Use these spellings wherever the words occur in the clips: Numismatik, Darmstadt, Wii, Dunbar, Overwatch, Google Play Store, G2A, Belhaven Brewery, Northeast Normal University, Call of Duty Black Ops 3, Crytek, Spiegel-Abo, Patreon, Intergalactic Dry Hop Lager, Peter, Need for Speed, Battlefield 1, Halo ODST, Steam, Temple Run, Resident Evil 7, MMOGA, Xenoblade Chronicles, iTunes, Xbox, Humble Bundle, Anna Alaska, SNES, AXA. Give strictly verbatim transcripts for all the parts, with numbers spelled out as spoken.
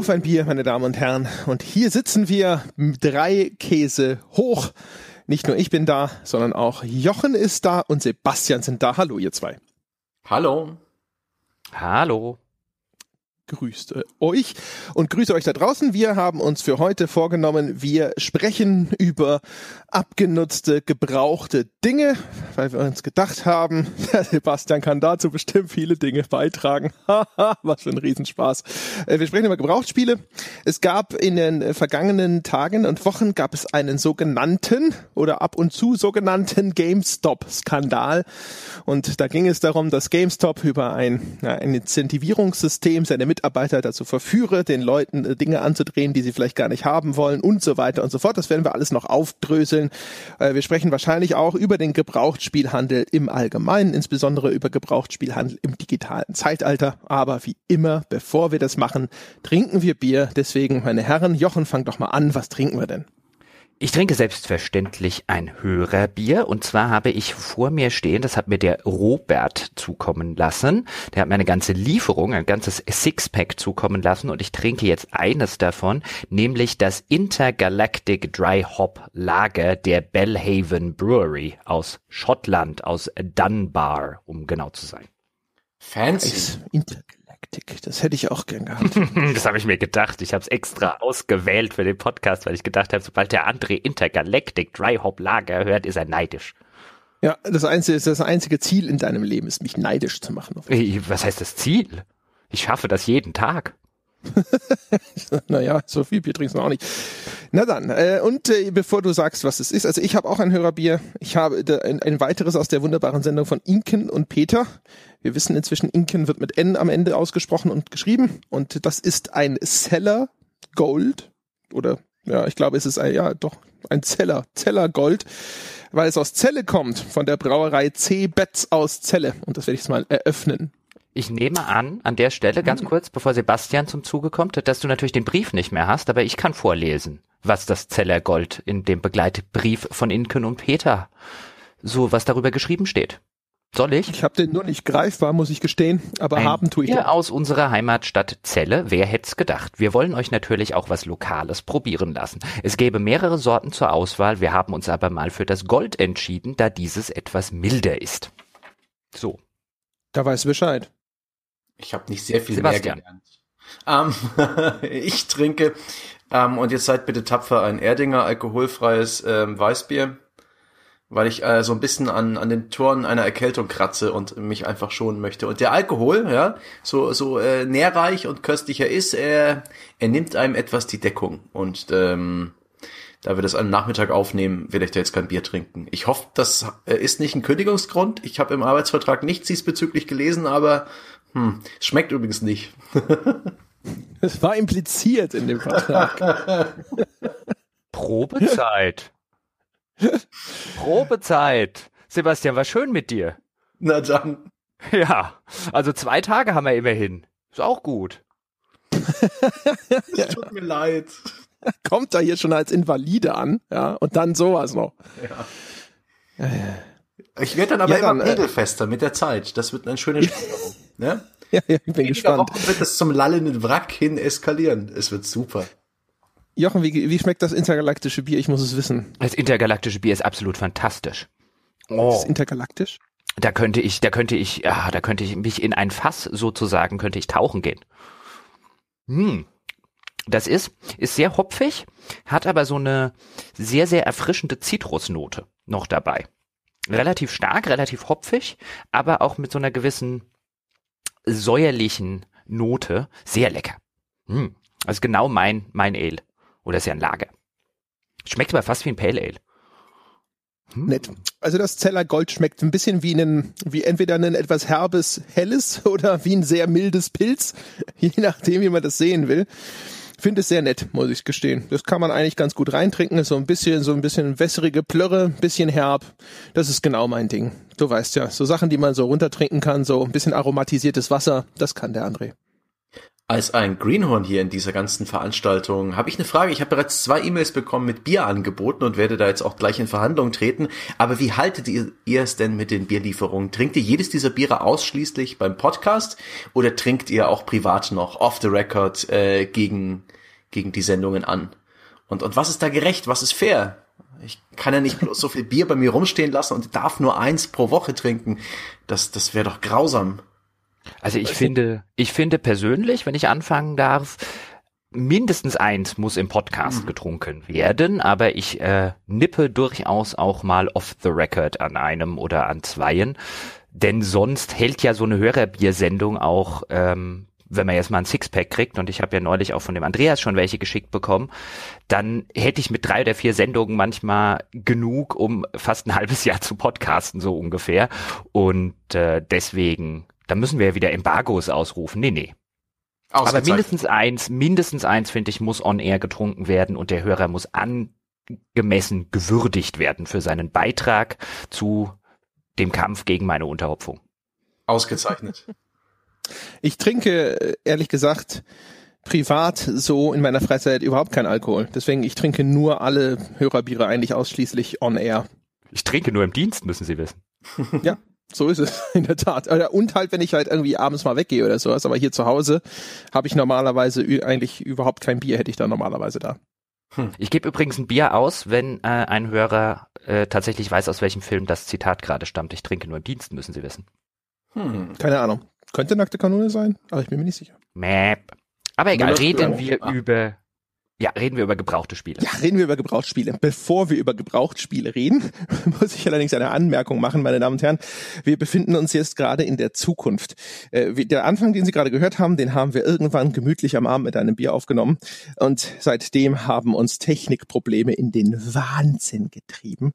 Auf ein Bier, meine Damen und Herren. Und hier sitzen wir drei Käse hoch. Nicht nur ich bin da, sondern auch Jochen ist da und Sebastian sind da. Hallo, ihr zwei. Hallo. Hallo. Grüßt äh, euch und grüßt euch da draußen. Wir haben uns für heute vorgenommen, wir sprechen über abgenutzte, gebrauchte Dinge, weil wir uns gedacht haben, der Sebastian kann dazu bestimmt viele Dinge beitragen. Haha, was für ein Riesenspaß. Äh, wir sprechen über Gebrauchtspiele. Es gab in den äh, vergangenen Tagen und Wochen gab es einen sogenannten oder ab und zu sogenannten GameStop-Skandal. Und da ging es darum, dass GameStop über ein, ja, ein Incentivierungssystem seine Mitarbeiter Mitarbeiter dazu verführe, den Leuten Dinge anzudrehen, die sie vielleicht gar nicht haben wollen und so weiter und so fort. Das werden wir alles noch aufdröseln. Wir sprechen wahrscheinlich auch über den Gebrauchtspielhandel im Allgemeinen, insbesondere über Gebrauchtspielhandel im digitalen Zeitalter. Aber wie immer, bevor wir das machen, trinken wir Bier. Deswegen, meine Herren, Jochen, fang doch mal an. Was trinken wir denn? Ich trinke selbstverständlich ein Hörerbier und zwar habe ich vor mir stehen, das hat mir der Robert zukommen lassen, der hat mir eine ganze Lieferung, ein ganzes Sixpack zukommen lassen und ich trinke jetzt eines davon, nämlich das Intergalactic Dry Hop Lager der Belhaven Brewery aus Schottland, aus Dunbar, um genau zu sein. Fancy. Das hätte ich auch gern gehabt. Das habe ich mir gedacht. Ich habe es extra ausgewählt für den Podcast, weil ich gedacht habe, sobald der André Intergalactic Dry Hop Lager hört, ist er neidisch. Ja, das einzige, das einzige Ziel in deinem Leben ist, mich neidisch zu machen. Was heißt das Ziel? Ich schaffe das jeden Tag. Naja, so viel Bier trinkst du auch nicht. Na dann, äh, und äh, bevor du sagst, was es ist, also ich habe auch ein Hörerbier. Ich habe da ein, ein weiteres aus der wunderbaren Sendung von Inken und Peter. Wir wissen inzwischen, Inken wird mit N am Ende ausgesprochen und geschrieben. Und das ist ein Celler Gold. Oder, ja, ich glaube, es ist ein, ja, doch, ein Celler. Celler Gold. Weil es aus Celle kommt, von der Brauerei C. Betz aus Celle. Und das werde ich jetzt mal eröffnen. Ich nehme an, an der Stelle, ganz kurz, bevor Sebastian zum Zuge kommt, dass du natürlich den Brief nicht mehr hast, aber ich kann vorlesen, was das Celler Gold in dem Begleitbrief von Inken und Peter, so was darüber geschrieben steht. Soll ich? Ich habe den nur nicht greifbar, muss ich gestehen, aber Ein haben tue ich Bier aus unserer Heimatstadt Celle, wer hätt's gedacht? Wir wollen euch natürlich auch was Lokales probieren lassen. Es gäbe mehrere Sorten zur Auswahl, wir haben uns aber mal für das Gold entschieden, da dieses etwas milder ist. So. Da weiß Bescheid. Ich habe nicht sehr viel Sebastian. mehr gelernt. Ähm, ich trinke, ähm, und jetzt seid bitte tapfer, ein Erdinger alkoholfreies ähm, Weißbier, weil ich äh, so ein bisschen an an den Toren einer Erkältung kratze und mich einfach schonen möchte. Und der Alkohol, ja, so so äh, nährreich und köstlich er ist, er, er nimmt einem etwas die Deckung. Und ähm, da wir das am Nachmittag aufnehmen, werde ich da jetzt kein Bier trinken. Ich hoffe, das äh, ist nicht ein Kündigungsgrund. Ich habe im Arbeitsvertrag nichts diesbezüglich gelesen, aber... Hm, schmeckt übrigens nicht. Es war impliziert in dem Vertrag. Probezeit. Probezeit. Sebastian, war schön mit dir. Na dann. Ja, also zwei Tage haben wir immerhin. Ist auch gut. Es tut mir leid. Kommt da hier schon als Invalide an, ja, und dann sowas noch. Ja. Ich werde dann aber ja, immer regelfester äh, mit der Zeit. Das wird eine schöne Steigerung. Ne? Ja, ja, ich bin gespannt. Wochen wird das zum lallenden Wrack hin eskalieren. Es wird super. Jochen, wie, wie schmeckt das intergalaktische Bier? Ich muss es wissen. Das intergalaktische Bier ist absolut fantastisch. Oh. Ist intergalaktisch? Da könnte ich, da könnte ich, ah, da könnte ich mich in ein Fass sozusagen, könnte ich tauchen gehen. Hm. Das ist, ist sehr hopfig, hat aber so eine sehr, sehr erfrischende Zitrusnote noch dabei. Relativ stark, relativ hopfig, aber auch mit so einer gewissen säuerlichen Note. Sehr lecker. Hm. Also genau mein mein Ale. Oder ist ja ein Lager. Schmeckt aber fast wie ein Pale Ale. Hm. Nett. Also das Celler Gold schmeckt ein bisschen wie einen, wie entweder ein etwas herbes Helles oder wie ein sehr mildes Pilz. Je nachdem, wie man das sehen will. Finde es sehr nett, muss ich gestehen. Das kann man eigentlich ganz gut reintrinken. Ist so ein bisschen, so ein bisschen wässrige Plörre, ein bisschen herb. Das ist genau mein Ding. Du weißt ja, so Sachen, die man so runtertrinken kann, so ein bisschen aromatisiertes Wasser, das kann der André. Als ein Greenhorn hier in dieser ganzen Veranstaltung habe ich eine Frage. Ich habe bereits zwei E-Mails bekommen mit Bierangeboten und werde da jetzt auch gleich in Verhandlungen treten. Aber wie haltet ihr, ihr es denn mit den Bierlieferungen? Trinkt ihr jedes dieser Biere ausschließlich beim Podcast oder trinkt ihr auch privat noch off the record äh, gegen gegen die Sendungen an? Und und was ist da gerecht? Was ist fair? Ich kann ja nicht bloß so viel Bier bei mir rumstehen lassen und darf nur eins pro Woche trinken. Das das wäre doch grausam. Also ich finde, ich finde persönlich, wenn ich anfangen darf, mindestens eins muss im Podcast getrunken werden, aber ich äh, nippe durchaus auch mal off the record an einem oder an zweien, denn sonst hält ja so eine Hörerbiersendung auch, ähm, wenn man jetzt mal ein Sixpack kriegt, und ich habe ja neulich auch von dem Andreas schon welche geschickt bekommen, dann hätte ich mit drei oder vier Sendungen manchmal genug, um fast ein halbes Jahr zu podcasten, so ungefähr, und äh, deswegen... Da müssen wir ja wieder Embargos ausrufen. Nee, nee. Aber mindestens eins, mindestens eins, finde ich, muss on air getrunken werden und der Hörer muss angemessen gewürdigt werden für seinen Beitrag zu dem Kampf gegen meine Unterhopfung. Ausgezeichnet. Ich trinke, ehrlich gesagt, privat so in meiner Freizeit überhaupt keinen Alkohol. Deswegen, ich trinke nur alle Hörerbiere eigentlich ausschließlich on air. Ich trinke nur im Dienst, müssen Sie wissen. Ja. So ist es, in der Tat. Und halt, wenn ich halt irgendwie abends mal weggehe oder sowas. Aber hier zu Hause habe ich normalerweise ü- eigentlich überhaupt kein Bier, hätte ich da normalerweise da. Hm. Ich gebe übrigens ein Bier aus, wenn äh, ein Hörer äh, tatsächlich weiß, aus welchem Film das Zitat gerade stammt. Ich trinke nur im Dienst, müssen Sie wissen. Hm. Keine Ahnung. Könnte Nackte Kanone sein, aber ich bin mir nicht sicher. Mäp. Aber egal, reden wir ah. über... Ja, reden wir über gebrauchte Spiele. Ja, reden wir über gebrauchte Spiele. Bevor wir über gebrauchte Spiele reden, muss ich allerdings eine Anmerkung machen, meine Damen und Herren. Wir befinden uns jetzt gerade in der Zukunft. Äh, der Anfang, den Sie gerade gehört haben, den haben wir irgendwann gemütlich am Abend mit einem Bier aufgenommen. Und seitdem haben uns Technikprobleme in den Wahnsinn getrieben,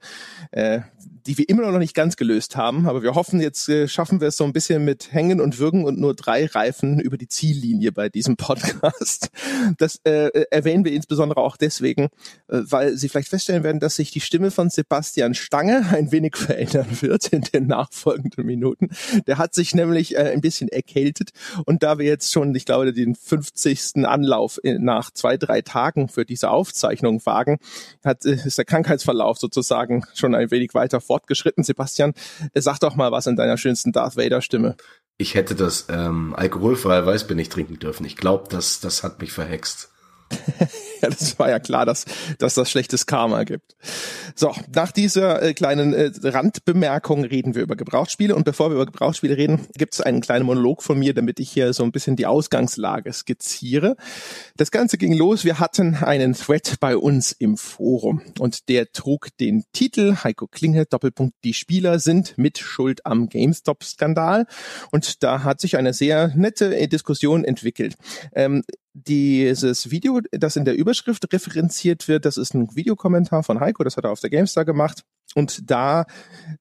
äh, die wir immer noch nicht ganz gelöst haben. Aber wir hoffen, jetzt äh, schaffen wir es so ein bisschen mit Hängen und Würgen und nur drei Reifen über die Ziellinie bei diesem Podcast. Das äh, erwähnen wir insbesondere auch deswegen, weil Sie vielleicht feststellen werden, dass sich die Stimme von Sebastian Stange ein wenig verändern wird in den nachfolgenden Minuten. Der hat sich nämlich ein bisschen erkältet und da wir jetzt schon, ich glaube, den fünfzigsten Anlauf nach zwei, drei Tagen für diese Aufzeichnung wagen, hat, ist der Krankheitsverlauf sozusagen schon ein wenig weiter fortgeschritten. Sebastian, sag doch mal was in deiner schönsten Darth Vader-Stimme. Ich hätte das ähm, alkoholfreie Weißbier nicht trinken dürfen. Ich glaube, das, das hat mich verhext. Ja, das war ja klar, dass, dass das schlechtes Karma gibt. So, nach dieser äh, kleinen äh, Randbemerkung reden wir über Gebrauchsspiele. Und bevor wir über Gebrauchsspiele reden, gibt es einen kleinen Monolog von mir, damit ich hier so ein bisschen die Ausgangslage skizziere. Das Ganze ging los. Wir hatten einen Thread bei uns im Forum und der trug den Titel Heiko Klinge, Doppelpunkt, die Spieler sind mit Schuld am GameStop-Skandal. Und da hat sich eine sehr nette Diskussion entwickelt. Ähm, Dieses Video, das in der Überschrift referenziert wird, das ist ein Videokommentar von Heiko, das hat er auf der GameStar gemacht. Und da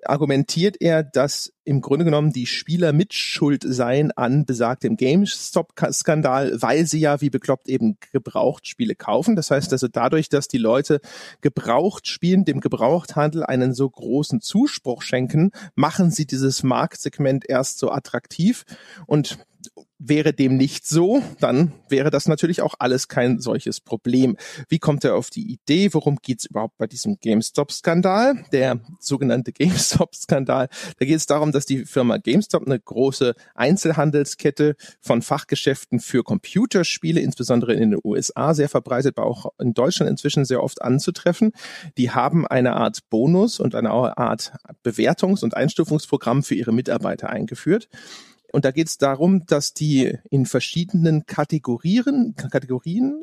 argumentiert er, dass im Grunde genommen die Spieler mitschuld seien an besagtem GameStop-Skandal, weil sie ja wie bekloppt eben Gebrauchtspiele kaufen. Das heißt also dadurch, dass die Leute gebraucht spielen, dem Gebrauchthandel einen so großen Zuspruch schenken, machen sie dieses Marktsegment erst so attraktiv. Und wäre dem nicht so, dann wäre das natürlich auch alles kein solches Problem. Wie kommt er auf die Idee? Worum geht's überhaupt bei diesem GameStop-Skandal? Der sogenannte GameStop-Skandal. Da geht es darum, dass die Firma GameStop, eine große Einzelhandelskette von Fachgeschäften für Computerspiele, insbesondere in den U S A sehr verbreitet, aber auch in Deutschland inzwischen sehr oft anzutreffen, die haben eine Art Bonus und eine Art Bewertungs- und Einstufungsprogramm für ihre Mitarbeiter eingeführt. Und da geht es darum, dass die in verschiedenen Kategorien, Kategorien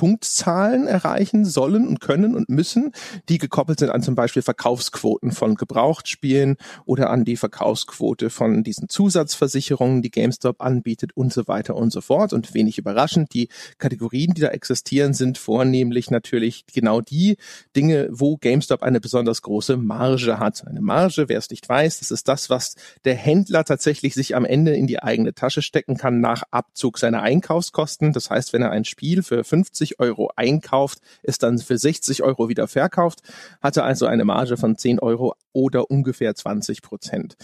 Punktzahlen erreichen sollen und können und müssen, die gekoppelt sind an zum Beispiel Verkaufsquoten von Gebrauchtspielen oder an die Verkaufsquote von diesen Zusatzversicherungen, die GameStop anbietet und so weiter und so fort. Und wenig überraschend, die Kategorien, die da existieren, sind vornehmlich natürlich genau die Dinge, wo GameStop eine besonders große Marge hat. Eine Marge, wer es nicht weiß, das ist das, was der Händler tatsächlich sich am Ende in die eigene Tasche stecken kann nach Abzug seiner Einkaufskosten. Das heißt, wenn er ein Spiel für fünfzig Euro einkauft, ist dann für sechzig Euro wieder verkauft, hatte also eine Marge von zehn Euro oder ungefähr zwanzig Prozent.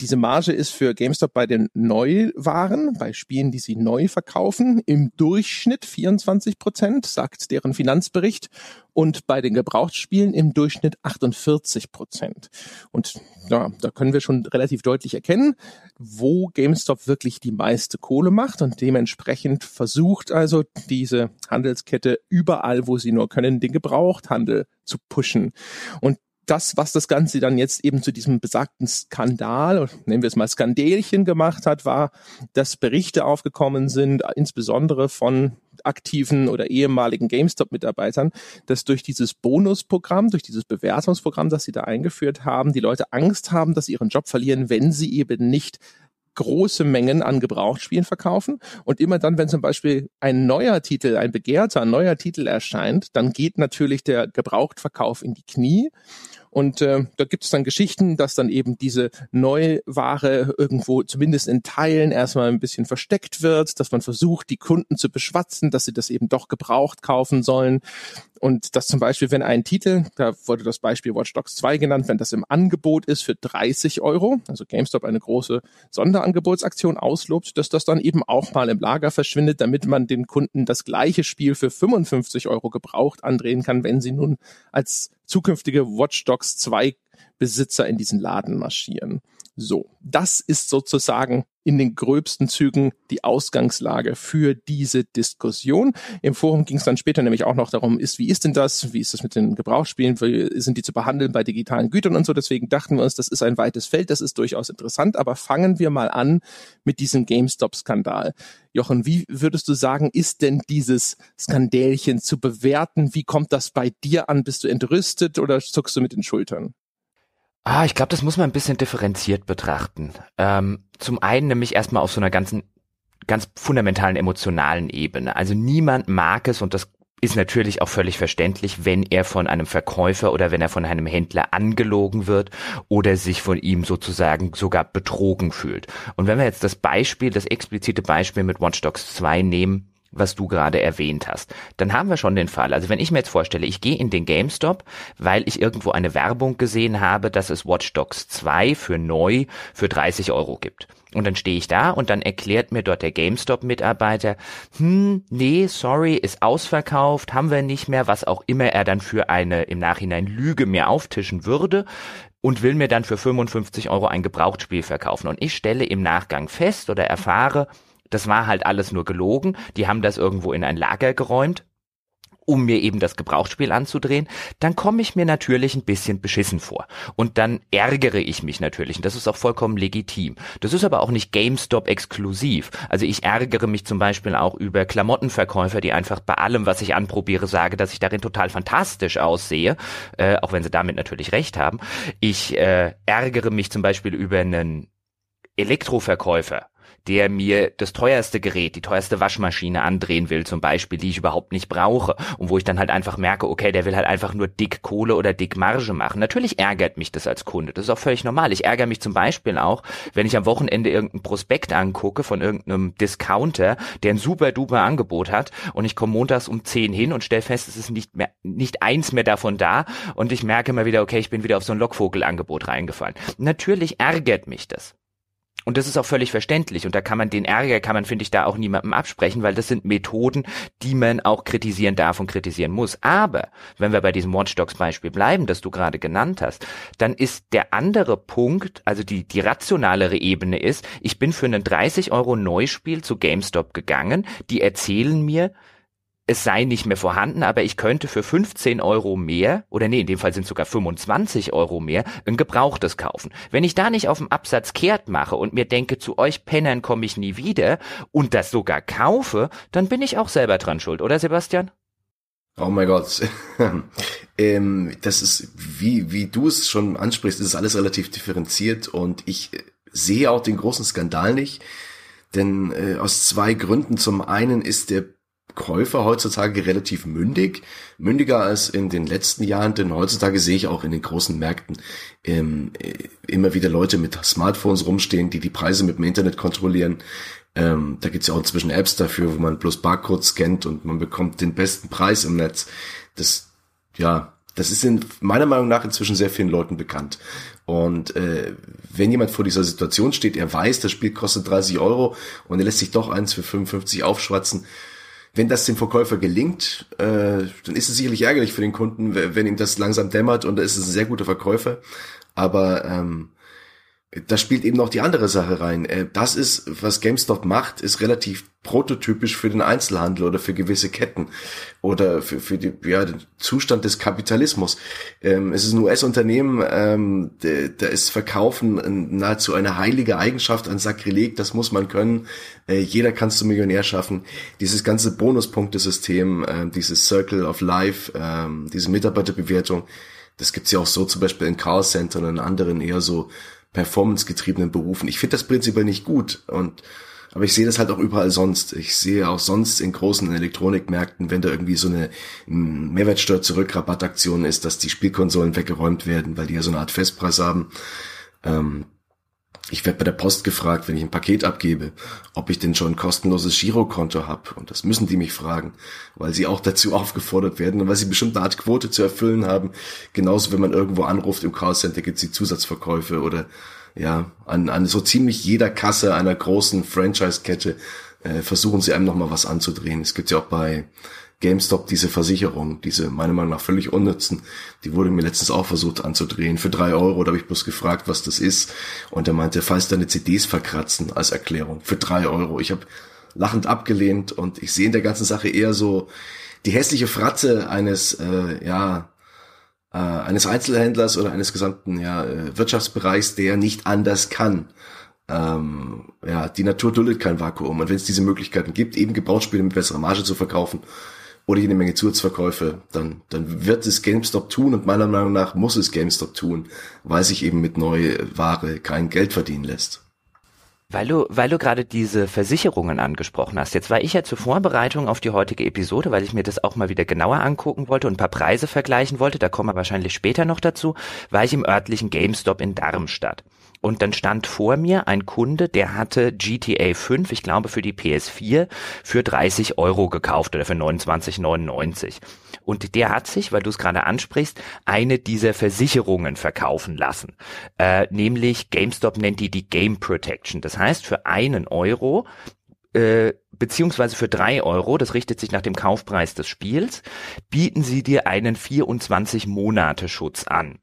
Diese Marge ist für GameStop bei den Neuwaren, bei Spielen, die sie neu verkaufen, im Durchschnitt vierundzwanzig Prozent, sagt deren Finanzbericht, und bei den Gebrauchtspielen im Durchschnitt achtundvierzig Prozent. Und ja, da können wir schon relativ deutlich erkennen, wo GameStop wirklich die meiste Kohle macht, und dementsprechend versucht also diese Handelskette überall, wo sie nur können, den Gebrauchthandel zu pushen. Und das, was das Ganze dann jetzt eben zu diesem besagten Skandal, nennen wir es mal Skandelchen, gemacht hat, war, dass Berichte aufgekommen sind, insbesondere von aktiven oder ehemaligen GameStop-Mitarbeitern, dass durch dieses Bonusprogramm, durch dieses Bewertungsprogramm, das sie da eingeführt haben, die Leute Angst haben, dass sie ihren Job verlieren, wenn sie eben nicht große Mengen an Gebrauchtspielen verkaufen. Und immer dann, wenn zum Beispiel ein neuer Titel, ein begehrter neuer Titel erscheint, dann geht natürlich der Gebrauchtverkauf in die Knie. Und äh, da gibt es dann Geschichten, dass dann eben diese Neuware irgendwo zumindest in Teilen erstmal ein bisschen versteckt wird, dass man versucht, die Kunden zu beschwatzen, dass sie das eben doch gebraucht kaufen sollen. Und dass zum Beispiel, wenn ein Titel, da wurde das Beispiel Watch Dogs zwei genannt, wenn das im Angebot ist für dreißig Euro, also GameStop eine große Sonderangebotsaktion auslobt, dass das dann eben auch mal im Lager verschwindet, damit man den Kunden das gleiche Spiel für fünfundfünfzig Euro gebraucht andrehen kann, wenn sie nun als zukünftige Watch Dogs zwei Besitzer in diesen Laden marschieren. So, das ist sozusagen in den gröbsten Zügen die Ausgangslage für diese Diskussion. Im Forum ging es dann später nämlich auch noch darum, ist, wie ist denn das? Wie ist das mit den Gebrauchsspielen? Wie sind die zu behandeln bei digitalen Gütern und so? Deswegen dachten wir uns, das ist ein weites Feld, das ist durchaus interessant. Aber fangen wir mal an mit diesem GameStop-Skandal. Jochen, wie würdest du sagen, ist denn dieses Skandälchen zu bewerten? Wie kommt das bei dir an? Bist du entrüstet oder zuckst du mit den Schultern? Ah, ich glaube, das muss man ein bisschen differenziert betrachten. Ähm, zum einen nämlich erstmal auf so einer ganzen, ganz fundamentalen emotionalen Ebene. Also niemand mag es, und das ist natürlich auch völlig verständlich, wenn er von einem Verkäufer oder wenn er von einem Händler angelogen wird oder sich von ihm sozusagen sogar betrogen fühlt. Und wenn wir jetzt das Beispiel, das explizite Beispiel mit Watch Dogs zwei nehmen, was du gerade erwähnt hast, dann haben wir schon den Fall. Also wenn ich mir jetzt vorstelle, ich gehe in den GameStop, weil ich irgendwo eine Werbung gesehen habe, dass es Watch Dogs zwei für neu für dreißig Euro gibt. Und dann stehe ich da und dann erklärt mir dort der GameStop-Mitarbeiter, hm, nee, sorry, ist ausverkauft, haben wir nicht mehr, was auch immer er dann für eine im Nachhinein Lüge mir auftischen würde, und will mir dann für fünfundfünfzig Euro ein Gebrauchtspiel verkaufen. Und ich stelle im Nachgang fest oder erfahre, das war halt alles nur gelogen, die haben das irgendwo in ein Lager geräumt, um mir eben das Gebrauchsspiel anzudrehen, dann komme ich mir natürlich ein bisschen beschissen vor. Und dann ärgere ich mich natürlich. Und das ist auch vollkommen legitim. Das ist aber auch nicht GameStop-exklusiv. Also ich ärgere mich zum Beispiel auch über Klamottenverkäufer, die einfach bei allem, was ich anprobiere, sage, dass ich darin total fantastisch aussehe. Äh, auch wenn sie damit natürlich recht haben. Ich äh, ärgere mich zum Beispiel über einen Elektroverkäufer, der mir das teuerste Gerät, die teuerste Waschmaschine andrehen will zum Beispiel, die ich überhaupt nicht brauche, und wo ich dann halt einfach merke, okay, der will halt einfach nur dick Kohle oder dick Marge machen. Natürlich ärgert mich das als Kunde, das ist auch völlig normal. Ich ärgere mich zum Beispiel auch, wenn ich am Wochenende irgendein Prospekt angucke von irgendeinem Discounter, der ein super duper Angebot hat, und ich komme montags um zehn hin und stelle fest, es ist nicht mehr, nicht eins mehr davon da, und ich merke mal wieder, okay, ich bin wieder auf so ein Lockvogelangebot reingefallen. Natürlich ärgert mich das. Und das ist auch völlig verständlich, und da kann man den Ärger, kann man, finde ich, da auch niemandem absprechen, weil das sind Methoden, die man auch kritisieren darf und kritisieren muss. Aber wenn wir bei diesem Watch Dogs Beispiel bleiben, das du gerade genannt hast, dann ist der andere Punkt, also die die rationalere Ebene ist, ich bin für einen dreißig Euro Neuspiel zu GameStop gegangen, die erzählen mir, es sei nicht mehr vorhanden, aber ich könnte für fünfzehn Euro mehr, oder nee, in dem Fall sind es sogar fünfundzwanzig Euro mehr, ein Gebrauchtes kaufen. Wenn ich da nicht auf dem Absatz kehrt mache und mir denke, zu euch Pennern komme ich nie wieder, und das sogar kaufe, dann bin ich auch selber dran schuld, oder Sebastian? Oh mein Gott. ähm, das ist, wie, wie du es schon ansprichst, ist alles relativ differenziert, und ich sehe auch den großen Skandal nicht, denn äh, aus zwei Gründen. Zum einen ist der Käufer heutzutage relativ mündig, mündiger als in den letzten Jahren, denn heutzutage sehe ich auch in den großen Märkten ähm, immer wieder Leute mit Smartphones rumstehen, die die Preise mit dem Internet kontrollieren. Ähm, da gibt's ja auch inzwischen Apps dafür, wo man bloß Barcodes scannt und man bekommt den besten Preis im Netz. Das, ja, Das ist in meiner Meinung nach inzwischen sehr vielen Leuten bekannt. Und äh, wenn jemand vor dieser Situation steht, er weiß, das Spiel kostet dreißig Euro und er lässt sich doch eins für fünfundfünfzig aufschwatzen. Wenn das dem Verkäufer gelingt, äh, dann ist es sicherlich ärgerlich für den Kunden, wenn ihm das langsam dämmert, und da ist es ein sehr guter Verkäufer. Aber ähm, da spielt eben noch die andere Sache rein. Äh, das ist, was GameStop macht, ist relativ prototypisch für den Einzelhandel oder für gewisse Ketten oder für, für die, ja, den Zustand des Kapitalismus. Ähm, es ist ein U S-Unternehmen, ähm, da ist Verkaufen nahezu eine heilige Eigenschaft, ein Sakrileg, das muss man können. Äh, jeder kann es zum Millionär schaffen. Dieses ganze Bonuspunktesystem, äh, dieses Circle of Life, äh, diese Mitarbeiterbewertung, das gibt's ja auch so zum Beispiel in Callcentern und in anderen eher so performancegetriebenen Berufen. Ich finde das prinzipiell nicht gut, und aber ich sehe das halt auch überall sonst. Ich sehe auch sonst in großen Elektronikmärkten, wenn da irgendwie so eine Mehrwertsteuer-Zurückrabattaktion ist, dass die Spielkonsolen weggeräumt werden, weil die ja so eine Art Festpreis haben. Ähm, ich werde bei der Post gefragt, wenn ich ein Paket abgebe, ob ich denn schon ein kostenloses Girokonto habe. Und das müssen die mich fragen, weil sie auch dazu aufgefordert werden und weil sie bestimmte Art Quote zu erfüllen haben. Genauso, wenn man irgendwo anruft im Callcenter, gibt es die Zusatzverkäufe oder ja, an, an so ziemlich jeder Kasse einer großen Franchise-Kette äh, versuchen sie einem nochmal was anzudrehen. Es gibt ja auch bei GameStop diese Versicherung, diese meiner Meinung nach völlig unnützen, die wurde mir letztens auch versucht anzudrehen. Für drei Euro, da habe ich bloß gefragt, was das ist. Und er meinte, falls deine C Ds verkratzen, als Erklärung, für drei Euro. Ich habe lachend abgelehnt, und ich sehe in der ganzen Sache eher so die hässliche Fratze eines, äh, ja... eines Einzelhändlers oder eines gesamten ja, Wirtschaftsbereichs, der nicht anders kann. Ähm, ja, die Natur duldet kein Vakuum. Und wenn es diese Möglichkeiten gibt, eben Gebrauchsspiele mit besserer Marge zu verkaufen oder jede Menge Zusatzverkäufe, dann dann wird es GameStop tun, und meiner Meinung nach muss es GameStop tun, weil sich eben mit neuer Ware kein Geld verdienen lässt. Weil du, weil du gerade diese Versicherungen angesprochen hast, jetzt war ich ja zur Vorbereitung auf die heutige Episode, weil ich mir das auch mal wieder genauer angucken wollte und ein paar Preise vergleichen wollte, da kommen wir wahrscheinlich später noch dazu, war ich im örtlichen GameStop in Darmstadt. Und dann stand vor mir ein Kunde, der hatte G T A fünf, ich glaube für die P S vier, für dreißig Euro gekauft oder für neunundzwanzig neunundneunzig. Und der hat sich, weil du es gerade ansprichst, eine dieser Versicherungen verkaufen lassen. Äh, nämlich GameStop nennt die die Game Protection. Das heißt, für einen Euro, äh, beziehungsweise für drei Euro, das richtet sich nach dem Kaufpreis des Spiels, bieten sie dir einen vierundzwanzig Monate Schutz an.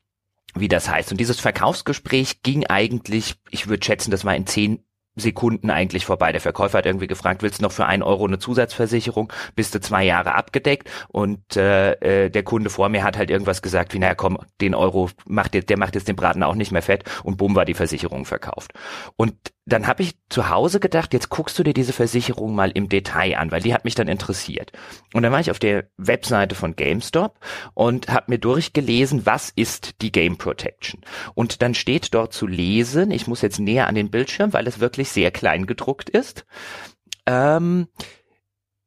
Wie das heißt. Und dieses Verkaufsgespräch ging eigentlich, ich würde schätzen, das war in zehn Sekunden eigentlich vorbei. Der Verkäufer hat irgendwie gefragt, willst du noch für einen Euro eine Zusatzversicherung? Bist du zwei Jahre abgedeckt? Und äh, der Kunde vor mir hat halt irgendwas gesagt wie, naja komm, den Euro, macht der, der macht jetzt den Braten auch nicht mehr fett, und bumm, war die Versicherung verkauft. Und dann habe ich zu Hause gedacht, jetzt guckst du dir diese Versicherung mal im Detail an, weil die hat mich dann interessiert. Und dann war ich auf der Webseite von GameStop und habe mir durchgelesen, was ist die Game Protection? Und dann steht dort zu lesen, ich muss jetzt näher an den Bildschirm, weil es wirklich sehr klein gedruckt ist, ähm,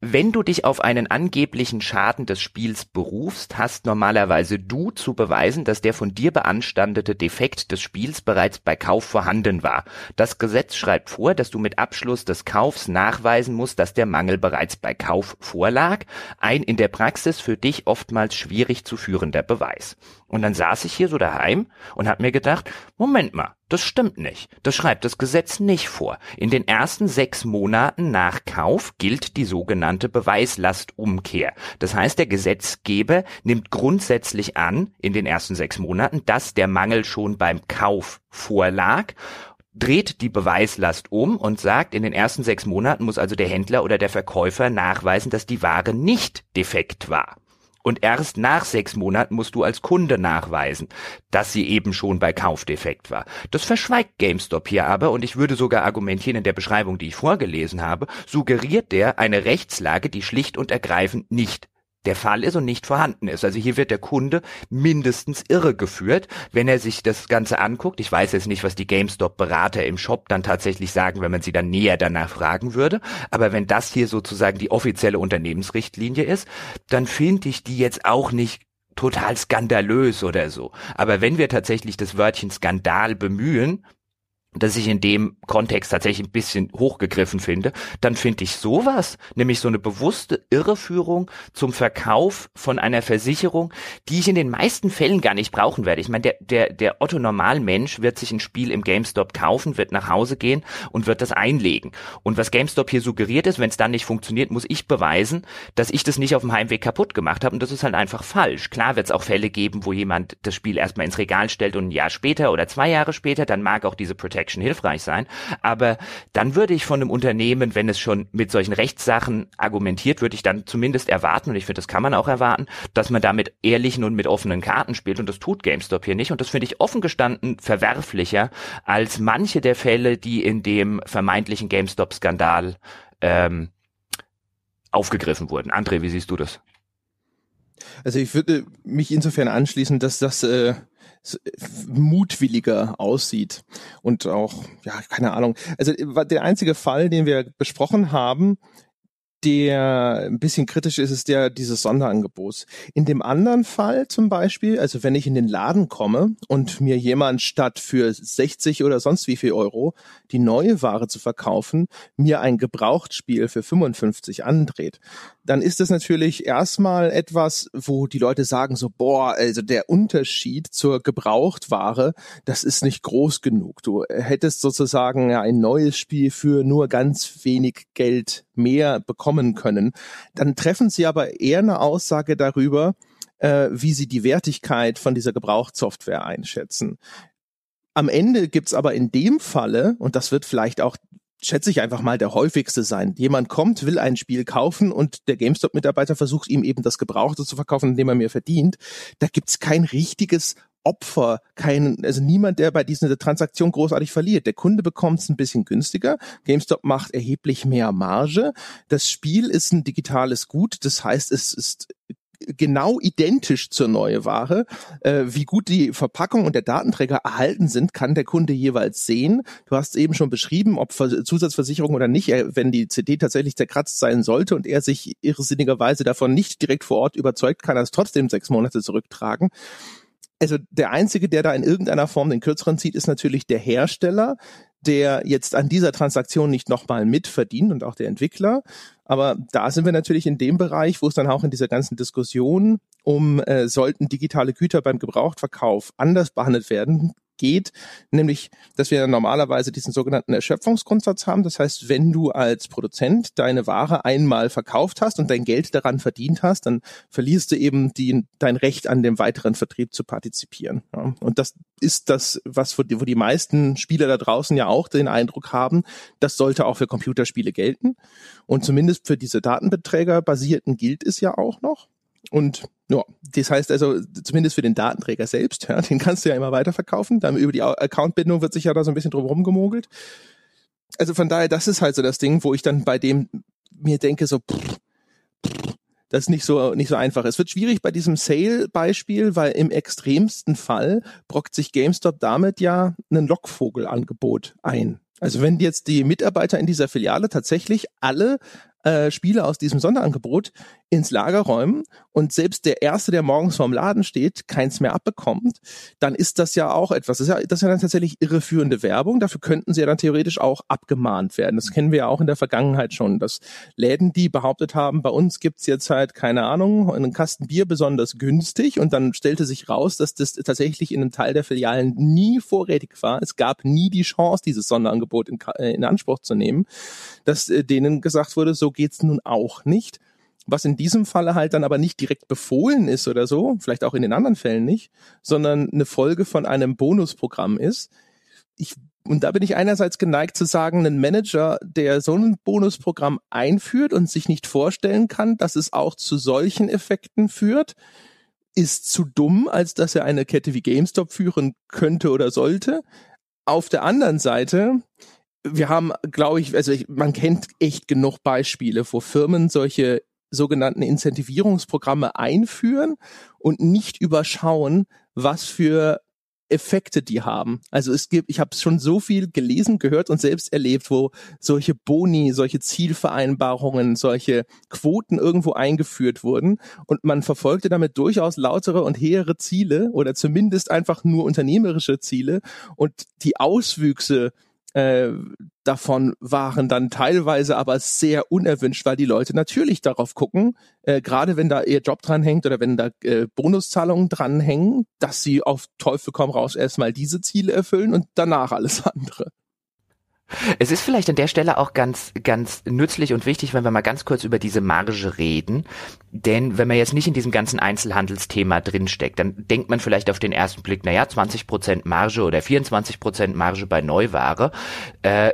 wenn du dich auf einen angeblichen Schaden des Spiels berufst, hast normalerweise du zu beweisen, dass der von dir beanstandete Defekt des Spiels bereits bei Kauf vorhanden war. Das Gesetz schreibt vor, dass du mit Abschluss des Kaufs nachweisen musst, dass der Mangel bereits bei Kauf vorlag. Ein in der Praxis für dich oftmals schwierig zu führender Beweis. Und dann saß ich hier so daheim und hab mir gedacht, Moment mal, das stimmt nicht. Das schreibt das Gesetz nicht vor. In den ersten sechs Monaten nach Kauf gilt die sogenannte Beweislastumkehr. Das heißt, der Gesetzgeber nimmt grundsätzlich an, in den ersten sechs Monaten, dass der Mangel schon beim Kauf vorlag, dreht die Beweislast um und sagt, in den ersten sechs Monaten muss also der Händler oder der Verkäufer nachweisen, dass die Ware nicht defekt war. Und erst nach sechs Monaten musst du als Kunde nachweisen, dass sie eben schon bei Kauf defekt war. Das verschweigt GameStop hier aber, und ich würde sogar argumentieren, in der Beschreibung, die ich vorgelesen habe, suggeriert der eine Rechtslage, die schlicht und ergreifend nicht der Fall ist und nicht vorhanden ist. Also hier wird der Kunde mindestens irregeführt, wenn er sich das Ganze anguckt. Ich weiß jetzt nicht, was die GameStop-Berater im Shop dann tatsächlich sagen, wenn man sie dann näher danach fragen würde. Aber wenn das hier sozusagen die offizielle Unternehmensrichtlinie ist, dann finde ich die jetzt auch nicht total skandalös oder so. Aber wenn wir tatsächlich das Wörtchen Skandal bemühen, dass ich in dem Kontext tatsächlich ein bisschen hochgegriffen finde, dann finde ich sowas, nämlich so eine bewusste Irreführung zum Verkauf von einer Versicherung, die ich in den meisten Fällen gar nicht brauchen werde. Ich meine, der, der, der Otto-Normal-Mensch wird sich ein Spiel im GameStop kaufen, wird nach Hause gehen und wird das einlegen. Und was GameStop hier suggeriert ist, wenn es dann nicht funktioniert, muss ich beweisen, dass ich das nicht auf dem Heimweg kaputt gemacht habe, und das ist halt einfach falsch. Klar wird es auch Fälle geben, wo jemand das Spiel erstmal ins Regal stellt und ein Jahr später oder zwei Jahre später, dann mag auch diese Protection hilfreich sein, aber dann würde ich von einem Unternehmen, wenn es schon mit solchen Rechtssachen argumentiert, würde ich dann zumindest erwarten, und ich finde, das kann man auch erwarten, dass man da mit ehrlichen und mit offenen Karten spielt, und das tut GameStop hier nicht, und das finde ich offen gestanden verwerflicher als manche der Fälle, die in dem vermeintlichen GameStop-Skandal ähm, aufgegriffen wurden. André, wie siehst du das? Also ich würde mich insofern anschließen, dass das äh mutwilliger aussieht und auch, ja, keine Ahnung. Also der einzige Fall, den wir besprochen haben, der ein bisschen kritisch ist, ist der dieses Sonderangebots. In dem anderen Fall zum Beispiel, also wenn ich in den Laden komme und mir jemand statt für sechzig oder sonst wie viel Euro die neue Ware zu verkaufen, mir ein Gebrauchtspiel für fünfundfünfzig andreht, dann ist das natürlich erstmal etwas, wo die Leute sagen so, boah, also der Unterschied zur Gebrauchtware, das ist nicht groß genug. Du hättest sozusagen ja ein neues Spiel für nur ganz wenig Geld mehr bekommen können. Dann treffen sie aber eher eine Aussage darüber, äh, wie sie die Wertigkeit von dieser Gebrauchtsoftware einschätzen. Am Ende gibt's aber in dem Falle, und das wird vielleicht auch, schätze ich einfach mal, der häufigste sein. Jemand kommt, will ein Spiel kaufen und der GameStop-Mitarbeiter versucht ihm eben das Gebrauchte zu verkaufen, indem er mir verdient. Da gibt's kein richtiges Opfer, kein, also niemand, der bei dieser Transaktion großartig verliert. Der Kunde bekommt es ein bisschen günstiger, GameStop macht erheblich mehr Marge. Das Spiel ist ein digitales Gut, das heißt, es ist genau identisch zur neuen Ware. Äh, wie gut die Verpackung und der Datenträger erhalten sind, kann der Kunde jeweils sehen. Du hast eben schon beschrieben, ob Vers- Zusatzversicherung oder nicht, er, wenn die C D tatsächlich zerkratzt sein sollte und er sich irrsinnigerweise davon nicht direkt vor Ort überzeugt, kann er es trotzdem sechs Monate zurücktragen. Also der Einzige, der da in irgendeiner Form den Kürzeren zieht, ist natürlich der Hersteller, der jetzt an dieser Transaktion nicht nochmal mitverdient, und auch der Entwickler. Aber da sind wir natürlich in dem Bereich, wo es dann auch in dieser ganzen Diskussion um äh, sollten digitale Güter beim Gebrauchtverkauf anders behandelt werden, geht. Nämlich, dass wir normalerweise diesen sogenannten Erschöpfungsgrundsatz haben. Das heißt, wenn du als Produzent deine Ware einmal verkauft hast und dein Geld daran verdient hast, dann verlierst du eben die, dein Recht an dem weiteren Vertrieb zu partizipieren. Ja. Und das ist das, was wo die, wo die meisten Spieler da draußen ja auch den Eindruck haben, das sollte auch für Computerspiele gelten. Und zumindest für diese Datenbeträgerbasierten gilt es ja auch noch. Und ja, das heißt also, zumindest für den Datenträger selbst, ja, den kannst du ja immer weiterverkaufen. Dann über die Accountbindung wird sich ja da so ein bisschen drum rumgemogelt. Also von daher, das ist halt so das Ding, wo ich dann bei dem mir denke, so, pff, pff, das ist nicht so, nicht so einfach. Es wird schwierig bei diesem Sale-Beispiel, weil im extremsten Fall brockt sich GameStop damit ja ein Lockvogelangebot ein. Also wenn jetzt die Mitarbeiter in dieser Filiale tatsächlich alle äh, Spiele aus diesem Sonderangebot ins Lager räumen und selbst der Erste, der morgens vorm Laden steht, keins mehr abbekommt, dann ist das ja auch etwas. Das ist ja, das ist ja dann tatsächlich irreführende Werbung. Dafür könnten sie ja dann theoretisch auch abgemahnt werden. Das kennen wir ja auch in der Vergangenheit schon, dass Läden, die behauptet haben, bei uns gibt's jetzt halt, keine Ahnung, einen Kasten Bier besonders günstig, und dann stellte sich raus, dass das tatsächlich in einem Teil der Filialen nie vorrätig war. Es gab nie die Chance, dieses Sonderangebot in, in Anspruch zu nehmen, dass denen gesagt wurde, so geht's nun auch nicht. Was in diesem Falle halt dann aber nicht direkt befohlen ist oder so, vielleicht auch in den anderen Fällen nicht, sondern eine Folge von einem Bonusprogramm ist. Ich, und da bin ich einerseits geneigt zu sagen, ein Manager, der so ein Bonusprogramm einführt und sich nicht vorstellen kann, dass es auch zu solchen Effekten führt, ist zu dumm, als dass er eine Kette wie GameStop führen könnte oder sollte. Auf der anderen Seite, wir haben, glaube ich, also ich, man kennt echt genug Beispiele, wo Firmen solche sogenannten Incentivierungsprogramme einführen und nicht überschauen, was für Effekte die haben. Also es gibt, ich habe schon so viel gelesen, gehört und selbst erlebt, wo solche Boni, solche Zielvereinbarungen, solche Quoten irgendwo eingeführt wurden und man verfolgte damit durchaus lautere und hehre Ziele oder zumindest einfach nur unternehmerische Ziele und die Auswüchse äh, davon waren dann teilweise aber sehr unerwünscht, weil die Leute natürlich darauf gucken, äh, gerade wenn da ihr Job dranhängt oder wenn da äh, Bonuszahlungen dranhängen, dass sie auf Teufel komm raus erstmal diese Ziele erfüllen und danach alles andere. Es ist vielleicht an der Stelle auch ganz, ganz nützlich und wichtig, wenn wir mal ganz kurz über diese Marge reden, denn wenn man jetzt nicht in diesem ganzen Einzelhandelsthema drinsteckt, dann denkt man vielleicht auf den ersten Blick, naja, zwanzig Prozent Marge oder vierundzwanzig Prozent Marge bei Neuware, äh,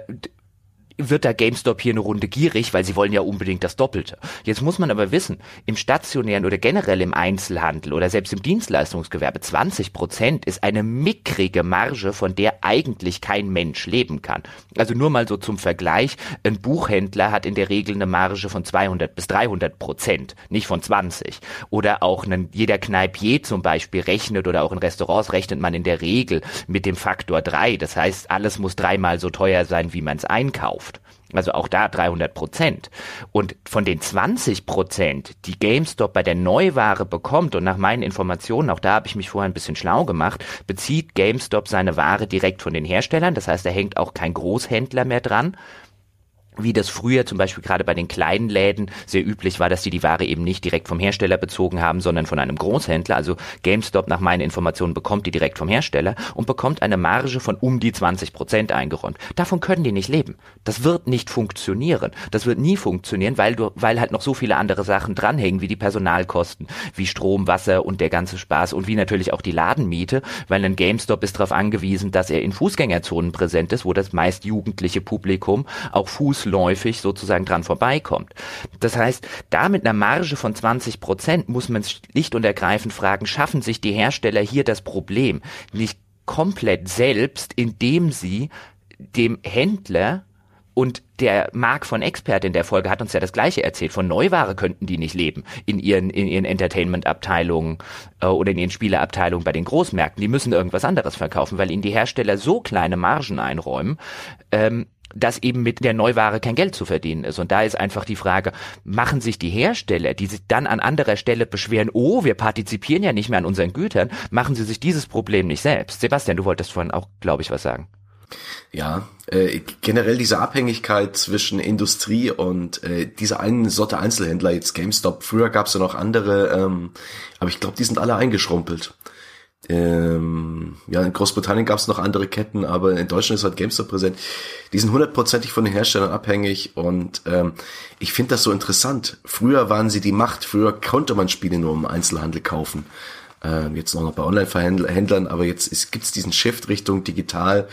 wird da GameStop hier eine Runde gierig, weil sie wollen ja unbedingt das Doppelte. Jetzt muss man aber wissen, im stationären oder generell im Einzelhandel oder selbst im Dienstleistungsgewerbe, zwanzig Prozent ist eine mickrige Marge, von der eigentlich kein Mensch leben kann. Also nur mal so zum Vergleich, ein Buchhändler hat in der Regel eine Marge von zweihundert bis dreihundert Prozent, nicht von zwanzig. Oder auch einen, jeder Kneipier zum Beispiel rechnet oder auch in Restaurants rechnet man in der Regel mit dem Faktor drei. Das heißt, alles muss dreimal so teuer sein, wie man es einkauft. Also auch da dreihundert Prozent. Und von den zwanzig Prozent, die GameStop bei der Neuware bekommt, und nach meinen Informationen, auch da habe ich mich vorher ein bisschen schlau gemacht, bezieht GameStop seine Ware direkt von den Herstellern. Das heißt, da hängt auch kein Großhändler mehr dran, wie das früher zum Beispiel gerade bei den kleinen Läden sehr üblich war, dass die die Ware eben nicht direkt vom Hersteller bezogen haben, sondern von einem Großhändler. Also GameStop nach meinen Informationen bekommt die direkt vom Hersteller und bekommt eine Marge von um die zwanzig Prozent eingeräumt. Davon können die nicht leben. Das wird nicht funktionieren. Das wird nie funktionieren, weil du, weil halt noch so viele andere Sachen dranhängen, wie die Personalkosten, wie Strom, Wasser und der ganze Spaß und wie natürlich auch die Ladenmiete, weil ein GameStop ist darauf angewiesen, dass er in Fußgängerzonen präsent ist, wo das meist jugendliche Publikum auch Fuß läufig sozusagen dran vorbeikommt. Das heißt, da mit einer Marge von zwanzig Prozent muss man schlicht und ergreifend fragen, schaffen sich die Hersteller hier das Problem nicht komplett selbst, indem sie dem Händler, und der Marc von Expert in der Folge hat uns ja das Gleiche erzählt, von Neuware könnten die nicht leben in ihren, in ihren Entertainment-Abteilungen äh, oder in ihren Spieleabteilungen bei den Großmärkten. Die müssen irgendwas anderes verkaufen, weil ihnen die Hersteller so kleine Margen einräumen, ähm, dass eben mit der Neuware kein Geld zu verdienen ist. Und da ist einfach die Frage, machen sich die Hersteller, die sich dann an anderer Stelle beschweren, oh, wir partizipieren ja nicht mehr an unseren Gütern, machen sie sich dieses Problem nicht selbst? Sebastian, du wolltest vorhin auch, glaube ich, was sagen. Ja, äh, generell diese Abhängigkeit zwischen Industrie und äh, dieser einen Sorte Einzelhändler, jetzt GameStop, früher gab's ja noch andere, ähm, aber ich glaube, die sind alle eingeschrumpelt. Ähm, ja, in Großbritannien gab es noch andere Ketten, aber in Deutschland ist halt GameStop präsent. Die sind hundertprozentig von den Herstellern abhängig und ähm, ich finde das so interessant. Früher waren sie die Macht, früher konnte man Spiele nur im Einzelhandel kaufen. Ähm, jetzt noch bei Online-Händlern, aber jetzt gibt es diesen Shift Richtung digital.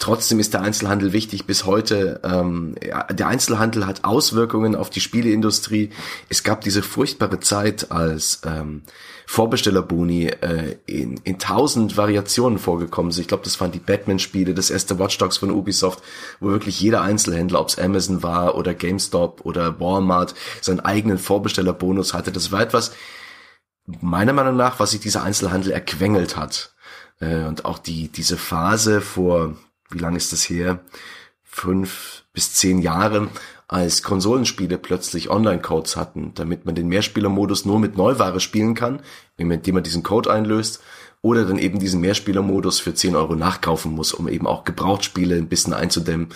Trotzdem ist der Einzelhandel wichtig bis heute. Ähm, der Einzelhandel hat Auswirkungen auf die Spieleindustrie. Es gab diese furchtbare Zeit, als ähm, Vorbestellerboni äh, in, in tausend Variationen vorgekommen sind. Ich glaube, das waren die Batman-Spiele, das erste Watch Dogs von Ubisoft, wo wirklich jeder Einzelhändler, ob es Amazon war oder GameStop oder Walmart, seinen eigenen Vorbestellerbonus hatte. Das war etwas, meiner Meinung nach, was sich dieser Einzelhandel erquengelt hat. Äh, und auch die diese Phase vor... Wie lange ist das her? Fünf bis zehn Jahre, als Konsolenspiele plötzlich Online-Codes hatten, damit man den Mehrspielermodus nur mit Neuware spielen kann, indem man diesen Code einlöst, oder dann eben diesen Mehrspielermodus für zehn Euro nachkaufen muss, um eben auch Gebrauchtspiele ein bisschen einzudämmen,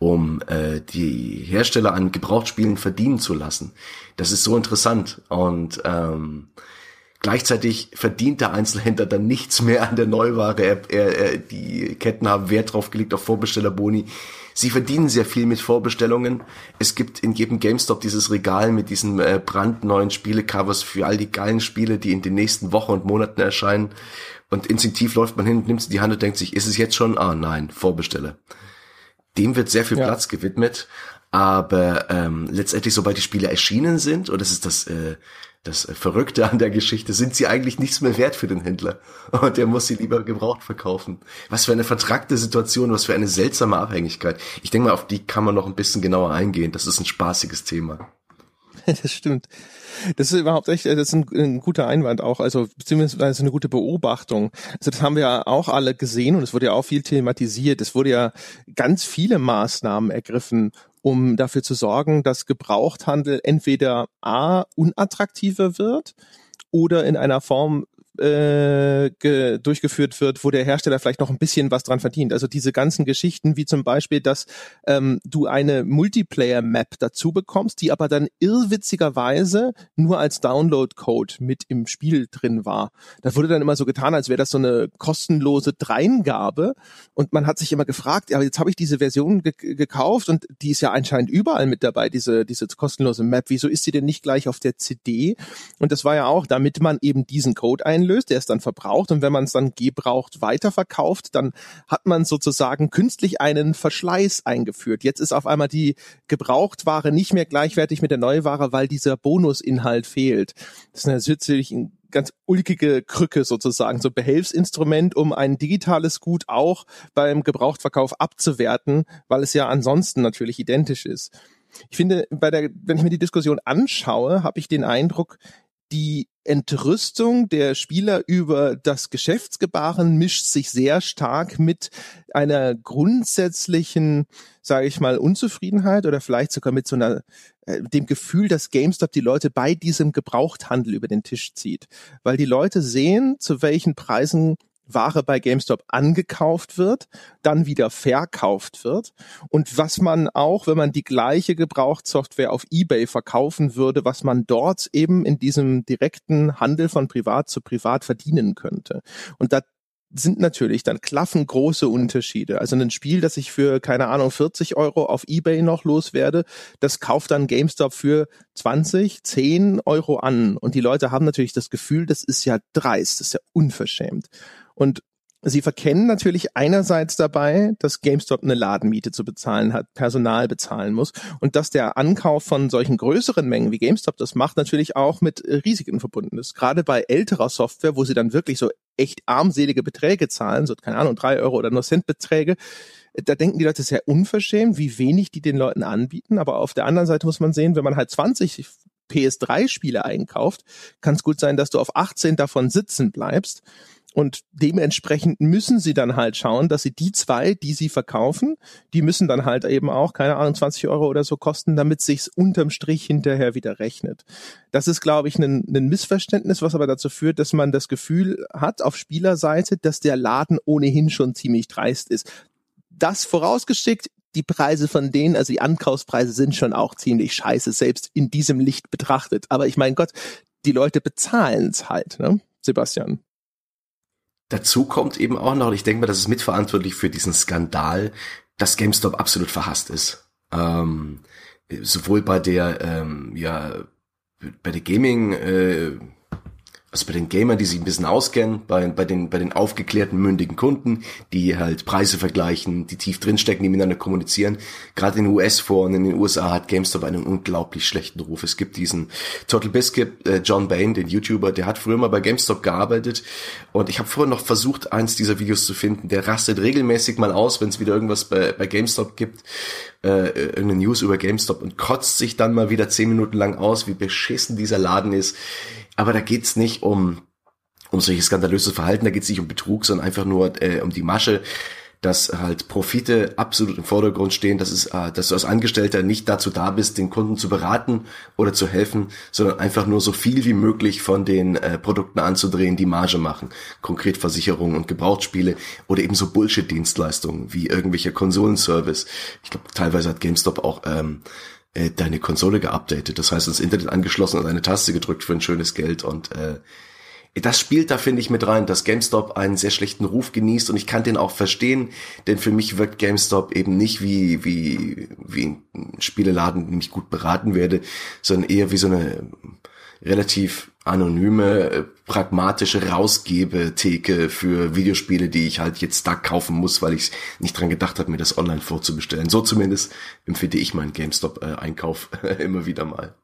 um äh, die Hersteller an Gebrauchtspielen verdienen zu lassen. Das ist so interessant und ähm, gleichzeitig verdient der Einzelhändler dann nichts mehr an der Neuware-App. Er, er, die Ketten haben Wert drauf gelegt auf Vorbestellerboni. Sie verdienen sehr viel mit Vorbestellungen. Es gibt in jedem GameStop dieses Regal mit diesen äh, brandneuen Spielecovers für all die geilen Spiele, die in den nächsten Wochen und Monaten erscheinen. Und instinktiv läuft man hin und nimmt sie in die Hand und denkt sich, ist es jetzt schon? Ah nein, Vorbestelle. Dem wird sehr viel ja. Platz gewidmet. Aber ähm, letztendlich, sobald die Spiele erschienen sind, und das ist das... Äh, Das Verrückte an der Geschichte, sind sie eigentlich nichts mehr wert für den Händler. Und der muss sie lieber gebraucht verkaufen. Was für eine vertrackte Situation, was für eine seltsame Abhängigkeit. Ich denke mal, auf die kann man noch ein bisschen genauer eingehen. Das ist ein spaßiges Thema. Das stimmt. Das ist überhaupt echt, das ist ein, ein guter Einwand auch, also beziehungsweise eine gute Beobachtung. Also das haben wir ja auch alle gesehen und es wurde ja auch viel thematisiert. Es wurde ja ganz viele Maßnahmen ergriffen, um dafür zu sorgen, dass Gebrauchthandel entweder a, unattraktiver wird oder in einer Form äh, ge- durchgeführt wird, wo der Hersteller vielleicht noch ein bisschen was dran verdient. Also diese ganzen Geschichten, wie zum Beispiel, dass ähm, du eine Multiplayer-Map dazu bekommst, die aber dann irrwitzigerweise nur als Download-Code mit im Spiel drin war. Da wurde dann immer so getan, als wäre das so eine kostenlose Dreingabe und man hat sich immer gefragt, ja, jetzt habe ich diese Version ge- gekauft und die ist ja anscheinend überall mit dabei, diese, diese kostenlose Map. Wieso ist sie denn nicht gleich auf der C D? Und das war ja auch, damit man eben diesen Code einlöst, der ist dann verbraucht und wenn man es dann gebraucht weiterverkauft, dann hat man sozusagen künstlich einen Verschleiß eingeführt. Jetzt ist auf einmal die Gebrauchtware nicht mehr gleichwertig mit der Neuware, weil dieser Bonusinhalt fehlt. Das ist natürlich ein ganz ulkige Krücke sozusagen, so Behelfsinstrument, um ein digitales Gut auch beim Gebrauchtverkauf abzuwerten, weil es ja ansonsten natürlich identisch ist. Ich finde, bei der, wenn ich mir die Diskussion anschaue, habe ich den Eindruck, die Entrüstung der Spieler über das Geschäftsgebaren mischt sich sehr stark mit einer grundsätzlichen, sage ich mal, Unzufriedenheit oder vielleicht sogar mit so einer äh, dem Gefühl, dass GameStop die Leute bei diesem Gebrauchthandel über den Tisch zieht, weil die Leute sehen, zu welchen Preisen Ware bei GameStop angekauft wird, dann wieder verkauft wird und was man auch, wenn man die gleiche Gebrauchtsoftware auf eBay verkaufen würde, was man dort eben in diesem direkten Handel von privat zu privat verdienen könnte. Und da sind natürlich dann klaffen große Unterschiede. Also ein Spiel, das ich für, keine Ahnung, vierzig Euro auf eBay noch loswerde, das kauft dann GameStop für zwanzig, zehn Euro an. Und die Leute haben natürlich das Gefühl, das ist ja dreist, das ist ja unverschämt. Und sie verkennen natürlich einerseits dabei, dass GameStop eine Ladenmiete zu bezahlen hat, Personal bezahlen muss und dass der Ankauf von solchen größeren Mengen wie GameStop das macht, natürlich auch mit Risiken verbunden ist. Gerade bei älterer Software, wo sie dann wirklich so echt armselige Beträge zahlen, so keine Ahnung, drei Euro oder nur Centbeträge, da denken die Leute sehr unverschämt, wie wenig die den Leuten anbieten. Aber auf der anderen Seite muss man sehen, wenn man halt zwanzig P S drei Spiele einkauft, kann es gut sein, dass du auf achtzehn davon sitzen bleibst. Und dementsprechend müssen sie dann halt schauen, dass sie die zwei, die sie verkaufen, die müssen dann halt eben auch, keine Ahnung, zwanzig Euro oder so kosten, damit sich's unterm Strich hinterher wieder rechnet. Das ist, glaube ich, ein, ein Missverständnis, was aber dazu führt, dass man das Gefühl hat auf Spielerseite, dass der Laden ohnehin schon ziemlich dreist ist. Das vorausgeschickt, die Preise von denen, also die Ankaufspreise sind schon auch ziemlich scheiße, selbst in diesem Licht betrachtet. Aber ich mein Gott, die Leute bezahlen's halt, ne, Sebastian? Dazu kommt eben auch noch, ich denke mal, das ist mitverantwortlich für diesen Skandal, dass GameStop absolut verhasst ist. Ähm, sowohl bei der, ähm, ja, bei der Gaming, äh, also bei den Gamern, die sich ein bisschen auskennen, bei, bei den, bei den aufgeklärten, mündigen Kunden, die halt Preise vergleichen, die tief drinstecken, die miteinander kommunizieren. Gerade in den U S-Foren, in den U S A hat GameStop einen unglaublich schlechten Ruf. Es gibt diesen Total Biscuit, äh, John Bain, den YouTuber, der hat früher mal bei GameStop gearbeitet und ich habe vorher noch versucht, eins dieser Videos zu finden. Der rastet regelmäßig mal aus, wenn es wieder irgendwas bei, bei GameStop gibt, äh, irgendeine News über GameStop und kotzt sich dann mal wieder zehn Minuten lang aus, wie beschissen dieser Laden ist. Aber da geht's nicht um um solches skandalöses Verhalten, da geht's nicht um Betrug, sondern einfach nur äh, um die Masche, dass halt Profite absolut im Vordergrund stehen, dass, es, äh, dass du als Angestellter nicht dazu da bist, den Kunden zu beraten oder zu helfen, sondern einfach nur so viel wie möglich von den äh, Produkten anzudrehen, die Marge machen. Konkret Versicherungen und Gebrauchtspiele oder eben so Bullshit-Dienstleistungen wie irgendwelcher Konsolenservice. Ich glaube, teilweise hat GameStop auch Ähm, deine Konsole geupdatet, das heißt, ins Internet angeschlossen und eine Taste gedrückt für ein schönes Geld und äh, das spielt da, finde ich, mit rein, dass GameStop einen sehr schlechten Ruf genießt und ich kann den auch verstehen, denn für mich wirkt GameStop eben nicht wie wie wie ein Spieleladen, in dem ich gut beraten werde, sondern eher wie so eine relativ anonyme, pragmatische Rausgebe-Theke für Videospiele, die ich halt jetzt da kaufen muss, weil ich nicht dran gedacht habe, mir das online vorzubestellen. So zumindest empfinde ich meinen GameStop-Einkauf immer wieder mal.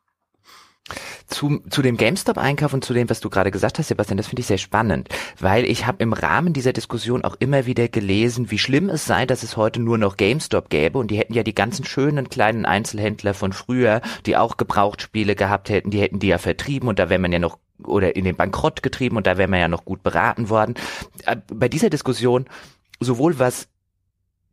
zu, zu dem GameStop-Einkauf und zu dem, was du gerade gesagt hast, Sebastian, das finde ich sehr spannend, weil ich habe im Rahmen dieser Diskussion auch immer wieder gelesen, wie schlimm es sei, dass es heute nur noch GameStop gäbe und die hätten ja die ganzen schönen kleinen Einzelhändler von früher, die auch Gebrauchtspiele gehabt hätten, die hätten die ja vertrieben und da wäre man ja noch, oder in den Bankrott getrieben und da wäre man ja noch gut beraten worden. Bei dieser Diskussion, sowohl was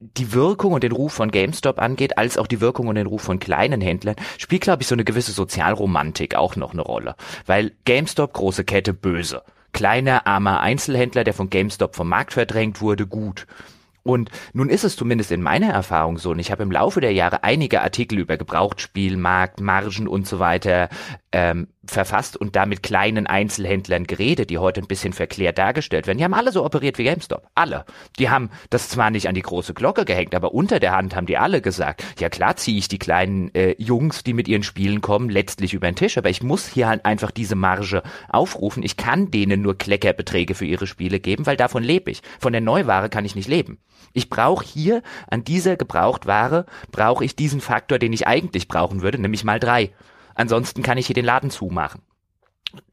die Wirkung und den Ruf von GameStop angeht, als auch die Wirkung und den Ruf von kleinen Händlern, spielt, glaube ich, so eine gewisse Sozialromantik auch noch eine Rolle. Weil GameStop, große Kette, böse. Kleiner, armer Einzelhändler, der von GameStop vom Markt verdrängt wurde, gut. Und nun ist es zumindest in meiner Erfahrung so, und ich habe im Laufe der Jahre einige Artikel über Gebrauchtspielmarkt, Margen und so weiter ähm, verfasst und da mit kleinen Einzelhändlern geredet, die heute ein bisschen verklärt dargestellt werden. Die haben alle so operiert wie GameStop. Alle. Die haben das zwar nicht an die große Glocke gehängt, aber unter der Hand haben die alle gesagt, ja klar ziehe ich die kleinen äh, Jungs, die mit ihren Spielen kommen, letztlich über den Tisch, aber ich muss hier halt einfach diese Marge aufrufen. Ich kann denen nur Kleckerbeträge für ihre Spiele geben, weil davon lebe ich. Von der Neuware kann ich nicht leben. Ich brauche hier an dieser Gebrauchtware, brauche ich diesen Faktor, den ich eigentlich brauchen würde, nämlich mal drei. Ansonsten kann ich hier den Laden zumachen.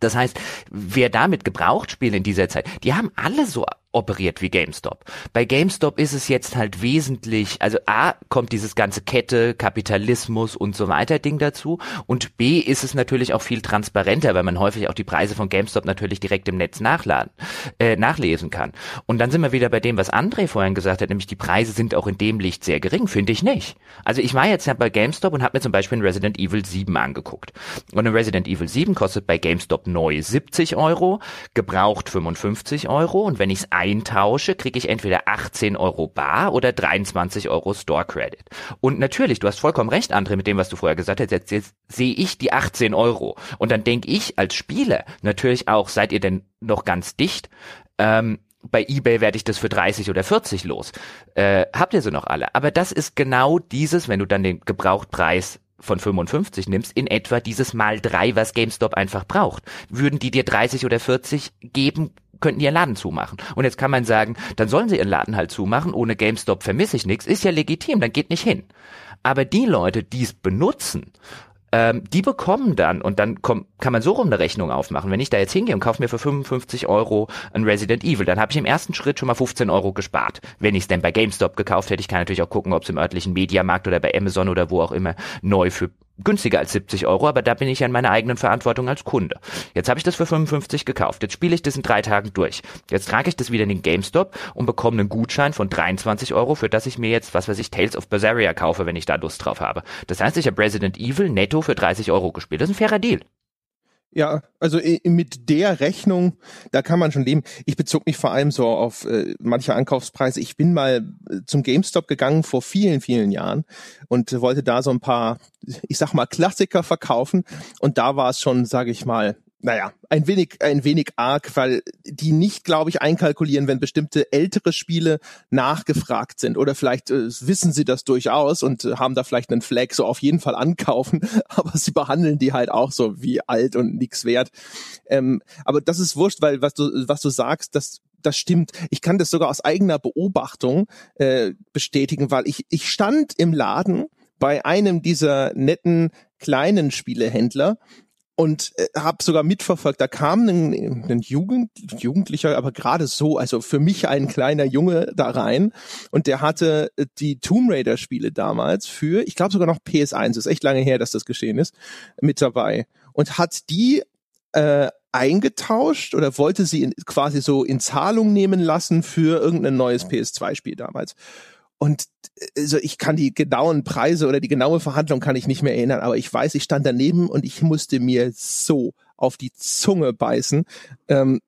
Das heißt, wer damit Gebrauchtspiele in dieser Zeit, die haben alle so operiert wie GameStop. Bei GameStop ist es jetzt halt wesentlich, also A, kommt dieses ganze Kette, Kapitalismus und so weiter Ding dazu und B, ist es natürlich auch viel transparenter, weil man häufig auch die Preise von GameStop natürlich direkt im Netz nachladen, äh, nachlesen kann. Und dann sind wir wieder bei dem, was André vorhin gesagt hat, nämlich die Preise sind auch in dem Licht sehr gering, finde ich nicht. Also ich war jetzt ja bei GameStop und habe mir zum Beispiel Resident Evil sieben angeguckt. Und in Resident Evil sieben kostet bei GameStop neu siebzig Euro, gebraucht fünfundfünfzig Euro und wenn ich es eintausche, kriege ich entweder achtzehn Euro bar oder dreiundzwanzig Euro Store Credit. Und natürlich, du hast vollkommen recht, André, mit dem, was du vorher gesagt hast, jetzt, jetzt sehe ich die achtzehn Euro. Und dann denke ich als Spieler natürlich auch, seid ihr denn noch ganz dicht? Ähm, bei eBay werde ich das für dreißig oder vierzig los. Äh, habt ihr sie noch alle? Aber das ist genau dieses, wenn du dann den Gebrauchtpreis von fünfundfünfzig nimmst, in etwa dieses mal drei, was GameStop einfach braucht. Würden die dir dreißig oder vierzig geben, könnten die ihren Laden zumachen. Und jetzt kann man sagen, dann sollen sie ihren Laden halt zumachen, ohne GameStop vermisse ich nichts, ist ja legitim, dann geht nicht hin. Aber die Leute, die es benutzen, ähm, die bekommen dann, und dann komm, kann man so rum eine Rechnung aufmachen, wenn ich da jetzt hingehe und kaufe mir für fünfundfünfzig Euro ein Resident Evil, dann habe ich im ersten Schritt schon mal fünfzehn Euro gespart. Wenn ich es denn bei GameStop gekauft hätte, ich kann natürlich auch gucken, ob es im örtlichen Mediamarkt oder bei Amazon oder wo auch immer neu für günstiger als siebzig Euro, aber da bin ich ja in meiner eigenen Verantwortung als Kunde. Jetzt habe ich das für fünfundfünfzig gekauft, jetzt spiele ich das in drei Tagen durch. Jetzt trage ich das wieder in den GameStop und bekomme einen Gutschein von dreiundzwanzig Euro, für das ich mir jetzt, was weiß ich, Tales of Berseria kaufe, wenn ich da Lust drauf habe. Das heißt, ich habe Resident Evil netto für dreißig Euro gespielt. Das ist ein fairer Deal. Ja, also mit der Rechnung, da kann man schon leben. Ich bezog mich vor allem so auf äh, manche Ankaufspreise. Ich bin mal äh, zum GameStop gegangen vor vielen, vielen Jahren und äh, wollte da so ein paar, ich sag mal, Klassiker verkaufen. Und da war es schon, sage ich mal, naja, ein wenig, ein wenig arg, weil die nicht, glaube ich, einkalkulieren, wenn bestimmte ältere Spiele nachgefragt sind. Oder vielleicht äh, wissen sie das durchaus und äh, haben da vielleicht einen Flag, so auf jeden Fall ankaufen, aber sie behandeln die halt auch so wie alt und nix wert. Ähm, aber das ist wurscht, weil was du, was du sagst, das Das stimmt. Ich kann das sogar aus eigener Beobachtung äh, bestätigen, weil ich, ich stand im Laden bei einem dieser netten kleinen Spielehändler und äh, habe sogar mitverfolgt, da kam ein, ein Jugend, Jugendlicher, aber gerade so, also für mich ein kleiner Junge da rein und der hatte die Tomb Raider Spiele damals für, ich glaube sogar noch P S eins, ist echt lange her, dass das geschehen ist, mit dabei und hat die äh, eingetauscht oder wollte sie in, quasi so in Zahlung nehmen lassen für irgendein neues P S zwei Spiel damals. Und also ich kann die genauen Preise oder die genaue Verhandlung kann ich nicht mehr erinnern, aber ich weiß, ich stand daneben und ich musste mir so auf die Zunge beißen, ähm,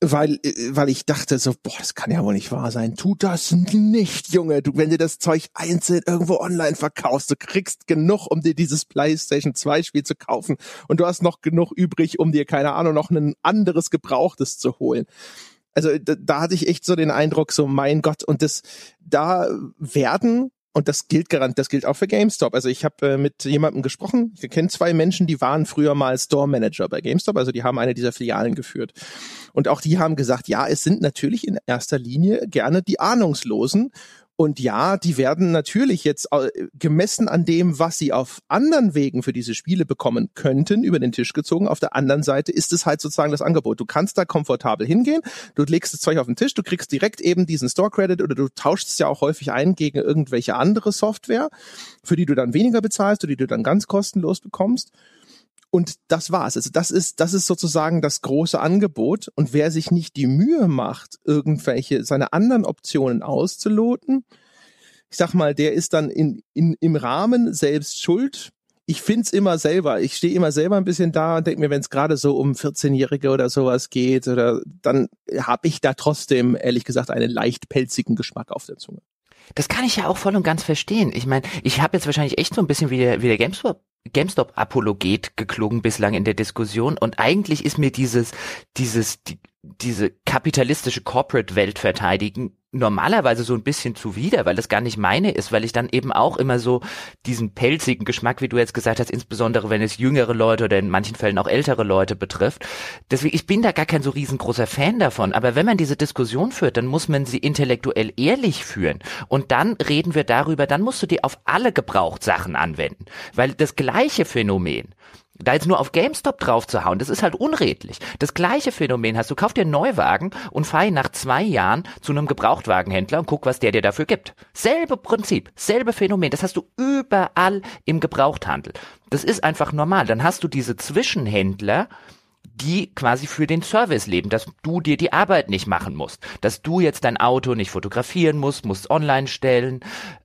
weil weil ich dachte so, boah, das kann ja wohl nicht wahr sein. Tu das nicht, Junge. Du, wenn du das Zeug einzeln irgendwo online verkaufst, du kriegst genug, um dir dieses PlayStation zwei Spiel zu kaufen und du hast noch genug übrig, um dir, keine Ahnung, noch ein anderes Gebrauchtes zu holen. Also da, da hatte ich echt so den Eindruck, so mein Gott, und das da werden, und das gilt garantiert, das gilt auch für GameStop. Also ich habe äh, mit jemandem gesprochen, ich kenne zwei Menschen, die waren früher mal Store Manager bei GameStop, also die haben eine dieser Filialen geführt. Und auch die haben gesagt, ja, es sind natürlich in erster Linie gerne die Ahnungslosen Und ja, die werden natürlich jetzt gemessen an dem, was sie auf anderen Wegen für diese Spiele bekommen könnten, über den Tisch gezogen. Auf der anderen Seite ist es halt sozusagen das Angebot. Du kannst da komfortabel hingehen, du legst das Zeug auf den Tisch, du kriegst direkt eben diesen Store-Credit oder du tauschst es ja auch häufig ein gegen irgendwelche andere Software, für die du dann weniger bezahlst oder die du dann ganz kostenlos bekommst. Und das war's. Also das ist, das ist sozusagen das große Angebot. Und wer sich nicht die Mühe macht, irgendwelche seine anderen Optionen auszuloten, ich sag mal, der ist dann in, in im Rahmen selbst schuld. Ich find's immer selber. Ich stehe immer selber ein bisschen da und denke mir, wenn es gerade so um vierzehnjährige oder sowas geht, oder dann habe ich da trotzdem ehrlich gesagt einen leicht pelzigen Geschmack auf der Zunge. Das kann ich ja auch voll und ganz verstehen. Ich meine, ich habe jetzt wahrscheinlich echt so ein bisschen wie der, wie der GameStop. GameStop-Apologet geklungen bislang in der Diskussion, und eigentlich ist mir dieses, dieses, die, diese kapitalistische Corporate-Welt verteidigen normalerweise so ein bisschen zuwider, weil das gar nicht meine ist, weil ich dann eben auch immer so diesen pelzigen Geschmack, wie du jetzt gesagt hast, insbesondere wenn es jüngere Leute oder in manchen Fällen auch ältere Leute betrifft. Deswegen, ich bin da gar kein so riesengroßer Fan davon. Aber wenn man diese Diskussion führt, dann muss man sie intellektuell ehrlich führen. Und dann reden wir darüber, dann musst du die auf alle Gebrauchtsachen anwenden. Weil das gleiche Phänomen, da jetzt nur auf GameStop drauf zu hauen, das ist halt unredlich. Das gleiche Phänomen hast du, kauf dir einen Neuwagen und fahr nach zwei Jahren zu einem Gebrauchtwagenhändler und guck, was der dir dafür gibt. Selbe Prinzip, selbe Phänomen, das hast du überall im Gebrauchthandel. Das ist einfach normal. Dann hast du diese Zwischenhändler, die quasi für den Service leben, dass du dir die Arbeit nicht machen musst, dass du jetzt dein Auto nicht fotografieren musst, musst online stellen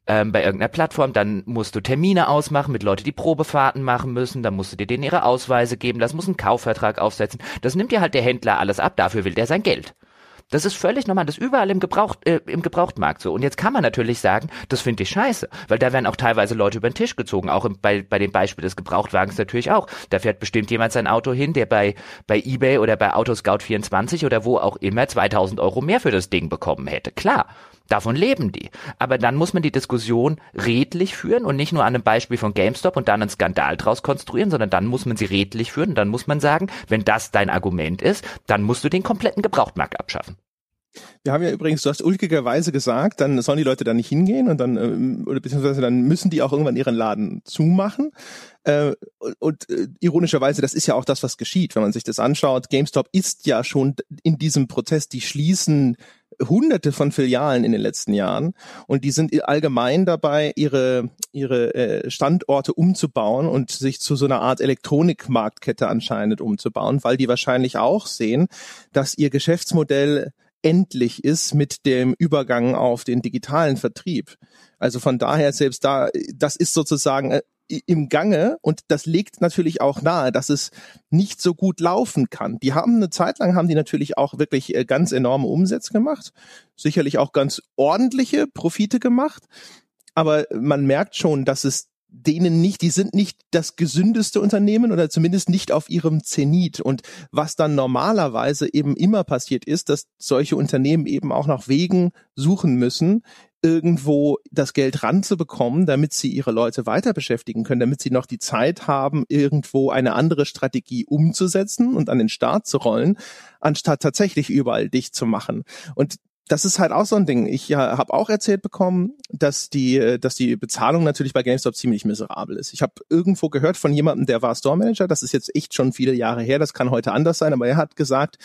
ähm, bei irgendeiner Plattform, dann musst du Termine ausmachen mit Leuten, die Probefahrten machen müssen, dann musst du dir denen ihre Ausweise geben, das muss einen Kaufvertrag aufsetzen, das nimmt dir halt der Händler alles ab, dafür will der sein Geld. Das ist völlig normal, das ist überall im, Gebraucht, äh, im Gebrauchtmarkt so. Und jetzt kann man natürlich sagen, das finde ich scheiße, weil da werden auch teilweise Leute über den Tisch gezogen, auch im, bei, bei dem Beispiel des Gebrauchtwagens natürlich auch. Da fährt bestimmt jemand sein Auto hin, der bei, bei eBay oder bei Autoscout vierundzwanzig oder wo auch immer zweitausend Euro mehr für das Ding bekommen hätte. Klar, davon leben die. Aber dann muss man die Diskussion redlich führen und nicht nur an einem Beispiel von GameStop und dann einen Skandal draus konstruieren, sondern dann muss man sie redlich führen und dann muss man sagen, wenn das dein Argument ist, dann musst du den kompletten Gebrauchtmarkt abschaffen. Wir haben ja übrigens, du hast ulkigerweise gesagt, dann sollen die Leute da nicht hingehen und dann, oder beziehungsweise dann müssen die auch irgendwann ihren Laden zumachen. Und ironischerweise, das ist ja auch das, was geschieht, wenn man sich das anschaut. GameStop ist ja schon in diesem Prozess, die schließen Hunderte von Filialen in den letzten Jahren und die sind allgemein dabei, ihre ihre Standorte umzubauen und sich zu so einer Art Elektronikmarktkette anscheinend umzubauen, weil die wahrscheinlich auch sehen, dass ihr Geschäftsmodell endlich ist mit dem Übergang auf den digitalen Vertrieb. Also von daher selbst da, das ist sozusagen im Gange und das legt natürlich auch nahe, dass es nicht so gut laufen kann. Die haben eine Zeit lang, haben die natürlich auch wirklich ganz enorme Umsätze gemacht, sicherlich auch ganz ordentliche Profite gemacht, aber man merkt schon, dass es denen nicht, die sind nicht das gesündeste Unternehmen oder zumindest nicht auf ihrem Zenit. Und was dann normalerweise eben immer passiert ist, dass solche Unternehmen eben auch nach Wegen suchen müssen, irgendwo das Geld ranzubekommen, damit sie ihre Leute weiter beschäftigen können, damit sie noch die Zeit haben, irgendwo eine andere Strategie umzusetzen und an den Start zu rollen, anstatt tatsächlich überall dicht zu machen. Und das ist halt auch so ein Ding. Ich ja, habe auch erzählt bekommen, dass die, dass die Bezahlung natürlich bei GameStop ziemlich miserabel ist. Ich habe irgendwo gehört von jemandem, der war Store Manager. Das ist jetzt echt schon viele Jahre her. Das kann heute anders sein. Aber er hat gesagt,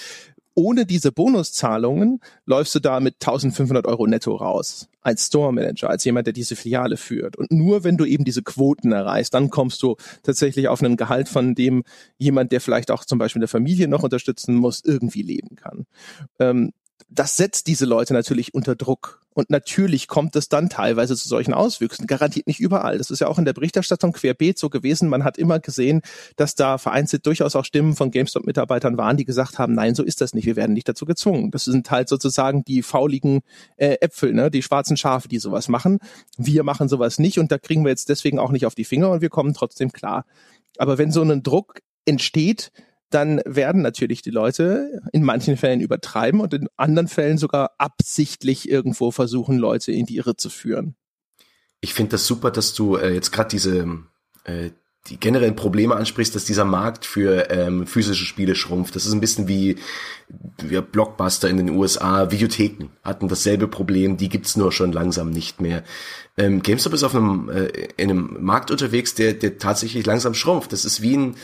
ohne diese Bonuszahlungen läufst du da mit eintausendfünfhundert Euro netto raus. Als Store Manager, als jemand, der diese Filiale führt. Und nur wenn du eben diese Quoten erreichst, dann kommst du tatsächlich auf einen Gehalt, von dem jemand, der vielleicht auch zum Beispiel eine Familie noch unterstützen muss, irgendwie leben kann. Ähm, Das setzt diese Leute natürlich unter Druck. Und natürlich kommt es dann teilweise zu solchen Auswüchsen. Garantiert nicht überall. Das ist ja auch in der Berichterstattung querbeet so gewesen. Man hat immer gesehen, dass da vereinzelt durchaus auch Stimmen von GameStop-Mitarbeitern waren, die gesagt haben, nein, so ist das nicht. Wir werden nicht dazu gezwungen. Das sind halt sozusagen die fauligen äh, Äpfel, ne, die schwarzen Schafe, die sowas machen. Wir machen sowas nicht und da kriegen wir jetzt deswegen auch nicht auf die Finger und wir kommen trotzdem klar. Aber wenn so ein Druck entsteht, dann werden natürlich die Leute in manchen Fällen übertreiben und in anderen Fällen sogar absichtlich irgendwo versuchen, Leute in die Irre zu führen. Ich finde das super, dass du äh, jetzt gerade diese, äh, die generellen Probleme ansprichst, dass dieser Markt für ähm, physische Spiele schrumpft. Das ist ein bisschen wie, wie Blockbuster in den U S A. Videotheken hatten dasselbe Problem, die gibt's nur schon langsam nicht mehr. Ähm, GameStop ist auf einem äh, in einem Markt unterwegs, der der tatsächlich langsam schrumpft. Das ist wie ein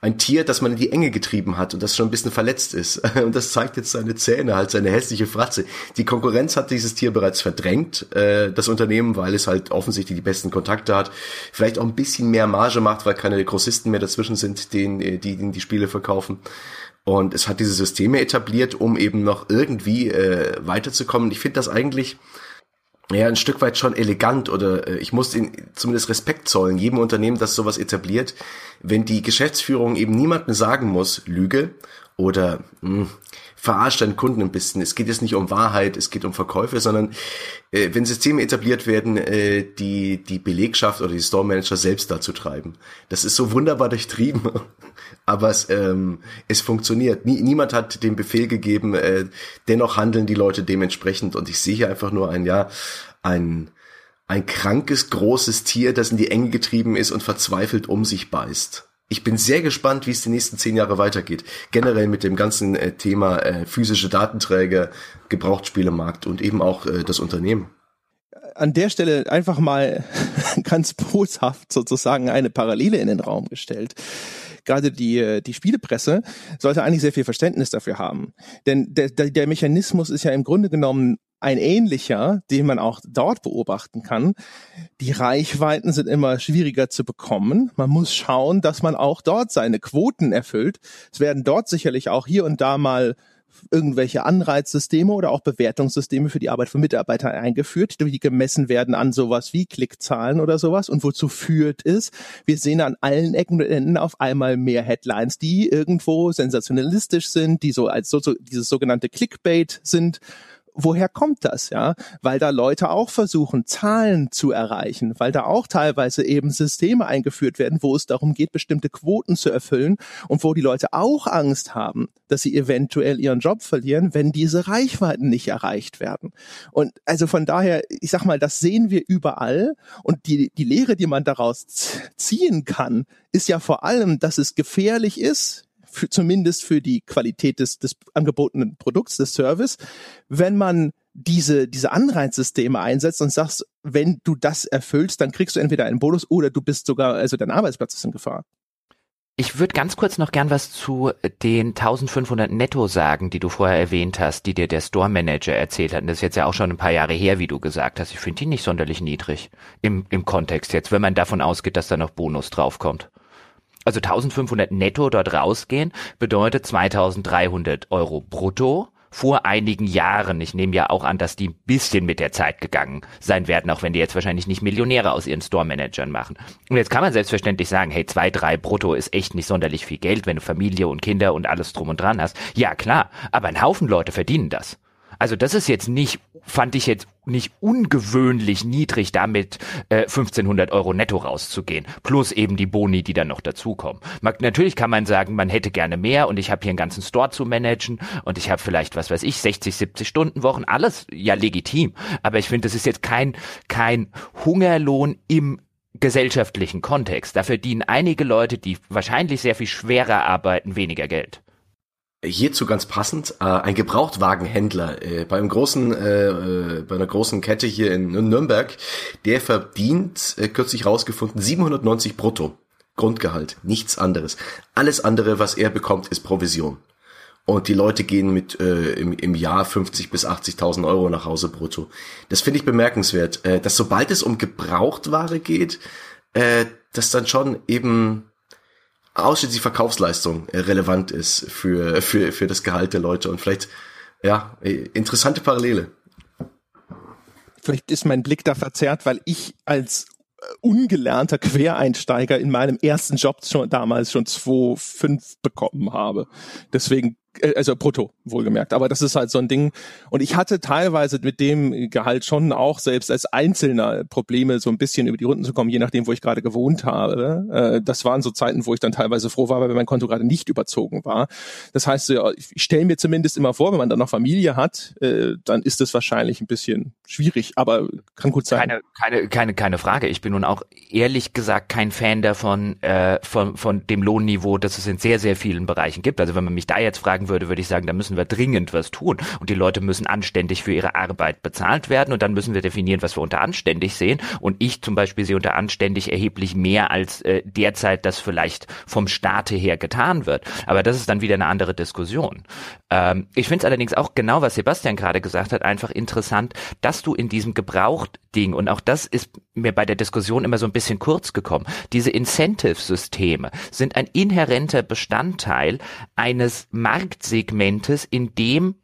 ein Tier, das man in die Enge getrieben hat und das schon ein bisschen verletzt ist. Und das zeigt jetzt seine Zähne, halt seine hässliche Fratze. Die Konkurrenz hat dieses Tier bereits verdrängt, äh, das Unternehmen, weil es halt offensichtlich die besten Kontakte hat. Vielleicht auch ein bisschen mehr Marge macht, weil keine Grossisten mehr dazwischen sind, denen, die, denen die Spiele verkaufen. Und es hat diese Systeme etabliert, um eben noch irgendwie äh, weiterzukommen. Ich finde das eigentlich... ja, ein Stück weit schon elegant, oder äh, ich muss ihnen zumindest Respekt zollen, jedem Unternehmen, das sowas etabliert, wenn die Geschäftsführung eben niemandem sagen muss, Lüge oder mh, verarsch deinen Kunden ein bisschen. Es geht jetzt nicht um Wahrheit, es geht um Verkäufe, sondern äh, wenn Systeme etabliert werden, äh, die die Belegschaft oder die Store-Manager selbst dazu treiben. Das ist so wunderbar durchtrieben, aber es, ähm, es funktioniert. Nie, niemand hat den Befehl gegeben, äh, dennoch handeln die Leute dementsprechend. Und ich sehe hier einfach nur ein, ja, ein, ein krankes, großes Tier, das in die Enge getrieben ist und verzweifelt um sich beißt. Ich bin sehr gespannt, wie es die nächsten zehn Jahre weitergeht. Generell mit dem ganzen äh, Thema äh, physische Datenträger, Gebrauchtspielemarkt und eben auch äh, das Unternehmen. An der Stelle einfach mal ganz boshaft sozusagen eine Parallele in den Raum gestellt. Gerade die die Spielepresse sollte eigentlich sehr viel Verständnis dafür haben. Denn der, der Mechanismus ist ja im Grunde genommen ein ähnlicher, den man auch dort beobachten kann. Die Reichweiten sind immer schwieriger zu bekommen. Man muss schauen, dass man auch dort seine Quoten erfüllt. Es werden dort sicherlich auch hier und da mal irgendwelche Anreizsysteme oder auch Bewertungssysteme für die Arbeit von Mitarbeitern eingeführt, die gemessen werden an sowas wie Klickzahlen oder sowas und wozu führt es. Wir sehen an allen Ecken und Enden auf einmal mehr Headlines, die irgendwo sensationalistisch sind, die so als so, so dieses sogenannte Clickbait sind. Woher kommt das, ja? Weil da Leute auch versuchen, Zahlen zu erreichen, weil da auch teilweise eben Systeme eingeführt werden, wo es darum geht, bestimmte Quoten zu erfüllen und wo die Leute auch Angst haben, dass sie eventuell ihren Job verlieren, wenn diese Reichweiten nicht erreicht werden. Und also von daher, ich sag mal, das sehen wir überall und die, die Lehre, die man daraus ziehen kann, ist ja vor allem, dass es gefährlich ist, Für, zumindest für die Qualität des, des angebotenen Produkts, des Service, wenn man diese, diese Anreizsysteme einsetzt und sagst, wenn du das erfüllst, dann kriegst du entweder einen Bonus oder du bist sogar, also dein Arbeitsplatz ist in Gefahr. Ich würde ganz kurz noch gern was zu den eintausendfünfhundert Netto sagen, die du vorher erwähnt hast, die dir der Store Manager erzählt hat. Und das ist jetzt ja auch schon ein paar Jahre her, wie du gesagt hast. Ich finde die nicht sonderlich niedrig im, im Kontext jetzt, wenn man davon ausgeht, dass da noch Bonus draufkommt. Also eintausendfünfhundert netto dort rausgehen, bedeutet zweitausenddreihundert Euro brutto vor einigen Jahren. Ich nehme ja auch an, dass die ein bisschen mit der Zeit gegangen sein werden, auch wenn die jetzt wahrscheinlich nicht Millionäre aus ihren Store-Managern machen. Und jetzt kann man selbstverständlich sagen, hey, zwei, drei brutto ist echt nicht sonderlich viel Geld, wenn du Familie und Kinder und alles drum und dran hast. Ja, klar, aber ein Haufen Leute verdienen das. Also das ist jetzt nicht, fand ich jetzt nicht ungewöhnlich niedrig, damit äh, eintausendfünfhundert Euro netto rauszugehen. Plus eben die Boni, die dann noch dazukommen. Man, natürlich kann man sagen, man hätte gerne mehr und ich habe hier einen ganzen Store zu managen und ich habe vielleicht, was weiß ich, sechzig, siebzig Stunden Wochen, alles ja legitim. Aber ich finde, das ist jetzt kein kein Hungerlohn im gesellschaftlichen Kontext. Dafür dienen einige Leute, die wahrscheinlich sehr viel schwerer arbeiten, weniger Geld. Hierzu ganz passend, äh, ein Gebrauchtwagenhändler äh, bei einem großen, äh, bei einer großen Kette hier in Nürnberg, der verdient, äh, kürzlich rausgefunden, siebenhundertneunzig brutto. Grundgehalt, nichts anderes. Alles andere, was er bekommt, ist Provision. Und die Leute gehen mit äh, im, im Jahr fünfzigtausend bis achtzigtausend Euro nach Hause brutto. Das finde ich bemerkenswert, äh, dass sobald es um Gebrauchtware geht, äh, dass dann schon eben ausschließlich Verkaufsleistung relevant ist für für für das Gehalt der Leute und vielleicht ja interessante Parallele. Vielleicht ist mein Blick da verzerrt, weil ich als ungelernter Quereinsteiger in meinem ersten Job schon damals schon zwei Komma fünf bekommen habe. Deswegen also brutto wohlgemerkt, aber das ist halt so ein Ding. Und ich hatte teilweise mit dem Gehalt schon auch selbst als Einzelner Probleme, so ein bisschen über die Runden zu kommen, je nachdem, wo ich gerade gewohnt habe. Das waren so Zeiten, wo ich dann teilweise froh war, weil mein Konto gerade nicht überzogen war. Das heißt, ich stelle mir zumindest immer vor, wenn man dann noch Familie hat, dann ist das wahrscheinlich ein bisschen schwierig, aber kann gut sein. Keine, keine, keine, keine Frage. Ich bin nun auch ehrlich gesagt kein Fan davon, äh, von, von dem Lohnniveau, das es in sehr, sehr vielen Bereichen gibt. Also wenn man mich da jetzt fragen würde, würde ich sagen, da müssen wir dringend was tun. Und die Leute müssen anständig für ihre Arbeit bezahlt werden. Und dann müssen wir definieren, was wir unter anständig sehen. Und ich zum Beispiel sehe unter anständig erheblich mehr als äh, derzeit das vielleicht vom Staate her getan wird. Aber das ist dann wieder eine andere Diskussion. Ähm, ich finde es allerdings auch genau, was Sebastian gerade gesagt hat, einfach interessant, dass du in diesem Gebraucht-Ding, und auch das ist mir bei der Diskussion immer so ein bisschen kurz gekommen, diese Incentive-Systeme sind ein inhärenter Bestandteil eines Marktsegmentes, in dem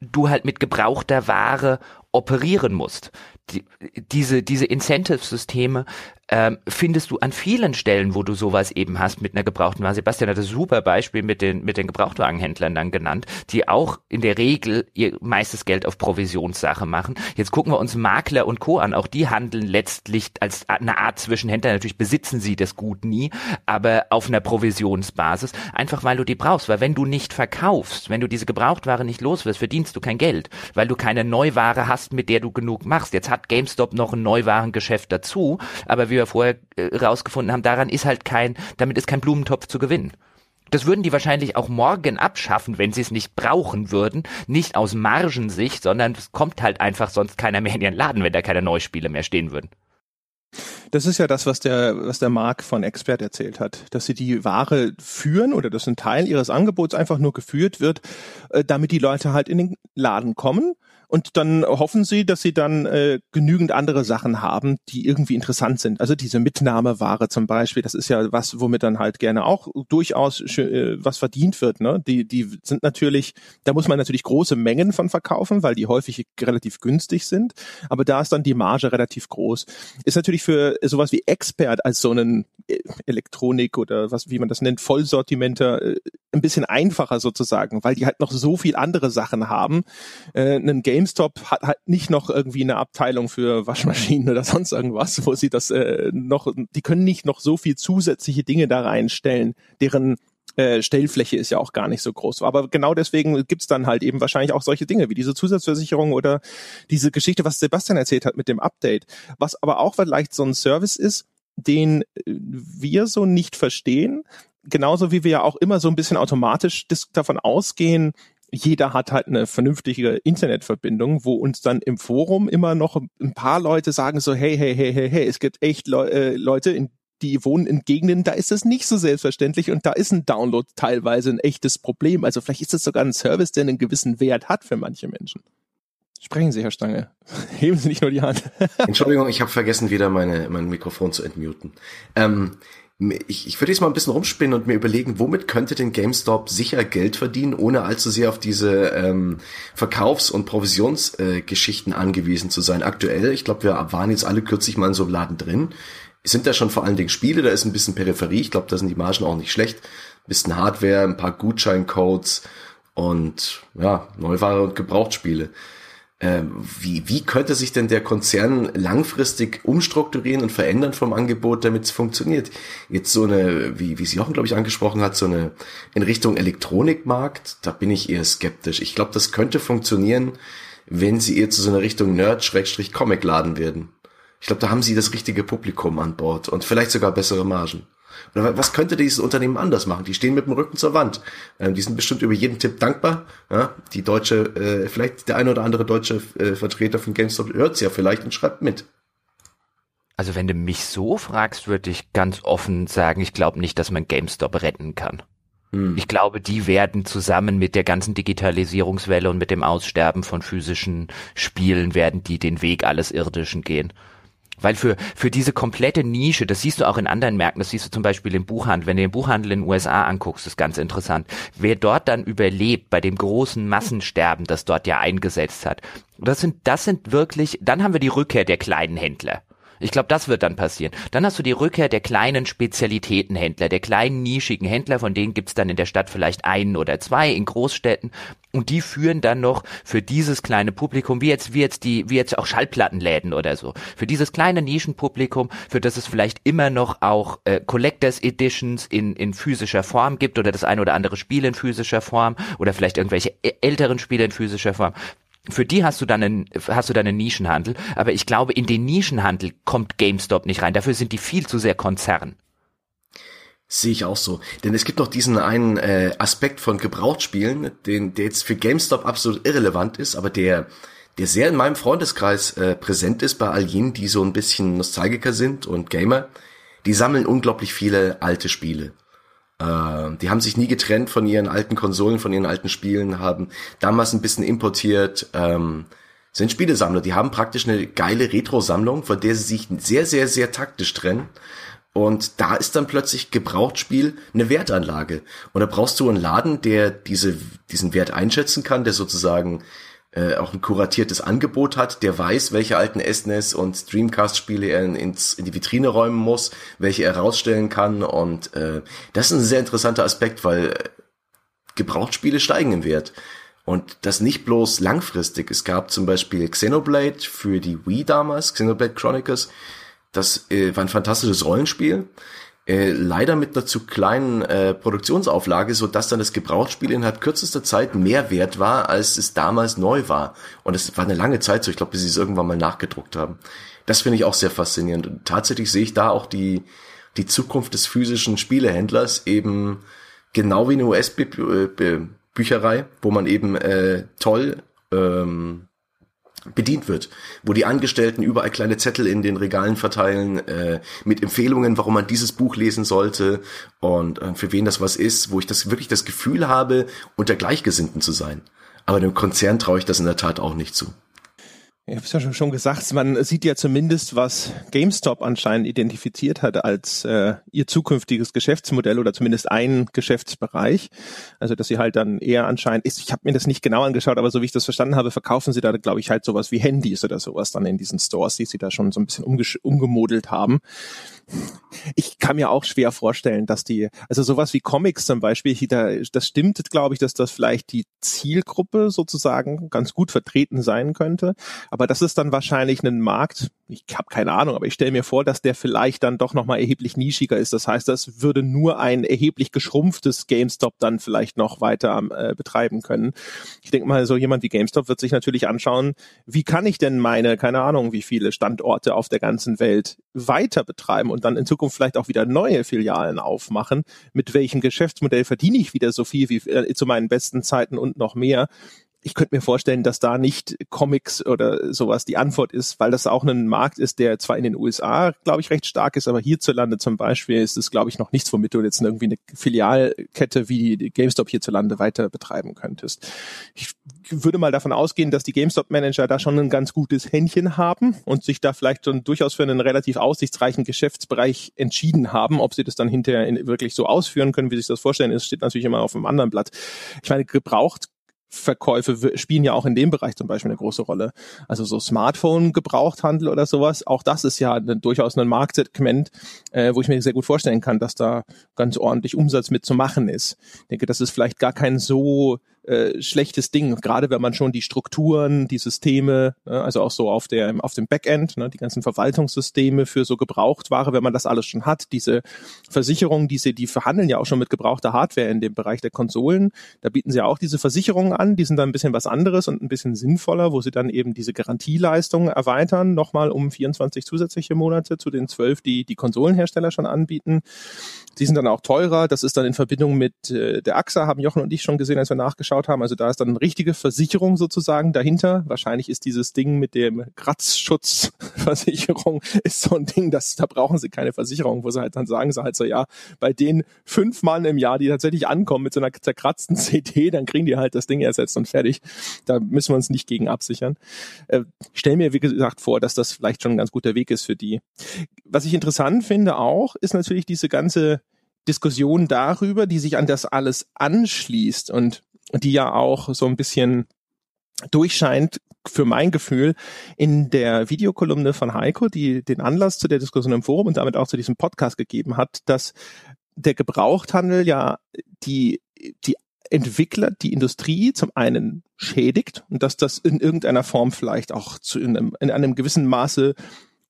du halt mit gebrauchter Ware operieren musst. Die, diese diese Incentive-Systeme ähm, findest du an vielen Stellen, wo du sowas eben hast mit einer gebrauchten Ware. Sebastian hat das super Beispiel mit den mit den Gebrauchtwagenhändlern dann genannt, die auch in der Regel ihr meistes Geld auf Provisionssache machen. Jetzt gucken wir uns Makler und Co. an. Auch die handeln letztlich als eine Art Zwischenhändler. Natürlich besitzen sie das Gut nie, aber auf einer Provisionsbasis, einfach weil du die brauchst. Weil wenn du nicht verkaufst, wenn du diese Gebrauchtware nicht los wirst, verdienst du kein Geld, weil du keine Neuware hast, mit der du genug machst. Jetzt hat GameStop noch ein Neuwarengeschäft dazu, aber wie wir vorher äh, rausgefunden haben, daran ist halt kein, damit ist kein Blumentopf zu gewinnen. Das würden die wahrscheinlich auch morgen abschaffen, wenn sie es nicht brauchen würden, nicht aus Margensicht, sondern es kommt halt einfach sonst keiner mehr in ihren Laden, wenn da keine Neuspiele mehr stehen würden. Das ist ja das, was der, was der Marc von Expert erzählt hat, dass sie die Ware führen oder dass ein Teil ihres Angebots einfach nur geführt wird, äh, damit die Leute halt in den Laden kommen. Und dann hoffen sie, dass sie dann äh, genügend andere Sachen haben, die irgendwie interessant sind. Also diese Mitnahmeware zum Beispiel, das ist ja was, womit dann halt gerne auch durchaus äh, was verdient wird. Ne? Die die sind natürlich, da muss man natürlich große Mengen von verkaufen, weil die häufig relativ günstig sind. Aber da ist dann die Marge relativ groß. Ist natürlich für sowas wie Expert als so einen Elektronik oder was, wie man das nennt, Vollsortimenter äh, ein bisschen einfacher sozusagen, weil die halt noch so viel andere Sachen haben. Äh, einen Game GameStop hat halt nicht noch irgendwie eine Abteilung für Waschmaschinen oder sonst irgendwas, wo sie das äh, noch, die können nicht noch so viel zusätzliche Dinge da reinstellen, deren äh, Stellfläche ist ja auch gar nicht so groß. Aber genau deswegen gibt's dann halt eben wahrscheinlich auch solche Dinge wie diese Zusatzversicherung oder diese Geschichte, was Sebastian erzählt hat mit dem Update, was aber auch vielleicht so ein Service ist, den wir so nicht verstehen, genauso wie wir ja auch immer so ein bisschen automatisch davon ausgehen, jeder hat halt eine vernünftige Internetverbindung, wo uns dann im Forum immer noch ein paar Leute sagen so, hey, hey, hey, hey, hey, es gibt echt Le- äh, Leute, in, die wohnen in Gegenden, da ist das nicht so selbstverständlich und da ist ein Download teilweise ein echtes Problem. Also vielleicht ist das sogar ein Service, der einen gewissen Wert hat für manche Menschen. Sprechen Sie, Herr Stange. Heben Sie nicht nur die Hand. Entschuldigung, ich habe vergessen, wieder meine, mein Mikrofon zu entmuten. Ähm, Ich, ich würde jetzt mal ein bisschen rumspinnen und mir überlegen, womit könnte denn GameStop sicher Geld verdienen, ohne allzu sehr auf diese ähm, Verkaufs- und Provisionsgeschichten äh, angewiesen zu sein. Aktuell, ich glaube, wir waren jetzt alle kürzlich mal in so einem Laden drin, sind da schon vor allen Dingen Spiele, da ist ein bisschen Peripherie, ich glaube, da sind die Margen auch nicht schlecht, ein bisschen Hardware, ein paar Gutscheincodes und ja, Neuware und Gebrauchtspiele. Wie, wie könnte sich denn der Konzern langfristig umstrukturieren und verändern vom Angebot, damit es funktioniert? Jetzt so eine, wie, wie sie Jochen, glaube ich, angesprochen hat, so eine in Richtung Elektronikmarkt, da bin ich eher skeptisch. Ich glaube, das könnte funktionieren, wenn sie eher zu so einer Richtung Nerd-Comic-Laden werden. Ich glaube, da haben sie das richtige Publikum an Bord und vielleicht sogar bessere Margen. Oder was könnte dieses Unternehmen anders machen? Die stehen mit dem Rücken zur Wand. Ähm, die sind bestimmt über jeden Tipp dankbar. Ja, die deutsche, äh, vielleicht der eine oder andere deutsche äh, Vertreter von GameStop hört's ja vielleicht und schreibt mit. Also wenn du mich so fragst, würde ich ganz offen sagen, ich glaube nicht, dass man GameStop retten kann. Hm. Ich glaube, die werden zusammen mit der ganzen Digitalisierungswelle und mit dem Aussterben von physischen Spielen, werden die den Weg alles Irdischen gehen. Weil für für diese komplette Nische, das siehst du auch in anderen Märkten, das siehst du zum Beispiel im Buchhandel, wenn du den Buchhandel in den U S A anguckst, ist ganz interessant, wer dort dann überlebt bei dem großen Massensterben, das dort ja eingesetzt hat. Das sind das sind wirklich, dann haben wir die Rückkehr der kleinen Händler. Ich glaube, das wird dann passieren. Dann hast du die Rückkehr der kleinen Spezialitätenhändler, der kleinen nischigen Händler, von denen gibt's dann in der Stadt vielleicht einen oder zwei in Großstädten. Und die führen dann noch für dieses kleine Publikum, wie jetzt, wie jetzt die, wie jetzt auch Schallplattenläden oder so, für dieses kleine Nischenpublikum, für das es vielleicht immer noch auch äh, Collectors Editions in, in physischer Form gibt oder das ein oder andere Spiel in physischer Form oder vielleicht irgendwelche älteren Spiele in physischer Form. Für die hast du dann einen, hast du dann einen Nischenhandel. Aber ich glaube, in den Nischenhandel kommt GameStop nicht rein. Dafür sind die viel zu sehr Konzern. Sehe ich auch so. Denn es gibt noch diesen einen äh, Aspekt von Gebrauchtspielen, den, der jetzt für GameStop absolut irrelevant ist, aber der, der sehr in meinem Freundeskreis äh, präsent ist bei all jenen, die so ein bisschen Nostalgiker sind und Gamer. Die sammeln unglaublich viele alte Spiele. Äh, die haben sich nie getrennt von ihren alten Konsolen, von ihren alten Spielen, haben damals ein bisschen importiert, ähm, sind Spielesammler. Die haben praktisch eine geile Retro-Sammlung, von der sie sich sehr, sehr, sehr taktisch trennen. Und da ist dann plötzlich Gebrauchtspiel eine Wertanlage. Und da brauchst du einen Laden, der diese, diesen Wert einschätzen kann, der sozusagen äh, auch ein kuratiertes Angebot hat, der weiß, welche alten S N E S und Dreamcast-Spiele er in, ins, in die Vitrine räumen muss, welche er rausstellen kann. Und äh, das ist ein sehr interessanter Aspekt, weil Gebrauchtspiele steigen im Wert. Und das nicht bloß langfristig. Es gab zum Beispiel Xenoblade für die Wii damals, Xenoblade Chronicles. Das äh, war ein fantastisches Rollenspiel, äh, leider mit einer zu kleinen äh, Produktionsauflage, so dass dann das Gebrauchtspiel innerhalb kürzester Zeit mehr wert war, als es damals neu war. Und es war eine lange Zeit so, ich glaube, bis sie es irgendwann mal nachgedruckt haben. Das finde ich auch sehr faszinierend. Und tatsächlich sehe ich da auch die die Zukunft des physischen Spielehändlers eben genau wie eine U S-Bücherei, wo man eben äh, toll ähm, bedient wird, wo die Angestellten überall kleine Zettel in den Regalen verteilen, äh, mit Empfehlungen, warum man dieses Buch lesen sollte und äh, für wen das was ist, wo ich das wirklich das Gefühl habe, unter Gleichgesinnten zu sein. Aber dem Konzern traue ich das in der Tat auch nicht zu. Ich habe es ja schon gesagt, man sieht ja zumindest, was GameStop anscheinend identifiziert hat als äh, ihr zukünftiges Geschäftsmodell oder zumindest einen Geschäftsbereich. Also dass sie halt dann eher anscheinend, ich habe mir das nicht genau angeschaut, aber so wie ich das verstanden habe, verkaufen sie da, glaube ich, halt sowas wie Handys oder sowas dann in diesen Stores, die sie da schon so ein bisschen umgesch- umgemodelt haben. Ich kann mir auch schwer vorstellen, dass die, also sowas wie Comics zum Beispiel, das stimmt, glaube ich, dass das vielleicht die Zielgruppe sozusagen ganz gut vertreten sein könnte, aber das ist dann wahrscheinlich ein Markt, ich habe keine Ahnung, aber ich stelle mir vor, dass der vielleicht dann doch nochmal erheblich nischiger ist, das heißt, das würde nur ein erheblich geschrumpftes GameStop dann vielleicht noch weiter äh, betreiben können. Ich denke mal, so jemand wie GameStop wird sich natürlich anschauen, wie kann ich denn meine, keine Ahnung, wie viele Standorte auf der ganzen Welt weiter betreiben und dann in Zukunft vielleicht auch wieder neue Filialen aufmachen. Mit welchem Geschäftsmodell verdiene ich wieder so viel wie äh, zu meinen besten Zeiten und noch mehr? Ich könnte mir vorstellen, dass da nicht Comics oder sowas die Antwort ist, weil das auch ein Markt ist, der zwar in den U S A, glaube ich, recht stark ist, aber hierzulande zum Beispiel ist es, glaube ich, noch nichts, womit du jetzt irgendwie eine Filialkette wie die GameStop hierzulande weiter betreiben könntest. Ich würde mal davon ausgehen, dass die GameStop-Manager da schon ein ganz gutes Händchen haben und sich da vielleicht schon durchaus für einen relativ aussichtsreichen Geschäftsbereich entschieden haben. Ob sie das dann hinterher in, wirklich so ausführen können, wie sich das vorstellen ist, steht natürlich immer auf einem anderen Blatt. Ich meine, gebraucht Verkäufe spielen ja auch in dem Bereich zum Beispiel eine große Rolle. Also so Smartphone-Gebrauchthandel oder sowas, auch das ist ja eine, durchaus ein Marktsegment, äh, wo ich mir sehr gut vorstellen kann, dass da ganz ordentlich Umsatz mit zu machen ist. Ich denke, das ist vielleicht gar kein so äh, schlechtes Ding, gerade wenn man schon die Strukturen, die Systeme, ne, also auch so auf der auf dem Backend, ne, die ganzen Verwaltungssysteme für so Gebrauchtware, wenn man das alles schon hat, diese Versicherungen, diese, die verhandeln ja auch schon mit gebrauchter Hardware in dem Bereich der Konsolen, da bieten sie ja auch diese Versicherungen an, die sind dann ein bisschen was anderes und ein bisschen sinnvoller, wo sie dann eben diese Garantieleistungen erweitern, nochmal um vierundzwanzig zusätzliche Monate zu den zwölf, die die Konsolenhersteller schon anbieten. Die sind dann auch teurer, das ist dann in Verbindung mit äh, der A X A, haben Jochen und ich schon gesehen, als wir nachgeschaut haben, also da ist dann eine richtige Versicherung sozusagen dahinter, wahrscheinlich ist dieses Ding mit dem Kratzschutzversicherung ist so ein Ding, das, da brauchen sie keine Versicherung, wo sie halt dann sagen, sie halt so, ja, bei den fünf Mann im Jahr, die tatsächlich ankommen mit so einer zerkratzten C D, dann kriegen die halt das Ding ersetzt und fertig, da müssen wir uns nicht gegen absichern. Äh, ich stelle mir, wie gesagt, vor, dass das vielleicht schon ein ganz guter Weg ist für die. Was ich interessant finde auch, ist natürlich diese ganze Diskussion darüber, die sich an das alles anschließt und die ja auch so ein bisschen durchscheint, für mein Gefühl in der Videokolumne von Heiko, die den Anlass zu der Diskussion im Forum und damit auch zu diesem Podcast gegeben hat, dass der Gebrauchthandel ja die die Entwickler, die Industrie zum einen schädigt und dass das in irgendeiner Form vielleicht auch zu in einem, in einem gewissen Maße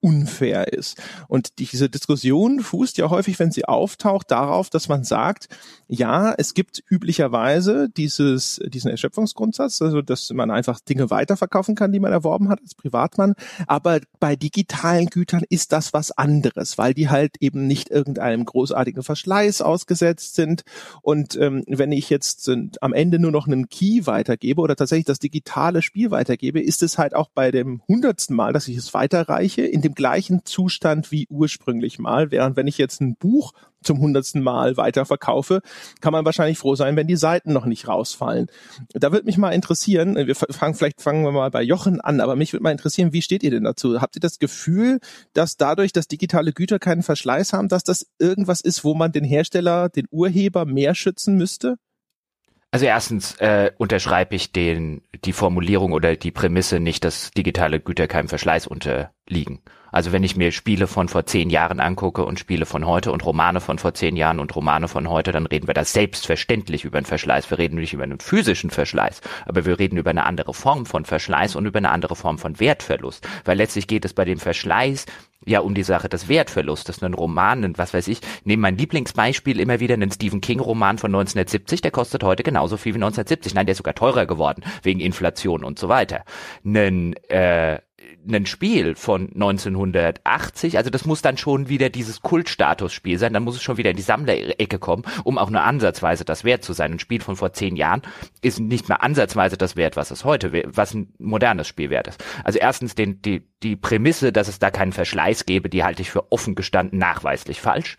unfair ist. Und diese Diskussion fußt ja häufig, wenn sie auftaucht, darauf, dass man sagt, ja, es gibt üblicherweise dieses, diesen Erschöpfungsgrundsatz, also dass man einfach Dinge weiterverkaufen kann, die man erworben hat als Privatmann, aber bei digitalen Gütern ist das was anderes, weil die halt eben nicht irgendeinem großartigen Verschleiß ausgesetzt sind. Und ähm, wenn ich jetzt äh, am Ende nur noch einen Key weitergebe oder tatsächlich das digitale Spiel weitergebe, ist es halt auch bei dem hundertsten Mal, dass ich es weiterreiche, in dem gleichen Zustand wie ursprünglich mal, während wenn ich jetzt ein Buch zum hundertsten Mal weiterverkaufe, kann man wahrscheinlich froh sein, wenn die Seiten noch nicht rausfallen. Da würde mich mal interessieren, wir fangen, vielleicht fangen wir mal bei Jochen an, aber mich würde mal interessieren, wie steht ihr denn dazu? Habt ihr das Gefühl, dass dadurch, dass digitale Güter keinen Verschleiß haben, dass das irgendwas ist, wo man den Hersteller, den Urheber mehr schützen müsste? Also erstens äh, unterschreibe ich den die Formulierung oder die Prämisse nicht, dass digitale Güter keinem Verschleiß unterliegen. Also wenn ich mir Spiele von vor zehn Jahren angucke und Spiele von heute und Romane von vor zehn Jahren und Romane von heute, dann reden wir da selbstverständlich über einen Verschleiß. Wir reden nicht über einen physischen Verschleiß, aber wir reden über eine andere Form von Verschleiß und über eine andere Form von Wertverlust. Weil letztlich geht es bei dem Verschleiß ja um die Sache des Wertverlustes. Einen Roman, einen, was weiß ich, nehme mein Lieblingsbeispiel immer wieder, einen Stephen-King-Roman von neunzehnhundertsiebzig, der kostet heute genauso viel wie neunzehnhundertsiebzig. Nein, der ist sogar teurer geworden, wegen Inflation und so weiter. Einen, äh, ein Spiel von neunzehnhundertachtzig, also das muss dann schon wieder dieses Kultstatusspiel sein, dann muss es schon wieder in die Sammlerecke kommen, um auch nur ansatzweise das wert zu sein. Ein Spiel von vor zehn Jahren ist nicht mehr ansatzweise das wert, was es heute, was ein modernes Spiel wert ist. Also erstens den, die, die Prämisse, dass es da keinen Verschleiß gäbe, die halte ich für offen gestanden nachweislich falsch.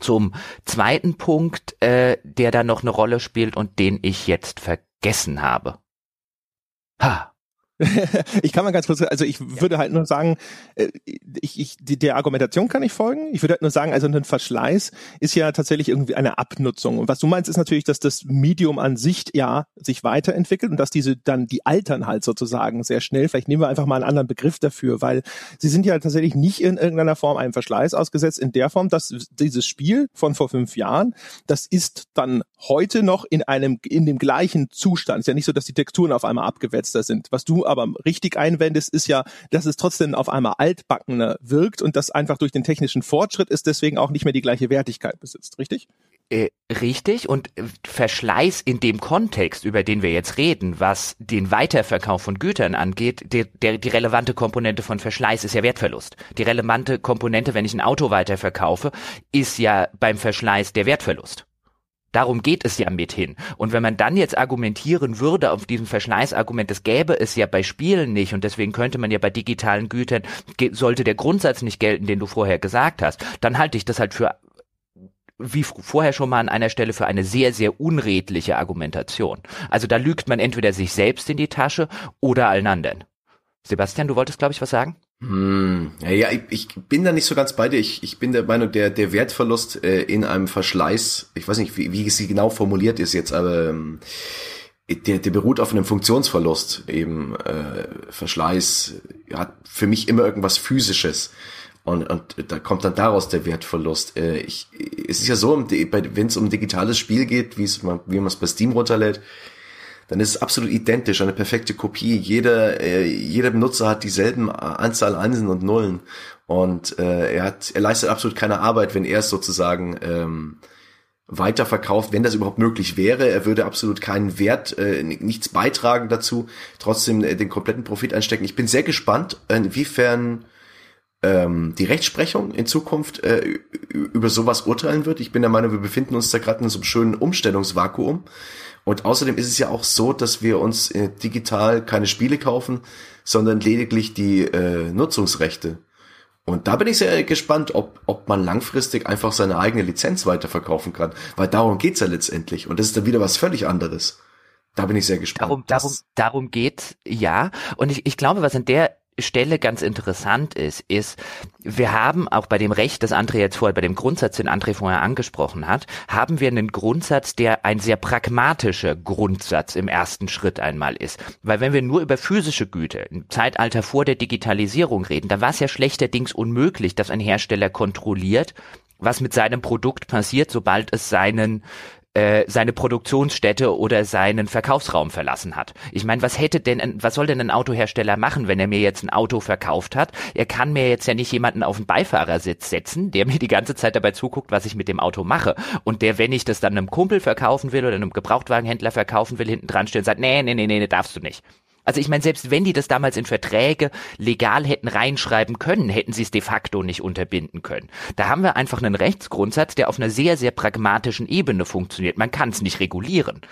Zum zweiten Punkt, äh, der da noch eine Rolle spielt und den ich jetzt vergessen habe. Ha! Ich kann mal ganz kurz, also ich würde halt nur sagen, ich, ich, der Argumentation kann ich folgen. Ich würde halt nur sagen, also ein Verschleiß ist ja tatsächlich irgendwie eine Abnutzung. Und was du meinst, ist natürlich, dass das Medium an sich ja sich weiterentwickelt und dass diese dann, die altern halt sozusagen sehr schnell. Vielleicht nehmen wir einfach mal einen anderen Begriff dafür, weil sie sind ja tatsächlich nicht in irgendeiner Form einem Verschleiß ausgesetzt, in der Form, dass dieses Spiel von vor fünf Jahren, das ist dann heute noch in einem, in dem gleichen Zustand. Ist ja nicht so, dass die Texturen auf einmal abgewetzter sind. Was du aber richtig einwendest, ist ja, dass es trotzdem auf einmal altbackener wirkt und das einfach durch den technischen Fortschritt ist, deswegen auch nicht mehr die gleiche Wertigkeit besitzt, richtig? Äh, richtig, und Verschleiß in dem Kontext, über den wir jetzt reden, was den Weiterverkauf von Gütern angeht, der, der, die relevante Komponente von Verschleiß ist ja Wertverlust. Die relevante Komponente, wenn ich ein Auto weiterverkaufe, ist ja beim Verschleiß der Wertverlust. Darum geht es ja mithin. Und wenn man dann jetzt argumentieren würde auf diesem Verschleißargument, das gäbe es ja bei Spielen nicht und deswegen könnte man ja bei digitalen Gütern, sollte der Grundsatz nicht gelten, den du vorher gesagt hast, dann halte ich das halt für, wie vorher schon mal an einer Stelle, für eine sehr, sehr unredliche Argumentation. Also da lügt man entweder sich selbst in die Tasche oder allen anderen. Sebastian, du wolltest, glaube ich, was sagen? Hm, ja, ich, ich bin da nicht so ganz bei dir. Ich, ich bin der Meinung, der, der Wertverlust äh, in einem Verschleiß, ich weiß nicht, wie, wie sie genau formuliert ist jetzt, aber ähm, der, der beruht auf einem Funktionsverlust eben. Äh, Verschleiß hat für mich immer irgendwas Physisches. Und, und da kommt dann daraus der Wertverlust. Äh, ich, es ist ja so, wenn es um ein digitales Spiel geht, wie man es bei Steam runterlädt, dann ist es absolut identisch, eine perfekte Kopie. Jeder, äh, jeder Benutzer hat dieselben Anzahl Einsen und Nullen und äh, er hat, er leistet absolut keine Arbeit, wenn er es sozusagen ähm, weiterverkauft, wenn das überhaupt möglich wäre. Er würde absolut keinen Wert, äh, nichts beitragen dazu, trotzdem äh, den kompletten Profit einstecken. Ich bin sehr gespannt, inwiefern ähm, die Rechtsprechung in Zukunft äh, über sowas urteilen wird. Ich bin der Meinung, wir befinden uns da gerade in so einem schönen Umstellungsvakuum. Und außerdem ist es ja auch so, dass wir uns äh, digital keine Spiele kaufen, sondern lediglich die äh, Nutzungsrechte. Und da bin ich sehr gespannt, ob ob man langfristig einfach seine eigene Lizenz weiterverkaufen kann. Weil darum geht's ja letztendlich. Und das ist dann wieder was völlig anderes. Da bin ich sehr gespannt. Darum, darum, darum geht's, ja. Und ich, ich glaube, was in der Stelle ganz interessant ist, ist, wir haben auch bei dem Recht, das André jetzt vorher, bei dem Grundsatz, den André vorher angesprochen hat, haben wir einen Grundsatz, der ein sehr pragmatischer Grundsatz im ersten Schritt einmal ist. Weil wenn wir nur über physische Güter im Zeitalter vor der Digitalisierung reden, dann war es ja schlechterdings unmöglich, dass ein Hersteller kontrolliert, was mit seinem Produkt passiert, sobald es seinen seine Produktionsstätte oder seinen Verkaufsraum verlassen hat. Ich meine, was hätte denn, was soll denn ein Autohersteller machen, wenn er mir jetzt ein Auto verkauft hat? Er kann mir jetzt ja nicht jemanden auf den Beifahrersitz setzen, der mir die ganze Zeit dabei zuguckt, was ich mit dem Auto mache. Und der, wenn ich das dann einem Kumpel verkaufen will oder einem Gebrauchtwagenhändler verkaufen will, hinten dran steht und sagt, nee, nee, nee, nee, darfst du nicht. Also ich meine, selbst wenn die das damals in Verträge legal hätten reinschreiben können, hätten sie es de facto nicht unterbinden können. Da haben wir einfach einen Rechtsgrundsatz, der auf einer sehr, sehr pragmatischen Ebene funktioniert. Man kann es nicht regulieren.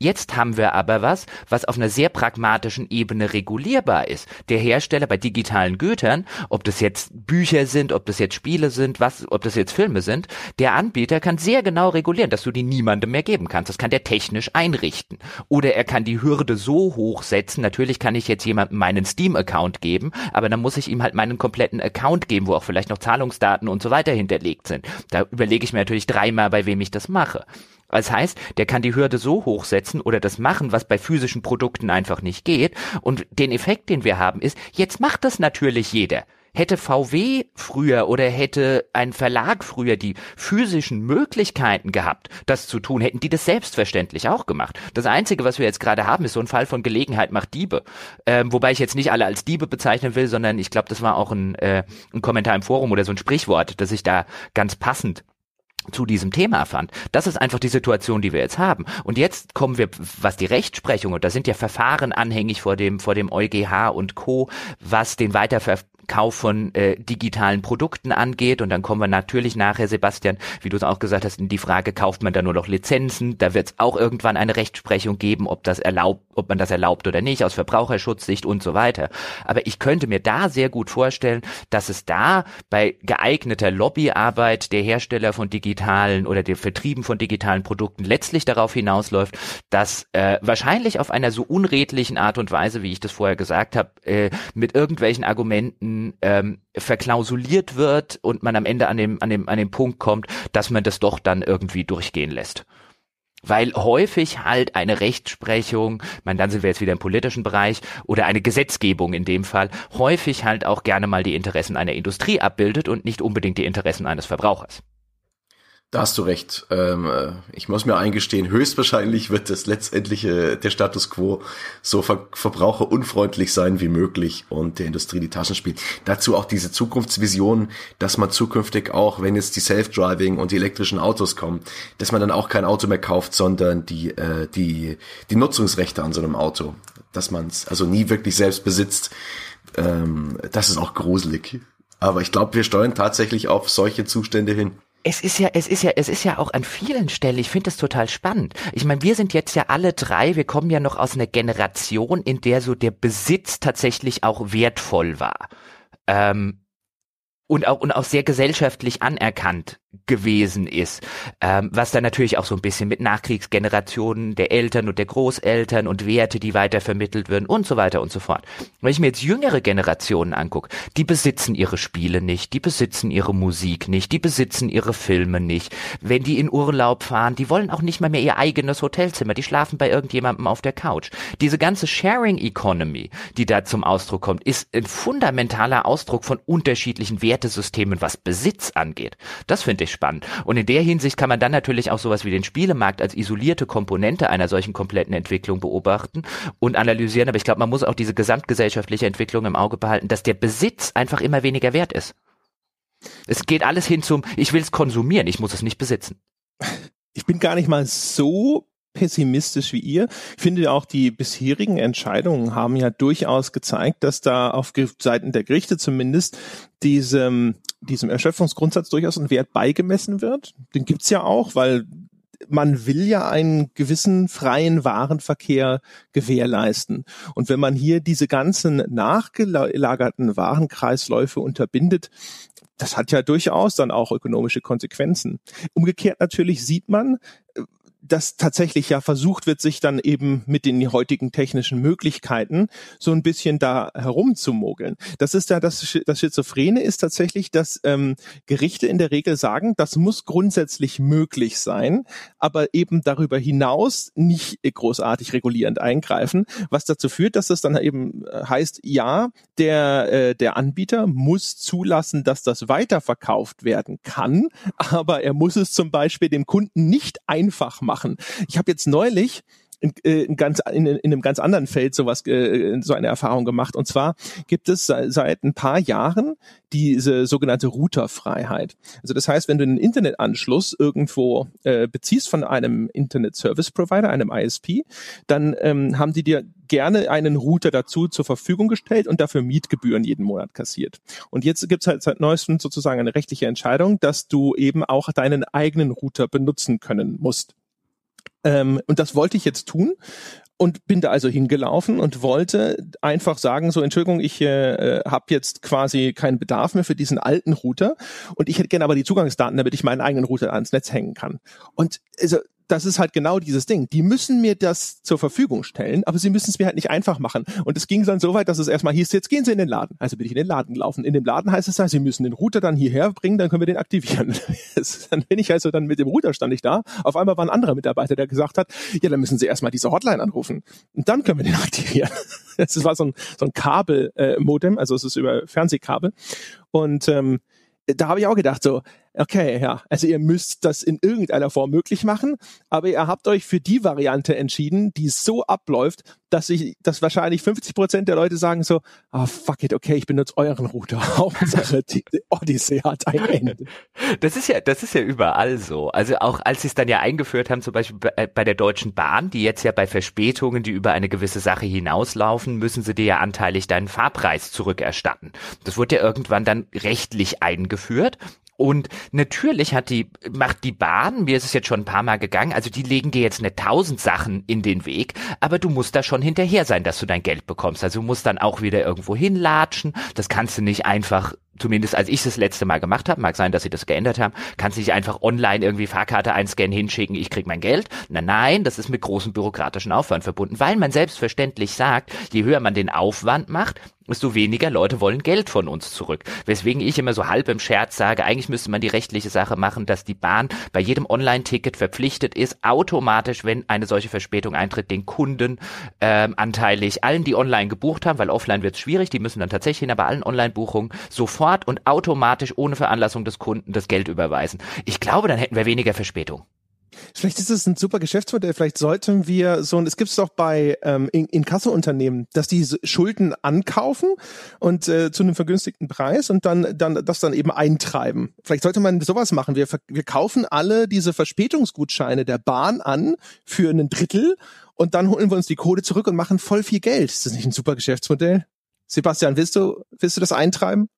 Jetzt haben wir aber was, was auf einer sehr pragmatischen Ebene regulierbar ist. Der Hersteller bei digitalen Gütern, ob das jetzt Bücher sind, ob das jetzt Spiele sind, was, ob das jetzt Filme sind, der Anbieter kann sehr genau regulieren, dass du die niemandem mehr geben kannst. Das kann der technisch einrichten. Oder er kann die Hürde so hoch setzen, natürlich kann ich jetzt jemandem meinen Steam-Account geben, aber dann muss ich ihm halt meinen kompletten Account geben, wo auch vielleicht noch Zahlungsdaten und so weiter hinterlegt sind. Da überlege ich mir natürlich dreimal, bei wem ich das mache. Das heißt, der kann die Hürde so hochsetzen oder das machen, was bei physischen Produkten einfach nicht geht. Und den Effekt, den wir haben, ist, jetzt macht das natürlich jeder. Hätte V W früher oder hätte ein Verlag früher die physischen Möglichkeiten gehabt, das zu tun, hätten die das selbstverständlich auch gemacht. Das Einzige, was wir jetzt gerade haben, ist so ein Fall von Gelegenheit macht Diebe. Ähm, wobei ich jetzt nicht alle als Diebe bezeichnen will, sondern ich glaube, das war auch ein, äh, ein Kommentar im Forum oder so ein Sprichwort, das ich da ganz passend zu diesem Thema fand. Das ist einfach die Situation, die wir jetzt haben. Und jetzt kommen wir, was die Rechtsprechung, und da sind ja Verfahren anhängig vor dem vor dem EuGH und Co., was den Weiterverkauf von äh, digitalen Produkten angeht. Und dann kommen wir natürlich nachher, Sebastian, wie du es auch gesagt hast, in die Frage, kauft man da nur noch Lizenzen? Da wird es auch irgendwann eine Rechtsprechung geben, ob das erlaubt, ob man das erlaubt oder nicht, aus Verbraucherschutzsicht und so weiter. Aber ich könnte mir da sehr gut vorstellen, dass es da bei geeigneter Lobbyarbeit der Hersteller von digitalen oder der Vertrieben von digitalen Produkten letztlich darauf hinausläuft, dass äh, wahrscheinlich auf einer so unredlichen Art und Weise, wie ich das vorher gesagt habe, äh, mit irgendwelchen Argumenten ähm, verklausuliert wird und man am Ende an dem, an dem, an dem Punkt kommt, dass man das doch dann irgendwie durchgehen lässt. Weil häufig halt eine Rechtsprechung, ich meine, dann sind wir jetzt wieder im politischen Bereich, oder eine Gesetzgebung in dem Fall, häufig halt auch gerne mal die Interessen einer Industrie abbildet und nicht unbedingt die Interessen eines Verbrauchers. Da hast du recht. Ich muss mir eingestehen, höchstwahrscheinlich wird das letztendliche, der Status quo so ver- verbraucherunfreundlich sein wie möglich und der Industrie die Taschen spielt. Dazu auch diese Zukunftsvision, dass man zukünftig auch, wenn jetzt die Self-Driving und die elektrischen Autos kommen, dass man dann auch kein Auto mehr kauft, sondern die, äh, die, die Nutzungsrechte an so einem Auto. Dass man es also nie wirklich selbst besitzt. Ähm, das ist auch gruselig. Aber ich glaube, wir steuern tatsächlich auf solche Zustände hin. Es ist ja, es ist ja, es ist ja auch an vielen Stellen, ich finde das total spannend. Ich meine, wir sind jetzt ja alle drei, wir kommen ja noch aus einer Generation, in der so der Besitz tatsächlich auch wertvoll war. Ähm, und auch, und auch sehr gesellschaftlich anerkannt gewesen ist, ähm, was dann natürlich auch so ein bisschen mit Nachkriegsgenerationen der Eltern und der Großeltern und Werte, die weiter vermittelt werden und so weiter und so fort. Wenn ich mir jetzt jüngere Generationen angucke, die besitzen ihre Spiele nicht, die besitzen ihre Musik nicht, die besitzen ihre Filme nicht. Wenn die in Urlaub fahren, die wollen auch nicht mal mehr ihr eigenes Hotelzimmer, die schlafen bei irgendjemandem auf der Couch. Diese ganze Sharing Economy, die da zum Ausdruck kommt, ist ein fundamentaler Ausdruck von unterschiedlichen Wertesystemen, was Besitz angeht. Das finde ich spannend. Und in der Hinsicht kann man dann natürlich auch sowas wie den Spielemarkt als isolierte Komponente einer solchen kompletten Entwicklung beobachten und analysieren. Aber ich glaube, man muss auch diese gesamtgesellschaftliche Entwicklung im Auge behalten, dass der Besitz einfach immer weniger wert ist. Es geht alles hin zum, ich will es konsumieren, ich muss es nicht besitzen. Ich bin gar nicht mal so pessimistisch wie ihr. Ich finde auch, die bisherigen Entscheidungen haben ja durchaus gezeigt, dass da auf Seiten der Gerichte zumindest diesem diesem Erschöpfungsgrundsatz durchaus ein Wert beigemessen wird. Den gibt's ja auch, weil man will ja einen gewissen freien Warenverkehr gewährleisten. Und wenn man hier diese ganzen nachgelagerten Warenkreisläufe unterbindet, das hat ja durchaus dann auch ökonomische Konsequenzen. Umgekehrt natürlich sieht man, das tatsächlich ja versucht wird, sich dann eben mit den heutigen technischen Möglichkeiten so ein bisschen da herumzumogeln. Das ist ja das, das Schizophrene ist tatsächlich, dass ähm, Gerichte in der Regel sagen, das muss grundsätzlich möglich sein, aber eben darüber hinaus nicht großartig regulierend eingreifen, was dazu führt, dass es dann eben heißt, ja, der, äh, der Anbieter muss zulassen, dass das weiterverkauft werden kann, aber er muss es zum Beispiel dem Kunden nicht einfach machen. Machen. Ich habe jetzt neulich in, in, ganz, in, in einem ganz anderen Feld sowas, äh, so eine Erfahrung gemacht. Und zwar gibt es seit, seit ein paar Jahren diese sogenannte Routerfreiheit. Also das heißt, wenn du einen Internetanschluss irgendwo äh, beziehst von einem Internet Service Provider, einem I S P, dann ähm, haben die dir gerne einen Router dazu zur Verfügung gestellt und dafür Mietgebühren jeden Monat kassiert. Und jetzt gibt es halt seit neuestem sozusagen eine rechtliche Entscheidung, dass du eben auch deinen eigenen Router benutzen können musst. Ähm, und das wollte ich jetzt tun und bin da also hingelaufen und wollte einfach sagen, so Entschuldigung, ich äh, habe jetzt quasi keinen Bedarf mehr für diesen alten Router und ich hätte gerne aber die Zugangsdaten, damit ich meinen eigenen Router ans Netz hängen kann. Und also das ist halt genau dieses Ding. Die müssen mir das zur Verfügung stellen, aber sie müssen es mir halt nicht einfach machen. Und es ging dann so weit, dass es erstmal hieß, jetzt gehen Sie in den Laden. Also bin ich in den Laden gelaufen. In dem Laden heißt es dann, Sie müssen den Router dann hierher bringen, dann können wir den aktivieren. Dann bin ich also dann mit dem Router stand ich da. Auf einmal war ein anderer Mitarbeiter, der gesagt hat, ja, dann müssen Sie erstmal diese Hotline anrufen. Und dann können wir den aktivieren. Das war so ein, so ein Kabel-Modem, also es ist über Fernsehkabel. Und ähm, da habe ich auch gedacht so, okay, ja, also ihr müsst das in irgendeiner Form möglich machen, aber ihr habt euch für die Variante entschieden, die so abläuft, dass ich, dass wahrscheinlich fünfzig Prozent der Leute sagen so, ah, oh, fuck it, okay, ich benutze euren Router. Hauptsache, die Odyssee hat ein Ende. Das ist ja, das ist ja überall so. Also auch als sie es dann ja eingeführt haben, zum Beispiel bei der Deutschen Bahn, die jetzt ja bei Verspätungen, die über eine gewisse Sache hinauslaufen, müssen sie dir ja anteilig deinen Fahrpreis zurückerstatten. Das wurde ja irgendwann dann rechtlich eingeführt. Und natürlich hat die, macht die Bahn, mir ist es jetzt schon ein paar Mal gegangen, also die legen dir jetzt nicht tausend Sachen in den Weg, aber du musst da schon hinterher sein, dass du dein Geld bekommst. Also du musst dann auch wieder irgendwo hinlatschen. Das kannst du nicht einfach, zumindest als ich das letzte Mal gemacht habe, mag sein, dass sie das geändert haben, kannst du nicht einfach online irgendwie Fahrkarte einscannen, hinschicken, ich krieg mein Geld. Na nein, das ist mit großem bürokratischen Aufwand verbunden, weil man selbstverständlich sagt, je höher man den Aufwand macht, desto weniger Leute wollen Geld von uns zurück. Weswegen ich immer so halb im Scherz sage, eigentlich müsste man die rechtliche Sache machen, dass die Bahn bei jedem Online-Ticket verpflichtet ist, automatisch, wenn eine solche Verspätung eintritt, den Kunden ähm, anteilig allen, die online gebucht haben, weil offline wird es schwierig, die müssen dann tatsächlich hin, aber allen Online-Buchungen sofort und automatisch ohne Veranlassung des Kunden das Geld überweisen. Ich glaube, dann hätten wir weniger Verspätung. Vielleicht ist es ein super Geschäftsmodell, vielleicht sollten wir so, und es gibt es doch bei ähm, Inkasso-Unternehmen, dass die Schulden ankaufen und äh, zu einem vergünstigten Preis und dann dann das dann eben eintreiben. Vielleicht sollte man sowas machen, wir, wir kaufen alle diese Verspätungsgutscheine der Bahn an für einen Drittel und dann holen wir uns die Kohle zurück und machen voll viel Geld. Ist das nicht ein super Geschäftsmodell? Sebastian, willst du, willst du das eintreiben?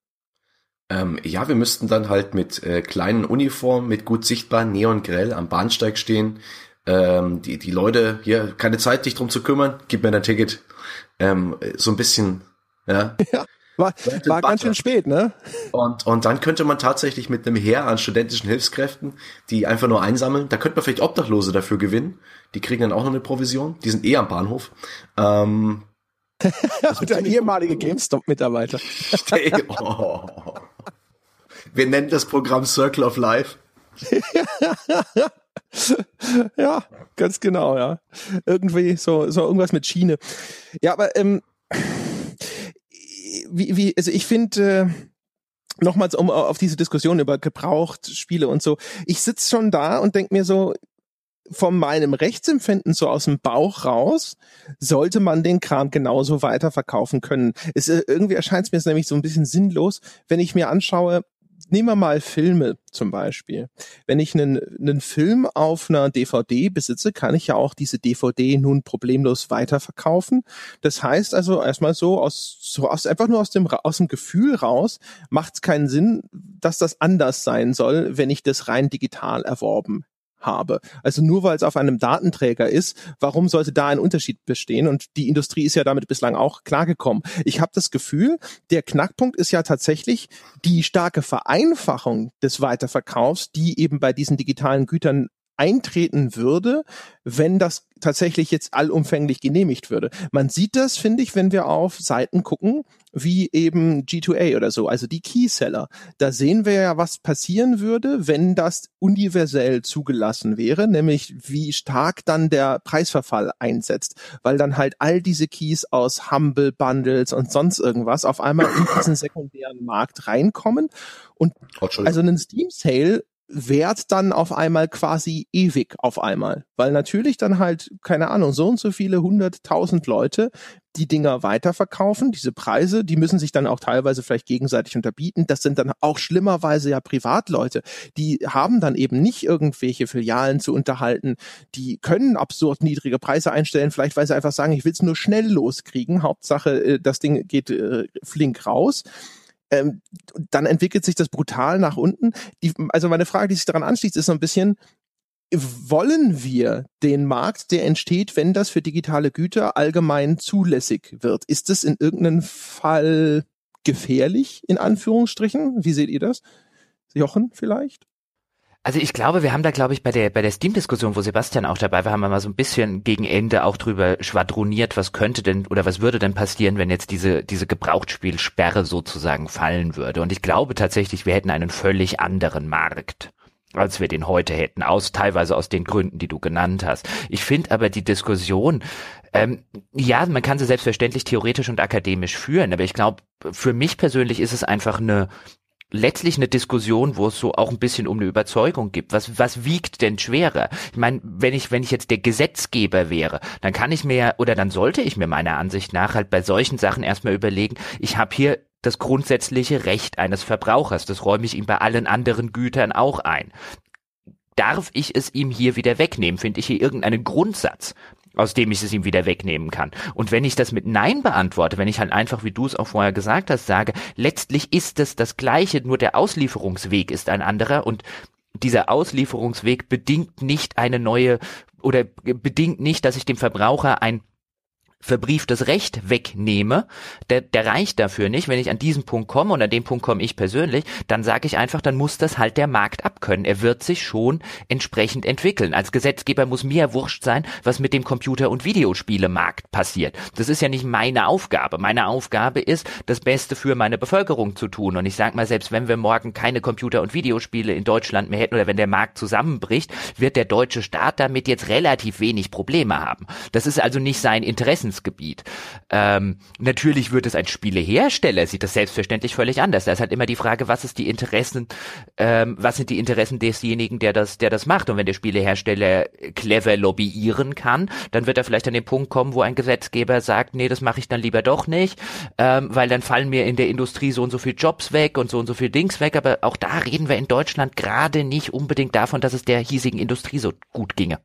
Ähm, ja, wir müssten dann halt mit äh, kleinen Uniformen, mit gut sichtbaren Neongrell am Bahnsteig stehen. Ähm, die die Leute, hier, keine Zeit, dich drum zu kümmern, gib mir dein Ticket. Ähm, so ein bisschen, ja. ja war war ganz schön spät, ne? Und und dann könnte man tatsächlich mit einem Heer an studentischen Hilfskräften, die einfach nur einsammeln, da könnte man vielleicht Obdachlose dafür gewinnen. Die kriegen dann auch noch eine Provision. Die sind eh am Bahnhof. Ähm, Der ehemalige GameStop-Mitarbeiter. oh. Wir nennen das Programm Circle of Life. Ja, ganz genau, ja. Irgendwie so, so irgendwas mit Schiene. Ja, aber ähm, wie, wie, also ich finde, äh, nochmals um auf diese Diskussion über Gebrauchtspiele und so, ich sitze schon da und denke mir so, von meinem Rechtsempfinden so aus dem Bauch raus, sollte man den Kram genauso weiterverkaufen können. Es, irgendwie erscheint es mir nämlich so ein bisschen sinnlos, wenn ich mir anschaue, nehmen wir mal Filme zum Beispiel. Wenn ich einen, einen Film auf einer D V D besitze, kann ich ja auch diese D V D nun problemlos weiterverkaufen. Das heißt also erstmal so aus, so aus einfach nur aus dem aus dem Gefühl raus macht es keinen Sinn, dass das anders sein soll, wenn ich das rein digital erworben habe. Also nur weil es auf einem Datenträger ist, warum sollte da ein Unterschied bestehen? Und die Industrie ist ja damit bislang auch klargekommen. Ich habe das Gefühl, der Knackpunkt ist ja tatsächlich die starke Vereinfachung des Weiterverkaufs, die eben bei diesen digitalen Gütern eintreten würde, wenn das tatsächlich jetzt allumfänglich genehmigt würde. Man sieht das, finde ich, wenn wir auf Seiten gucken, wie eben G zwei A oder so, also die Keyseller. Da sehen wir ja, was passieren würde, wenn das universell zugelassen wäre, nämlich wie stark dann der Preisverfall einsetzt, weil dann halt all diese Keys aus Humble Bundles und sonst irgendwas auf einmal in diesen sekundären Markt reinkommen und also einen Steam Sale wert dann auf einmal quasi ewig auf einmal, weil natürlich dann halt, keine Ahnung, so und so viele hunderttausend Leute die Dinger weiterverkaufen, diese Preise, die müssen sich dann auch teilweise vielleicht gegenseitig unterbieten, das sind dann auch schlimmerweise ja Privatleute, die haben dann eben nicht irgendwelche Filialen zu unterhalten, die können absurd niedrige Preise einstellen, vielleicht weil sie einfach sagen, ich will es nur schnell loskriegen, Hauptsache das Ding geht äh, flink raus. Ähm, dann entwickelt sich das brutal nach unten. Die, also meine Frage, die sich daran anschließt, ist so ein bisschen, wollen wir den Markt, der entsteht, wenn das für digitale Güter allgemein zulässig wird? Ist das in irgendeinem Fall gefährlich, in Anführungsstrichen? Wie seht ihr das? Jochen vielleicht? Also ich glaube, wir haben da, glaube ich, bei der bei der Steam-Diskussion, wo Sebastian auch dabei war, haben wir mal so ein bisschen gegen Ende auch drüber schwadroniert, was könnte denn oder was würde denn passieren, wenn jetzt diese diese Gebrauchtspielsperre sozusagen fallen würde. Und ich glaube tatsächlich, wir hätten einen völlig anderen Markt, als wir den heute hätten, aus teilweise aus den Gründen, die du genannt hast. Ich finde aber die Diskussion, ähm, ja, man kann sie selbstverständlich theoretisch und akademisch führen, aber ich glaube, für mich persönlich ist es einfach eine letztlich eine Diskussion, wo es so auch ein bisschen um eine Überzeugung gibt. Was was wiegt denn schwerer? Ich meine, wenn ich wenn ich jetzt der Gesetzgeber wäre, dann kann ich mir oder dann sollte ich mir meiner Ansicht nach halt bei solchen Sachen erstmal überlegen, ich habe hier das grundsätzliche Recht eines Verbrauchers, das räume ich ihm bei allen anderen Gütern auch ein. Darf ich es ihm hier wieder wegnehmen? Finde ich hier irgendeinen Grundsatz, aus dem ich es ihm wieder wegnehmen kann? Und wenn ich das mit Nein beantworte, wenn ich halt einfach, wie du es auch vorher gesagt hast, sage, letztlich ist es das Gleiche, nur der Auslieferungsweg ist ein anderer und dieser Auslieferungsweg bedingt nicht eine neue oder bedingt nicht, dass ich dem Verbraucher ein verbrieftes Recht wegnehme, der, der reicht dafür nicht. Wenn ich an diesen Punkt komme und an den Punkt komme ich persönlich, dann sage ich einfach, dann muss das halt der Markt abkönnen. Er wird sich schon entsprechend entwickeln. Als Gesetzgeber muss mir ja wurscht sein, was mit dem Computer- und Videospielemarkt passiert. Das ist ja nicht meine Aufgabe. Meine Aufgabe ist, das Beste für meine Bevölkerung zu tun. Und ich sage mal, selbst wenn wir morgen keine Computer- und Videospiele in Deutschland mehr hätten oder wenn der Markt zusammenbricht, wird der deutsche Staat damit jetzt relativ wenig Probleme haben. Das ist also nicht sein Interesse. Gebiet. Ähm, natürlich wird es ein Spielehersteller, sieht das selbstverständlich völlig anders. Da ist halt immer die Frage, was ist die Interessen, ähm, was sind die Interessen desjenigen, der das, der das macht. Und wenn der Spielehersteller clever lobbyieren kann, dann wird er vielleicht an den Punkt kommen, wo ein Gesetzgeber sagt, nee, das mache ich dann lieber doch nicht, ähm, weil dann fallen mir in der Industrie so und so viel Jobs weg und so und so viel Dings weg. Aber auch da reden wir in Deutschland gerade nicht unbedingt davon, dass es der hiesigen Industrie so gut ginge.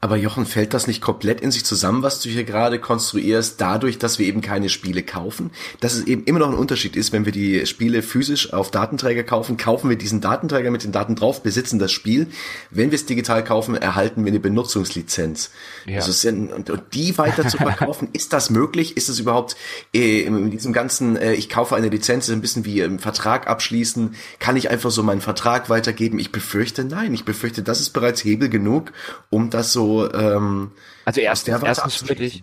Aber Jochen, fällt das nicht komplett in sich zusammen, was du hier gerade konstruierst, dadurch, dass wir eben keine Spiele kaufen? Dass es eben immer noch ein Unterschied ist, wenn wir die Spiele physisch auf Datenträger kaufen, kaufen wir diesen Datenträger mit den Daten drauf, besitzen das Spiel. Wenn wir es digital kaufen, erhalten wir eine Benutzungslizenz. Ja. Also, und, und die weiter zu verkaufen, ist das möglich? Ist es überhaupt äh, in diesem ganzen, äh, ich kaufe eine Lizenz, ist ein bisschen wie einen Vertrag abschließen, kann ich einfach so meinen Vertrag weitergeben? Ich befürchte, nein. Ich befürchte, das ist bereits Hebel genug, um das so Also erstens, erstens würde ich,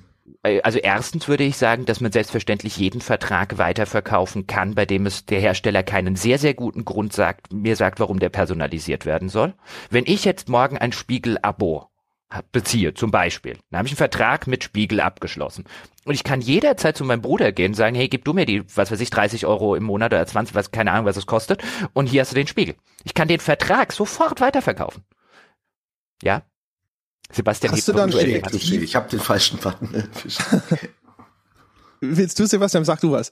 also erstens würde ich sagen, dass man selbstverständlich jeden Vertrag weiterverkaufen kann, bei dem es der Hersteller keinen sehr, sehr guten Grund sagt, mir sagt, warum der personalisiert werden soll. Wenn ich jetzt morgen ein Spiegel-Abo beziehe, zum Beispiel, dann habe ich einen Vertrag mit Spiegel abgeschlossen. Und ich kann jederzeit zu meinem Bruder gehen und sagen, hey, gib du mir die, was weiß ich, dreißig Euro im Monat oder zwanzig, was, keine Ahnung, was es kostet, und hier hast du den Spiegel. Ich kann den Vertrag sofort weiterverkaufen. Ja? Sebastian, hast du dann Steht, ich habe den falschen Button. Willst du, Sebastian, sag du was?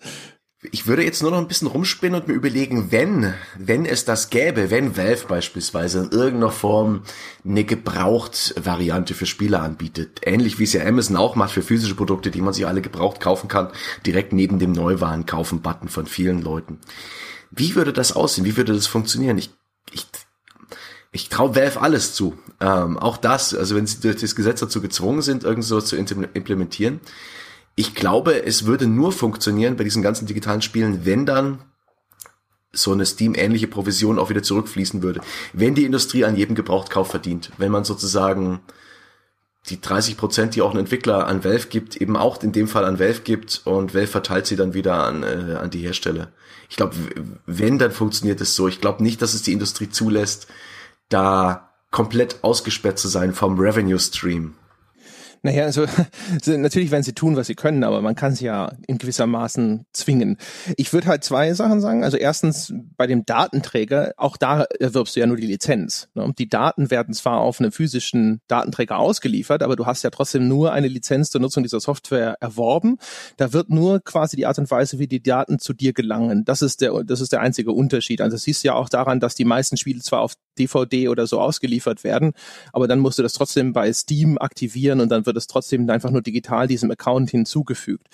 Ich würde jetzt nur noch ein bisschen rumspinnen und mir überlegen, wenn, wenn es das gäbe, wenn Valve beispielsweise in irgendeiner Form eine Gebraucht-Variante für Spieler anbietet, ähnlich wie es ja Amazon auch macht für physische Produkte, die man sich alle gebraucht kaufen kann, direkt neben dem Neuwaren-Kaufen-Button von vielen Leuten. Wie würde das aussehen? Wie würde das funktionieren? Ich, ich Ich traue Valve alles zu, ähm, auch das, also wenn sie durch das Gesetz dazu gezwungen sind, irgend so zu implementieren. Ich glaube, es würde nur funktionieren bei diesen ganzen digitalen Spielen, wenn dann so eine Steam-ähnliche Provision auch wieder zurückfließen würde, wenn die Industrie an jedem Gebrauchtkauf verdient. Wenn man sozusagen die dreißig Prozent, die auch ein Entwickler an Valve gibt, eben auch in dem Fall an Valve gibt und Valve verteilt sie dann wieder an äh, an die Hersteller. Ich glaube, wenn, dann funktioniert es so. Ich glaube nicht, dass es die Industrie zulässt, da komplett ausgesperrt zu sein vom Revenue-Stream. Naja, also natürlich werden sie tun, was sie können, aber man kann es ja in gewisser Maßen zwingen. Ich würde halt zwei Sachen sagen. Also erstens, bei dem Datenträger, auch da erwirbst du ja nur die Lizenz. Ne? Die Daten werden zwar auf einem physischen Datenträger ausgeliefert, aber du hast ja trotzdem nur eine Lizenz zur Nutzung dieser Software erworben. Da wird nur quasi die Art und Weise, wie die Daten zu dir gelangen. Das ist der, das ist der einzige Unterschied. Also das siehst du ja auch daran, dass die meisten Spiele zwar auf D V D oder so ausgeliefert werden, aber dann musst du das trotzdem bei Steam aktivieren und dann wird es trotzdem einfach nur digital diesem Account hinzugefügt.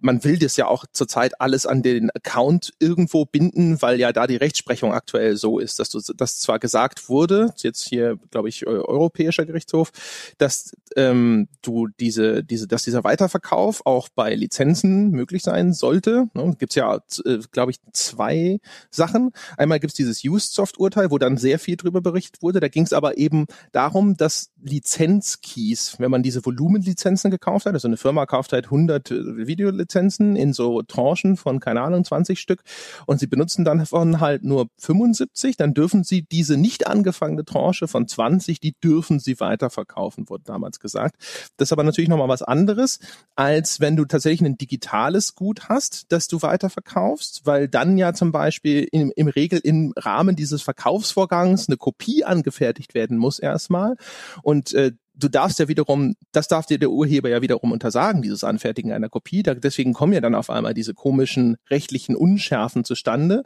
Man will das ja auch zurzeit alles an den Account irgendwo binden, weil ja da die Rechtsprechung aktuell so ist, dass du, das zwar gesagt wurde, jetzt hier, glaube ich, Europäischer Gerichtshof, dass ähm, du diese, diese, dass dieser Weiterverkauf auch bei Lizenzen möglich sein sollte. Ne? Gibt's ja, äh, glaube ich, zwei Sachen. Einmal gibt's dieses Usesoft-Urteil, wo dann sehr viel drüber berichtet wurde. Da ging es aber eben darum, dass Lizenzkeys, wenn man diese Volumenlizenzen gekauft hat, also eine Firma kauft halt hundert Videolizenzen in so Tranchen von, keine Ahnung, zwanzig Stück und sie benutzen davon halt nur fünfundsiebzig, dann dürfen sie diese nicht angefangene Tranche von zwanzig, die dürfen sie weiterverkaufen, wurde damals gesagt. Das ist aber natürlich nochmal was anderes, als wenn du tatsächlich ein digitales Gut hast, das du weiterverkaufst, weil dann ja zum Beispiel im, im Regel im Rahmen dieses Verkaufsvorgangs eine Kopie angefertigt werden muss erstmal und äh, du darfst ja wiederum, das darf dir der Urheber ja wiederum untersagen, dieses Anfertigen einer Kopie. Da, deswegen kommen ja dann auf einmal diese komischen rechtlichen Unschärfen zustande.